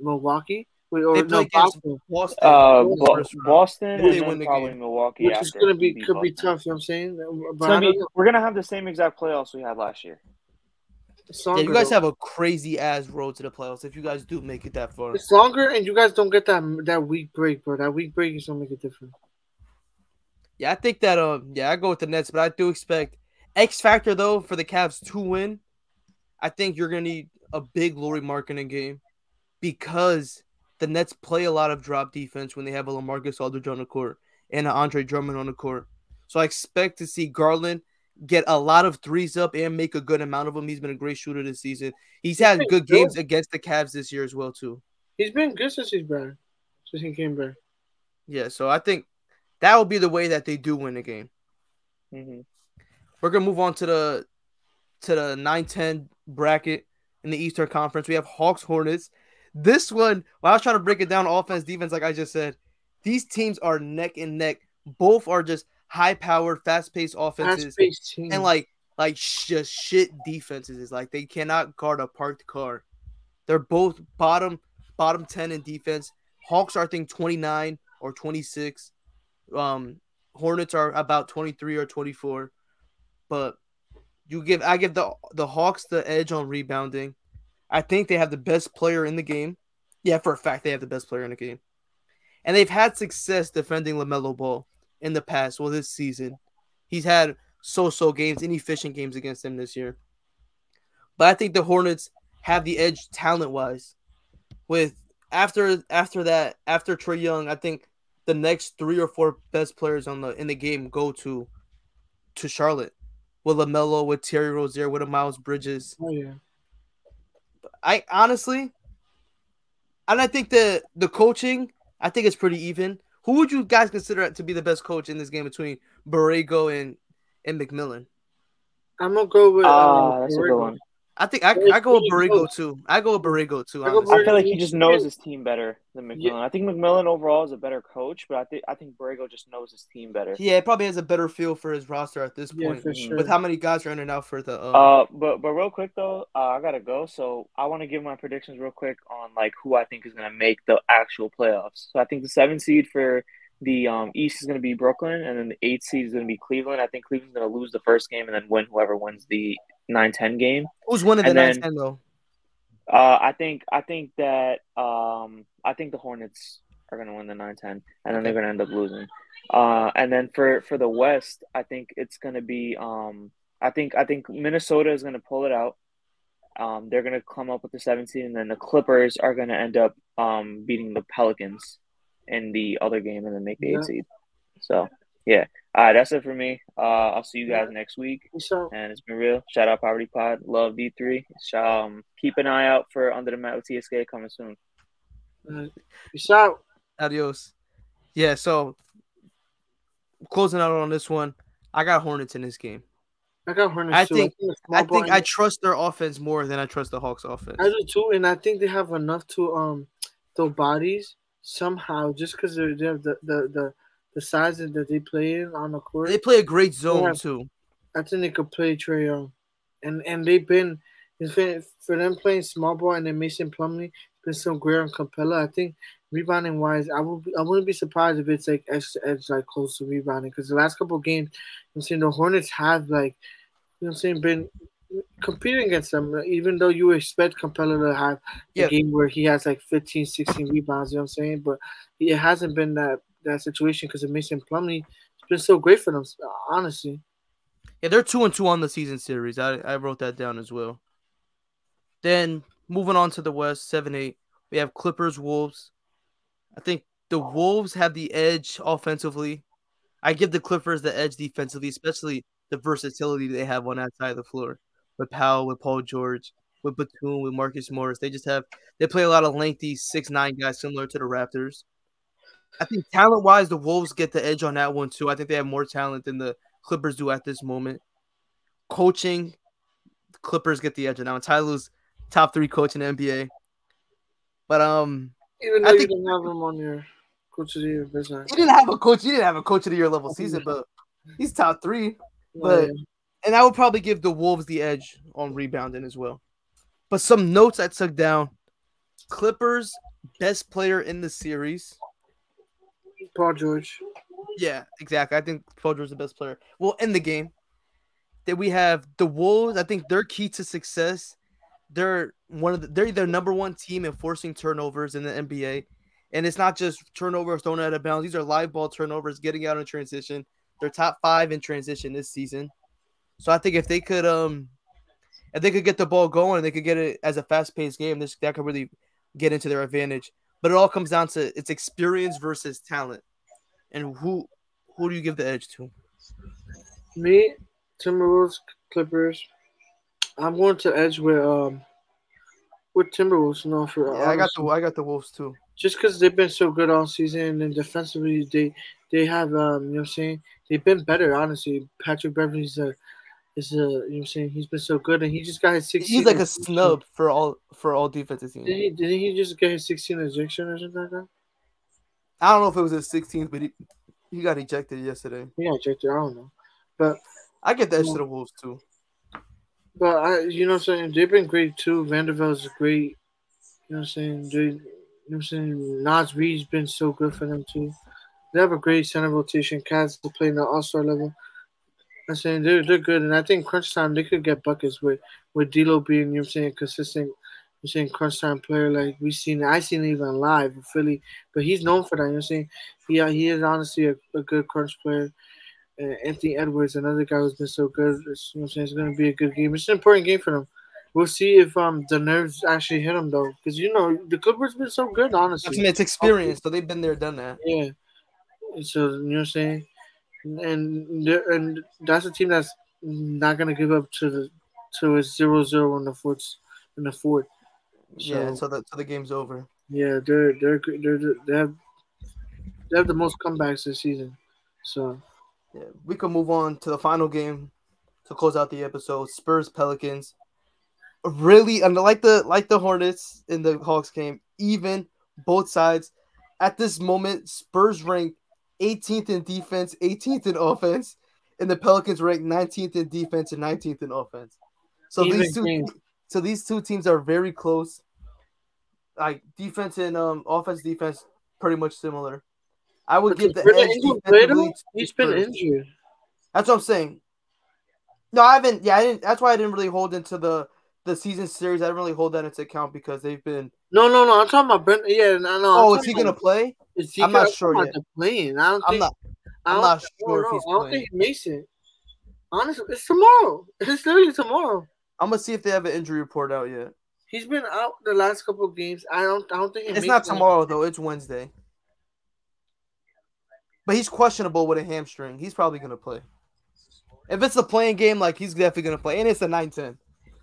Milwaukee. Boston. Boston is probably Milwaukee, which is going to be could be tough. You know what I'm saying? We're going to have the same exact playoffs we had last year. Yeah, you guys have a crazy ass road to the playoffs if you guys do make it that far. It's longer, and you guys don't get that week break, bro. That week break is going to make a difference. Yeah, I think that. I go with the Nets, but I do expect X factor though for the Cavs to win. I think you're going to need a big Lauri Markkanen game because the Nets play a lot of drop defense when they have a LaMarcus Aldridge on the court and an Andre Drummond on the court. So I expect to see Garland get a lot of threes up and make a good amount of them. He's been a great shooter this season. He's had good games against the Cavs this year as well, too. He's been good since he came back. Yeah, so I think that will be the way that they do win the game. Mm-hmm. We're going to move on to the 9-10 bracket in the Eastern Conference. We have Hawks-Hornets. This one, when I was trying to break it down, offense, defense, like I just said, these teams are neck and neck. Both are just high-powered, fast-paced offenses, and just shit defenses. It's like they cannot guard a parked car. They're both bottom 10 in defense. Hawks are, I think, 29 or 26. Hornets are about 23 or 24. But I give the Hawks the edge on rebounding. I think they have the best player in the game. Yeah, for a fact, they have the best player in the game. And they've had success defending LaMelo Ball in the past. Well, this season. He's had so-so games, inefficient games against them this year. But I think the Hornets have the edge talent-wise. After Trae Young, I think the next 3 or 4 best players in the game go to Charlotte. With LaMelo, with Terry Rozier, with Miles Bridges. Oh, yeah. I think the coaching, I think it's pretty even. Who would you guys consider to be the best coach in this game between Borrego and McMillan? I'm gonna go with that's a good one. I think I go with Borrego too. I feel like he just knows his team better than McMillan. Yeah. I think McMillan overall is a better coach, but I think Borrego just knows his team better. Yeah, it probably has a better feel for his roster at this point, for sure. With how many guys are in and out for the. But real quick though, I gotta go. So I want to give my predictions real quick on who I think is gonna make the actual playoffs. So I think the 7 seed for the East is gonna be Brooklyn, and then the 8 seed is gonna be Cleveland. I think Cleveland's gonna lose the first game and then win whoever wins the 9-10 game. Who's winning the 9-10 though? I think the Hornets are gonna win the 9-10, and then they're gonna end up losing. And then for the West, I think it's gonna be I think Minnesota is gonna pull it out. They're gonna come up with the 17, and then the Clippers are gonna end up beating the Pelicans in the other game, and then make the 8 seed. So. Yeah. All right, that's it for me. I'll see you guys next week. And it's been real. Shout out Poverty Pod. Love D3. Keep an eye out for Under the Mat with TSK coming soon. Peace out. Adios. Yeah, so closing out on this one, I got Hornets in this game. I got Hornets too. I think I trust their offense more than I trust the Hawks' offense. I do too, and I think they have enough to throw bodies somehow just because they have the size that they play in on the court. They play a great zone, too. I think they could play Trae Young. And they've been, for them playing small ball and then Mason Plumlee, it's been so great on Capella. I think rebounding-wise, I wouldn't be surprised if it's, edge close to rebounding. Because the last couple of games, the Hornets have, been competing against them, even though you expect Capella to have a game where he has like 15, 16 rebounds, you know what I'm saying? But it hasn't been that situation because of Mason Plumlee. It's been so great for them, honestly. Yeah, they're 2-2 on the season series. I wrote that down as well. Then moving on to the West, 7-8, we have Clippers, Wolves. I think the Wolves have the edge offensively. I give the Clippers the edge defensively, especially the versatility they have on that side of the floor. With Powell, with Paul George, with Batum, with Marcus Morris. They play a lot of lengthy 6'9" guys similar to the Raptors. I think talent-wise, the Wolves get the edge on that one too. I think they have more talent than the Clippers do at this moment. Coaching, the Clippers get the edge on that one. Ty Lue's top three coach in the NBA. But even though I think you didn't have him on your coach of the year business. You didn't have a coach of the year level season, but he's top three. But and I would probably give the Wolves the edge on rebounding as well. But some notes I took down. Clippers, best player in the series. Paul George. Yeah, exactly. I think Paul George is the best player. Well, in the game. Then we have the Wolves. I think their key to success, they're their number one team in forcing turnovers in the NBA. And it's not just turnovers thrown out of bounds. These are live ball turnovers, getting out in transition. They're top five in transition this season. So I think if they could get the ball going, they could get it as a fast-paced game. That could really get into their advantage. But it all comes down to it's experience versus talent, and who do you give the edge to? Me, Timberwolves, Clippers. I'm going to edge with Timberwolves. I got the Wolves too. Just because they've been so good all season and defensively, they have you know what I'm saying, they've been better. Honestly, Patrick Beverly's you know what I'm saying, he's been so good, and he just got his 16. He's like a snub for all defensive teams. Didn't he just get his 16 ejection or something like that? I don't know if it was his 16th, but he got ejected yesterday. He got ejected. I don't know, but I get the edge to the Wolves too. But you know what I'm saying, they've been great too. Vanderbilt's great. You know what I'm saying, Naz Reid's been so good for them too. They have a great center rotation. Cavs are playing the all-star level. I'm saying they're good, and I think crunch time they could get buckets with D'Lo being, you know what I'm saying, a consistent, I'm saying, crunch time player like we've seen. I seen it even live with Philly, but he's known for that. You know what I'm saying? He is honestly a good crunch player. Anthony Edwards, another guy who's been so good. You know what I'm saying? It's going to be a good game. It's an important game for them. We'll see if the nerves actually hit them though, because you know the Clippers been so good. Honestly, I mean, it's experience, so they've been there, done that. Yeah. So you know what I'm saying. And that's a team that's not gonna give up to a 0-0 in the fourth. So, yeah, so the game's over. Yeah, they have the most comebacks this season. So yeah, we can move on to the final game to close out the episode. Spurs Pelicans. Really, and like the Hornets in the Hawks game, even both sides at this moment, Spurs ranked 18th in defense, 18th in offense, and the Pelicans ranked 19th in defense and 19th in offense. So these two teams are very close. Like defense and offense, defense pretty much similar. I would give the edge. He's been injured. That's what I'm saying. No, I haven't. Yeah, I didn't. That's why I didn't really hold into the season series. I didn't really hold that into account because they've been. No. I'm talking about Brent. Yeah, no. Oh, is he gonna play? I'm not sure yet. I'm not sure if he's playing. I don't think he makes it. Honestly, it's tomorrow. It's literally tomorrow. I'm gonna see if they have an injury report out yet. He's been out the last couple of games. I don't think it's not tomorrow though. It's Wednesday. But he's questionable with a hamstring. He's probably gonna play. If it's a playing game, like he's definitely gonna play, and it's a 9-10,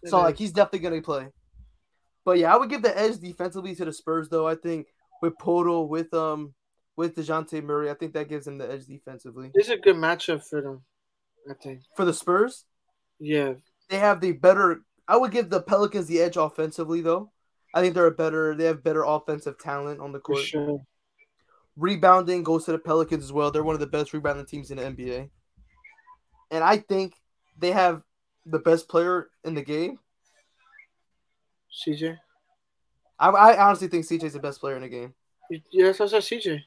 so like he's definitely gonna play. But yeah, I would give the edge defensively to the Spurs though. I think. With Poto, with DeJounte Murray, I think that gives them the edge defensively. It's a good matchup for them, I think. For the Spurs? Yeah. They have the better – I would give the Pelicans the edge offensively, though. I think they have better offensive talent on the court. For sure. Rebounding goes to the Pelicans as well. They're one of the best rebounding teams in the NBA. And I think they have the best player in the game. CJ? I honestly think CJ's the best player in the game. Yeah, that's also CJ.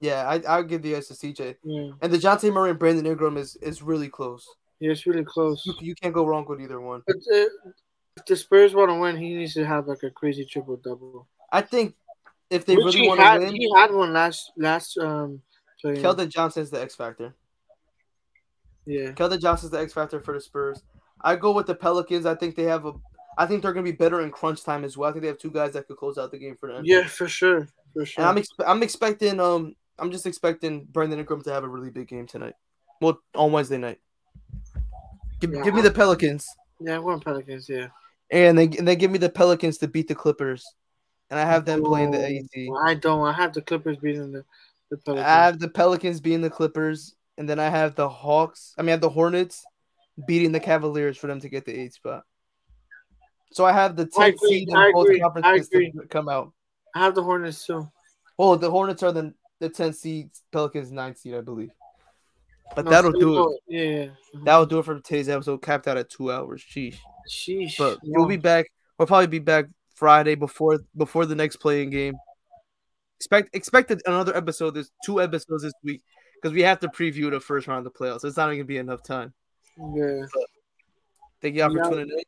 Yeah, I would give the edge to CJ. Yeah. And DeJounte Murray and Brandon Ingram is really close. Yeah, it's really close. You can't go wrong with either one. But, if the Spurs want to win, he needs to have like a crazy triple-double. I think if they really want to win, he had one last play. Keldon Johnson's the X factor. Yeah, Keldon Johnson's the X factor for the Spurs. I go with the Pelicans. I think they have I think they're going to be better in crunch time as well. I think they have two guys that could close out the game for them. Yeah, for sure, for sure. And I'm just expecting Brandon Ingram to have a really big game tonight. Well, on Wednesday night. Give me the Pelicans. Yeah, I want Pelicans. Yeah. And they give me the Pelicans to beat the Clippers, and I have them playing the AZ. I don't. I have the Clippers beating the Pelicans. I have the Pelicans beating the Clippers, and then I have the Hawks. I mean, I have the Hornets beating the Cavaliers for them to get the 8th spot. So I have the 10th seed in both conferences to come out. I have the Hornets too. Oh, the Hornets are the 10th seed, Pelicans 9th seed, I believe. But that'll do it. Yeah. That'll do it for today's episode, capped out at 2 hours. Sheesh. But we'll be back. We'll probably be back Friday before the next playing game. Expect another episode. There's 2 episodes this week because we have to preview the first round of the playoffs. It's not going to be enough time. Yeah. But thank y'all for tuning in.